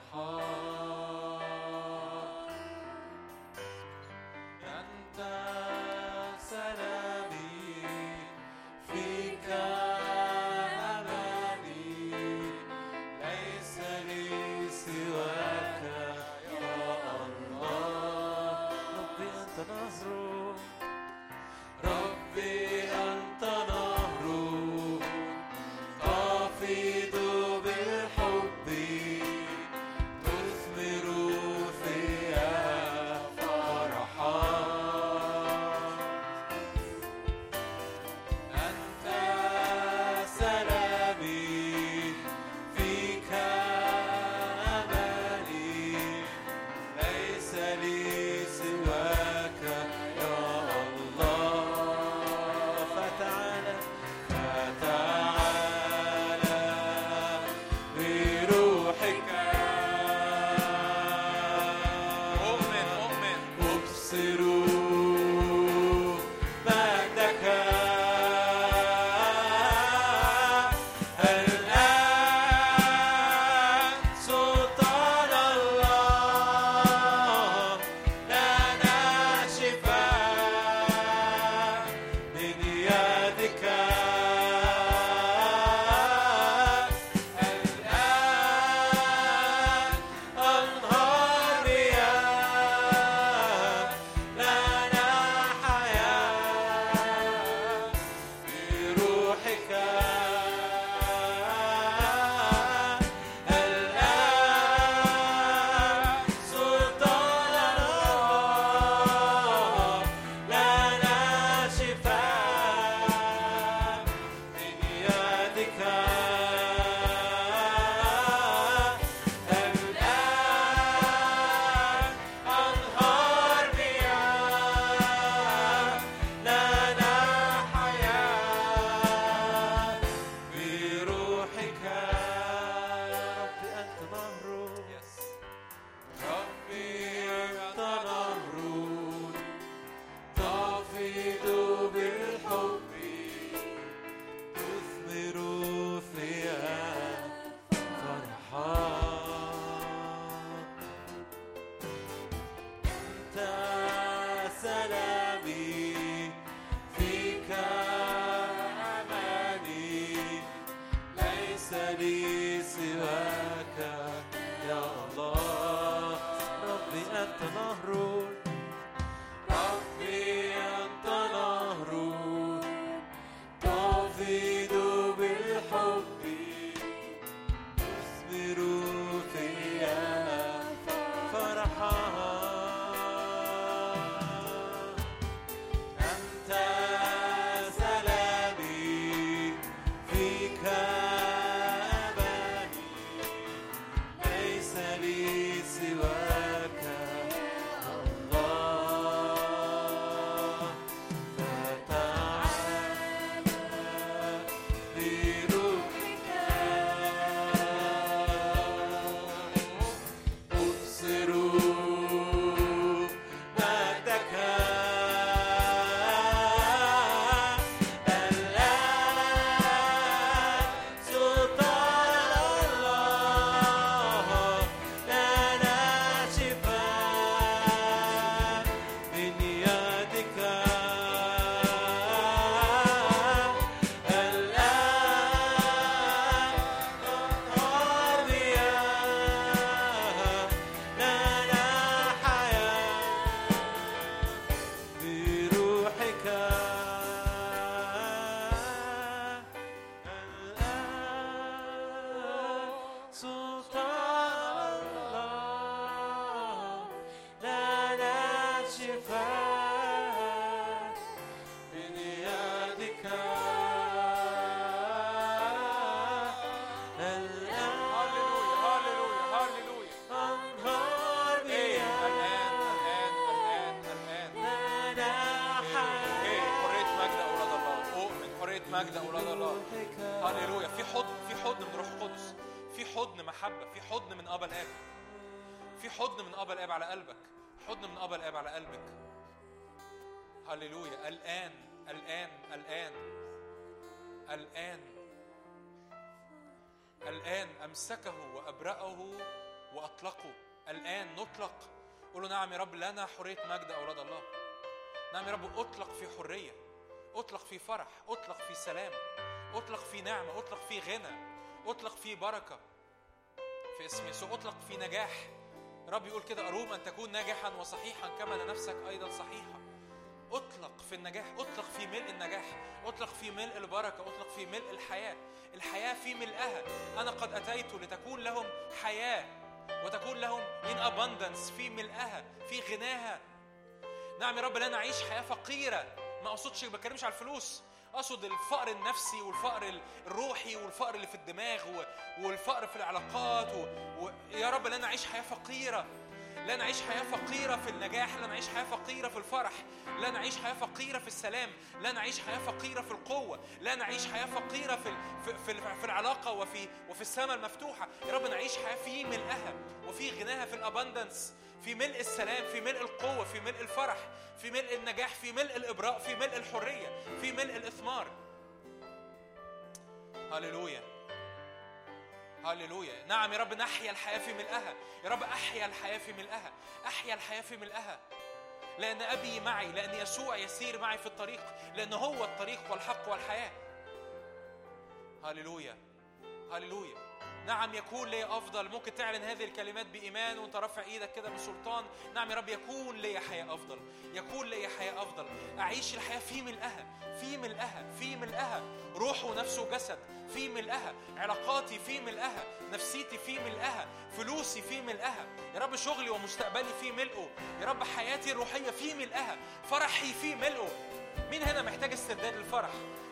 مجد أولاد الله. هللويا. في حضن، في حضن من روح القدس، في حضن محبة، في حضن من أبا الآب، في حضن من أبا الآب على قلبك، حضن من أبا الآب على قلبك. هللويا. الآن الآن الآن الآن الآن أمسكه وأبرأه وأطلقه. الآن نطلق. قولوا نعم يا رب لنا حرية مجد أولاد الله. نعم يا رب أطلق في حرية، أطلق في فرح، أطلق في سلام، أطلق في نعمة، أطلق في غنى، أطلق في بركة في اسم يسوع، أطلق في نجاح. رب يقول كده أروم أن تكون ناجحا وصحيحا كما لنفسك أيضا صحيحة. أطلق في النجاح، أطلق في ملء النجاح، أطلق في ملء البركة، أطلق في ملء الحياة. الحياة في ملئها. أنا قد أتيت لتكون لهم حياة وتكون لهم in abundance، في ملئها، في غناها. نعم يا رب لا نعيش حياة فقيرة. ما أقصدش بكلمش على الفلوس، أقصد الفقر النفسي والفقر الروحي والفقر اللي في الدماغ والفقر في العلاقات و... و... يا رب لا نعيش حياة فقيرة. لا نعيش حياة فقيرة في النجاح، لا نعيش حياة فقيرة في الفرح، لا نعيش حياة فقيرة في السلام، لا نعيش حياة فقيرة في القوة، لا نعيش حياة فقيرة في في في, في العلاقة وفي وفي السماء المفتوحة. يا رب نعيش حياة في ملئها وفي غناها، في الاباندنس، في ملء السلام، في ملء القوة، في ملء الفرح، في ملء النجاح، في ملء الإبراء، في ملء الحرية، في ملء الإثمار. هاليلويا. هللويا. نعم يا رب نحيا الحياة في ملئها. يا رب أحيا الحياة في ملئها، أحيا الحياة في ملئها، لأن أبي معي، لأن يسوع يسير معي في الطريق، لأن هو الطريق والحق والحياة. هللويا. هللويا. نعم يكون لي أفضل. ممكن تعلن هذه الكلمات بإيمان وانت رافع إيدك كده بسلطان. نعم يا رب يكون لي حياة أفضل، يكون لي حياة أفضل، أعيش الحياة في ملئها، في ملئها، في ملئها، روح ونفس وجسد في ملئها، علاقاتي في ملئها، نفسيتي في ملئها، فلوسي في ملئها، يا رب شغلي ومستقبلي في ملئه، يا رب حياتي الروحية في ملئها، فرحي في ملئه. مين هنا محتاج استرداد للفرح؟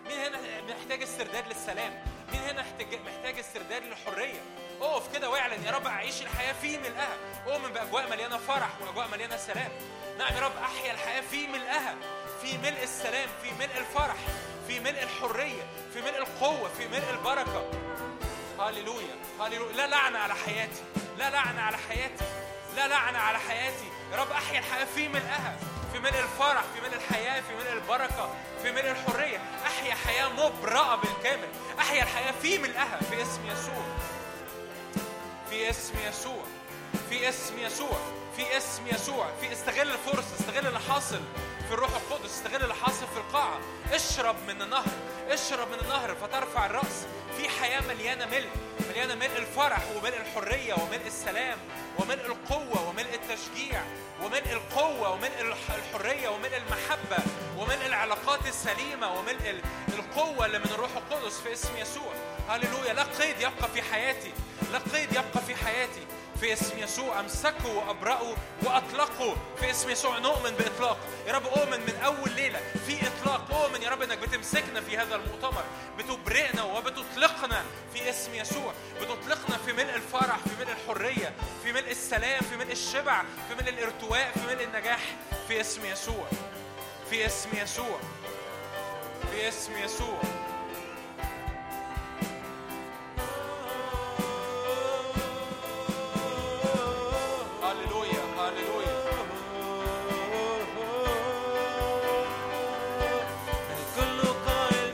مين هنا محتاج استرداد للسلام؟ مين هنا محتاج استرداد للحرية؟ أقف كده واعلن يا رب أعيش الحياة في ملئها، أؤمن بأجواء مليانة فرح وأجواء مليانة سلام. نعم يا رب أحيا الحياة في ملئها، في ملء السلام، في ملء الفرح، في ملء الحرية، في ملء القوة، في ملء البركة. هاليلويا. هاليلويا. لا لعنة على حياتي، لا لعنة على حياتي، لا لعنة على حياتي. يا رب أحيا الحياة في ملئها، في ملء الفرح، في ملء الحياة، في ملء البركة، في ملء الحرية. أحيا حياة مبرأة بالكامل، أحيا الحياة في ملئها، في اسم يسوع، في اسم يسوع، في اسم يسوع، في اسم يسوع. في استغل الفرصة، استغل اللي حاصل في الروح القدس، استغل اللي حاصل في القاعة. اشرب من النهر، اشرب من النهر فترفع الرأس. في حياة مليانة ملء، مليانة ملء الفرح وملء الحرية وملء السلام وملء القوة وملء التشجيع وملء القوة وملء الحرية وملء المحبة وملء العلاقات السليمة وملء القوة اللي من الروح القدس في اسم يسوع. هللويا. لا قيد يبقى في حياتي، لا قيد يبقى في حياتي في اسم يسوع. أمسكه وأبرأه وأطلقه في اسم يسوع. نؤمن بإطلاق. يا رب أؤمن من أول ليلة في إطلاق. أؤمن يا رب أنك بتمسكنا في هذا المؤتمر، بتبرئنا وبتطلقنا في اسم يسوع، بتطلقنا في ملء الفرح، في ملء الحرية، في ملء السلام، في ملء الشبع، في ملء الارتواء، في ملء النجاح في اسم يسوع، في اسم يسوع، في اسم يسوع. هللويا. هللويا. كل قائل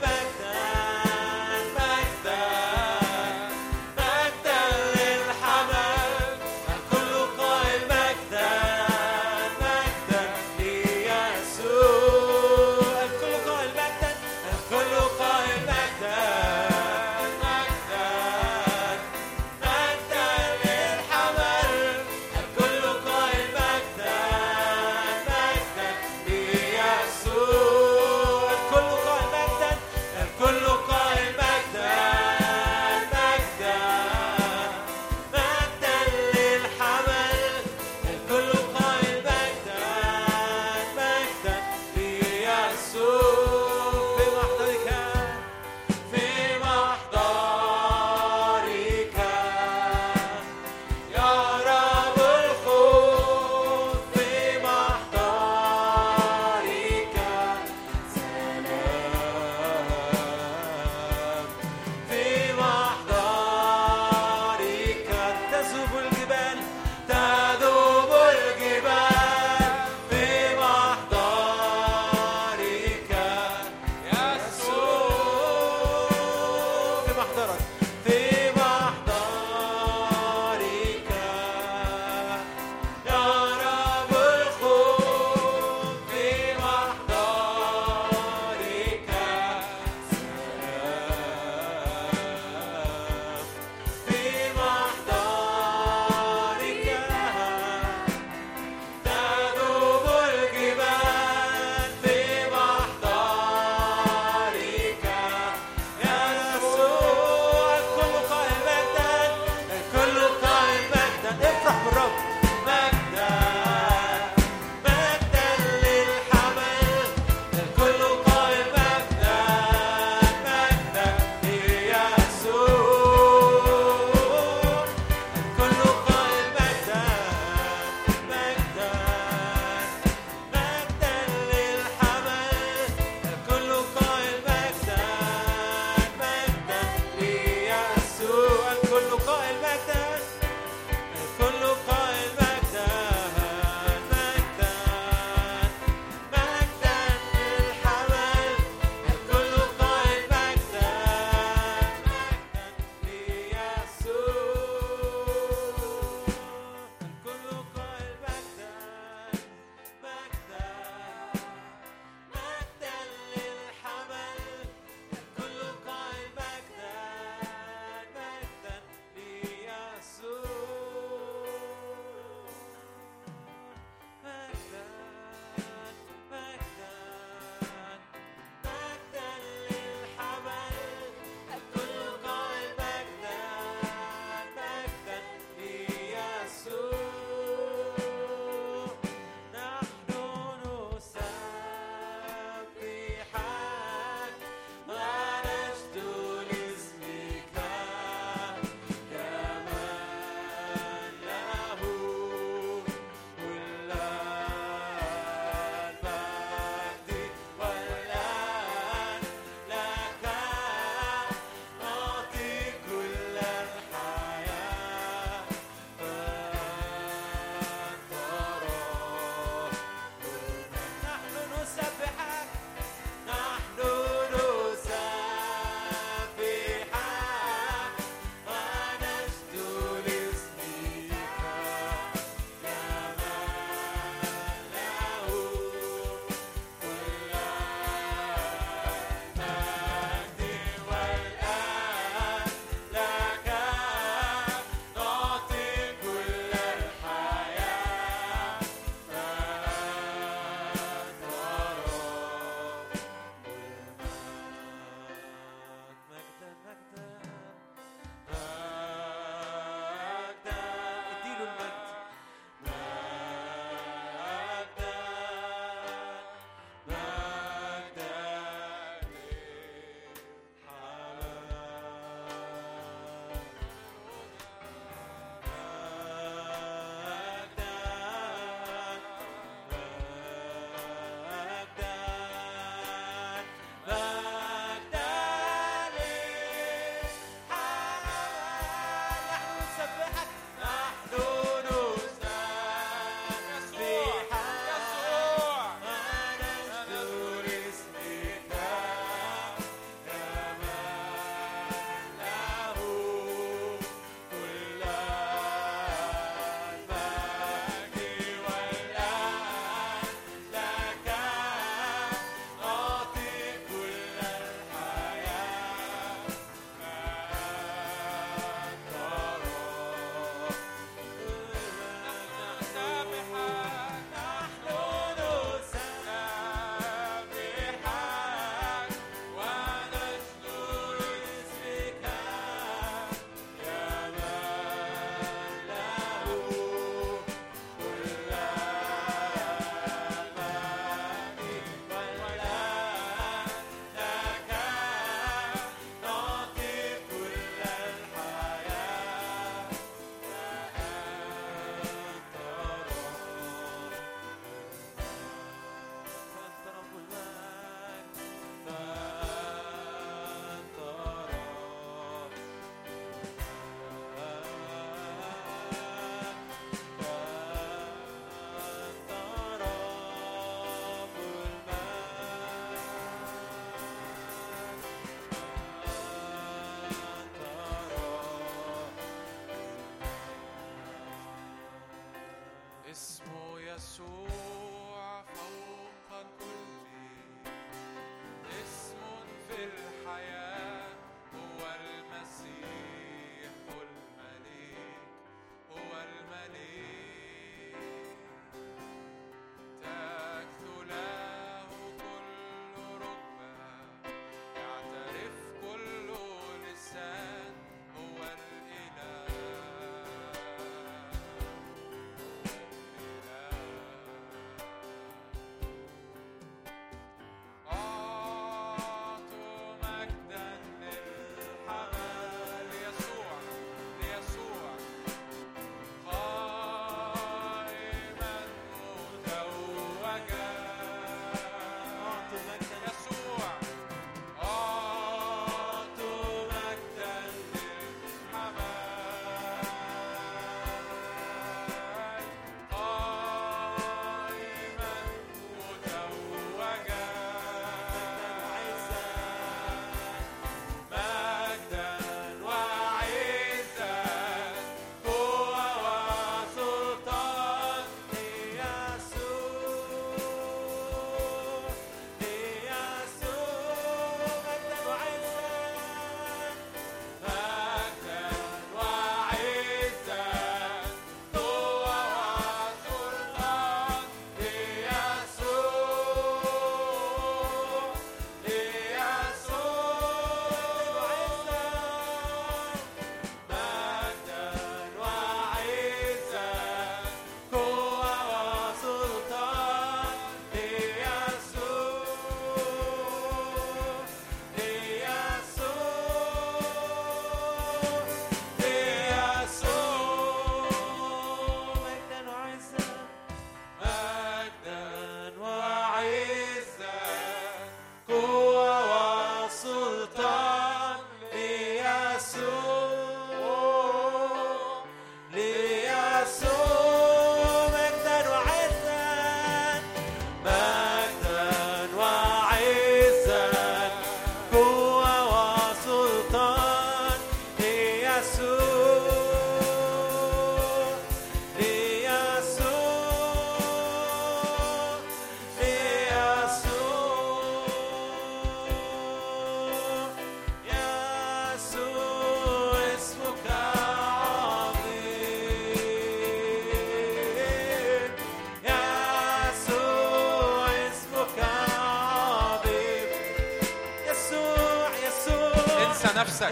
انسى نفسك،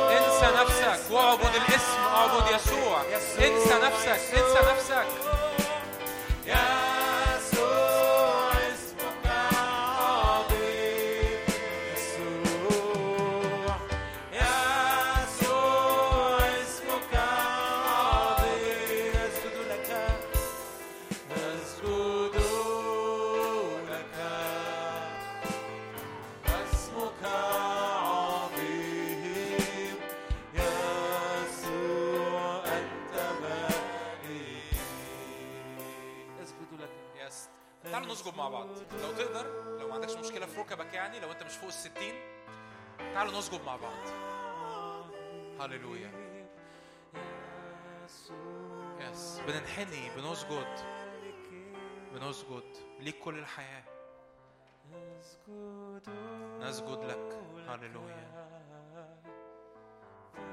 انسى نفسك واعبد الاسم، اعبد يسوع. انسى نفسك، انسى نفسك. مع بعض لو تقدر، لو ما عندكش مشكلة في ركبك، يعني لو انت مش فوق الستين تعالوا نسجد مع بعض. هاليلويا. يس بننحني، بنسجد بنسجد ليك كل الحياة، نسجد لك. هاليلويا.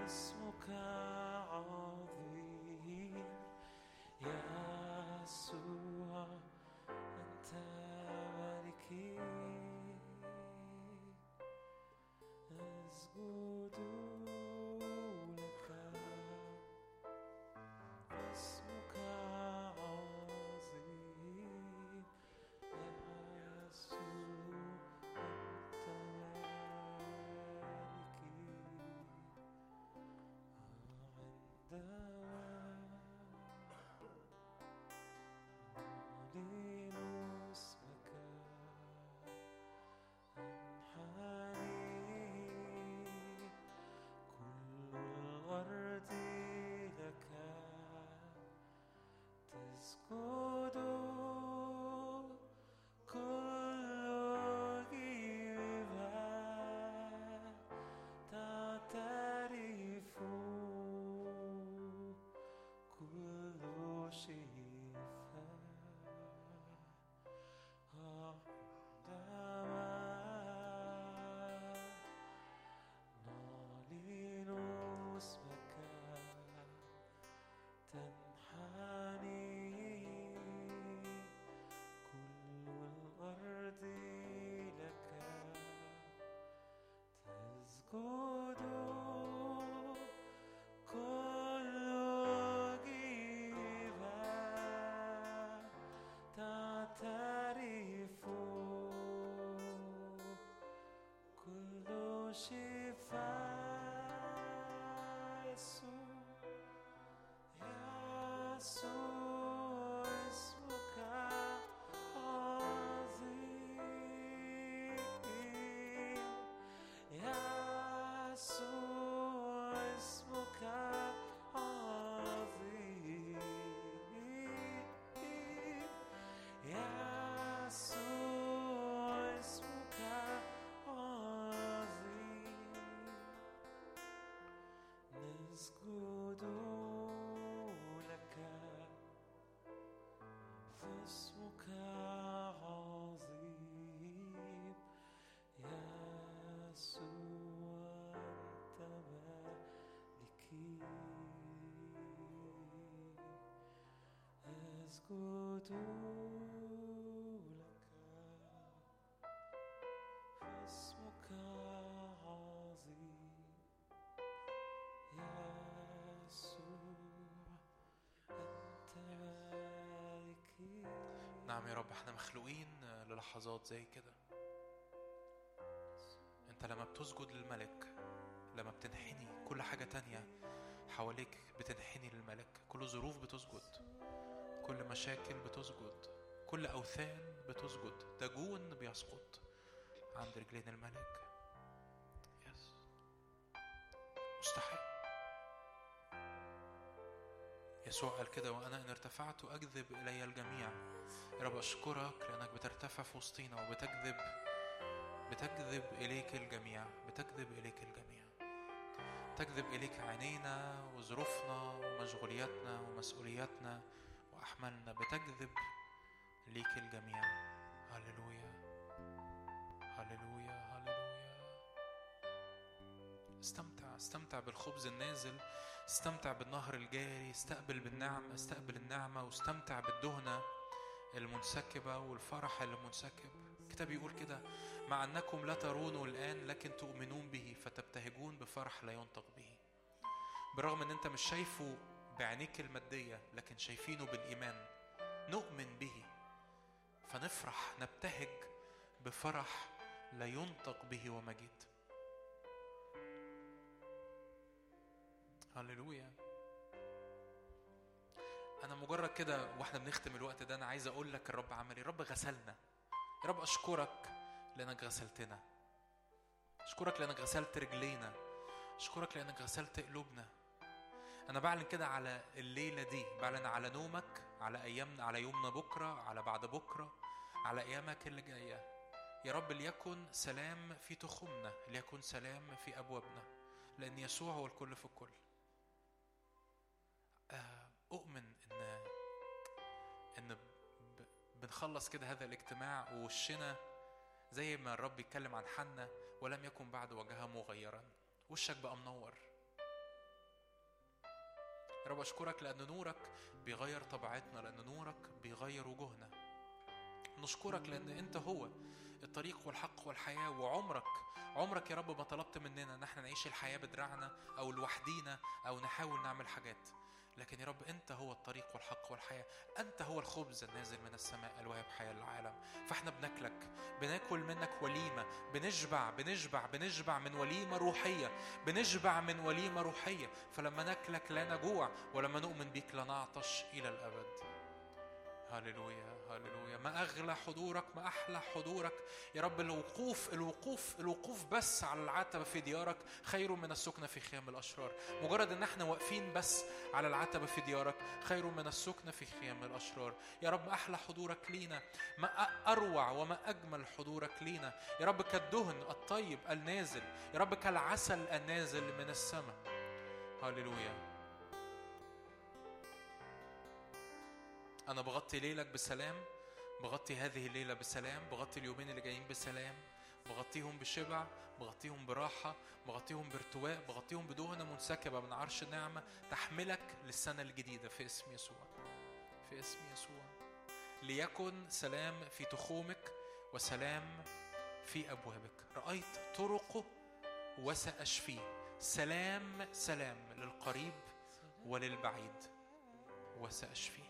اسمك عظيم يا يسوع، أسجد لك فاسمك عظيم يا يسوع أنت مالكي. نعم يا رب، احنا مخلوقين للحظات زي كده. انت لما بتسجد للملك، لما بتنحني، كل حاجة تانية حواليك بتنحني للملك، كل ظروف بتسجد، كل مشاكل بتسجد، كل أوثان بتسجد، دجون بيسقط عند رجلين الملك. يس مستحيل. يسوع قال كده، وأنا إن ارتفعت أجذب إلي الجميع. يا رب أشكرك لأنك بترتفع في وسطينا وبتجذب، بتجذب إليك الجميع، بتجذب إليك الجميع، تجذب إليك عينينا وظروفنا ومشغولياتنا ومسؤولياتنا أحملنا، بتجذب ليك الجميع. هللويا هللويا هللويا. استمتع، استمتع بالخبز النازل، استمتع بالنهر الجاري، استقبل بالنعمة، استقبل النعمة، واستمتع بالدهنة المنسكبة والفرح اللي منسكب. الكتاب يقول كده، مع أنكم لا ترونه الآن لكن تؤمنون به، تبتهجون بفرح لا ينطق به، برغم ان انت مش شايفه بعينيك المادية لكن شايفينه بالإيمان، نؤمن به فنفرح، نبتهج بفرح لا ينطق به ومجيد. هللويا. أنا مجرد كده وإحنا بنختم الوقت ده أنا عايز أقول لك الرب عمل إيه. رب غسلنا. يا رب أشكرك لأنك غسلتنا، أشكرك لأنك غسلت رجلينا، أشكرك لأنك غسلت قلوبنا. أنا بعلن كده على الليلة دي، بعلن على نومك، على أيامنا، على يومنا بكرة، على بعد بكرة، على أيامك اللي جاية. يا رب ليكن سلام في تخمنا، ليكن سلام في أبوابنا، لأن يسوع هو الكل في الكل. أؤمن إن إن بنخلص كده هذا الاجتماع ووشنا زي ما الرب يتكلم عن حنا ولم يكن بعد وجهها مغيرا، وشك بقى منور. يا رب أشكرك لأن نورك بيغير طبيعتنا، لأن نورك بيغير وجهنا. نشكرك لأن أنت هو الطريق والحق والحياة، وعمرك عمرك يا رب ما طلبت مننا إن احنا نعيش الحياة بدراعنا أو لوحدينا أو نحاول نعمل حاجات، لكن يا رب أنت هو الطريق والحق والحياة، أنت هو الخبز النازل من السماء الواهب حياة للعالم. فإحنا بناكلك، بناكل منك وليمة، بنشبع بنشبع بنشبع من وليمة روحية، بنشبع من وليمة روحية. فلما ناكلك لا نجوع، ولما نؤمن بيك لا نعطش إلى الأبد. هللويا هللويا. ما أغلى حضورك، ما أحلى حضورك يا رب. الوقوف الوقوف الوقوف بس على العتبة في ديارك خير من السكنة في خيام الأشرار. مجرد أن احنا واقفين بس على العتبة في ديارك خير من السكنة في خيام الأشرار. يا رب أحلى حضورك لينا، ما أروع وما أجمل حضورك لينا يا رب، كالدهن الطيب النازل يا رب، كالعسل النازل من السماء. هللويا. أنا بغطي ليلك بسلام، بغطي هذه الليلة بسلام، بغطي اليومين اللي جايين بسلام، بغطيهم بشبع، بغطيهم براحة، بغطيهم بارتواء، بغطيهم بدهنة منسكبة من عرش النعمة تحملك للسنة الجديدة في اسم يسوع، في اسم يسوع. ليكن سلام في تخومك وسلام في أبوابك. رأيت طرقه وسأشفيه. سلام سلام للقريب وللبعيد وسأشفيه.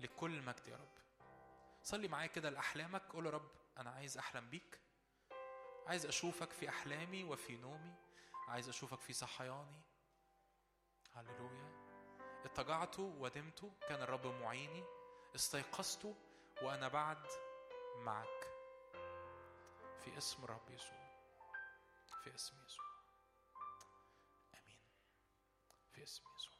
لكل مجد يا رب. صلي معايا كده لأحلامك، قول يا رب أنا عايز أحلم بيك، عايز أشوفك في أحلامي وفي نومي، عايز أشوفك في صحياني. هللويا. اتجعت ودمت كان الرب معيني، استيقظت وأنا بعد معك في اسم الرب يسوع، في اسم يسوع. آمين في اسم يسوع.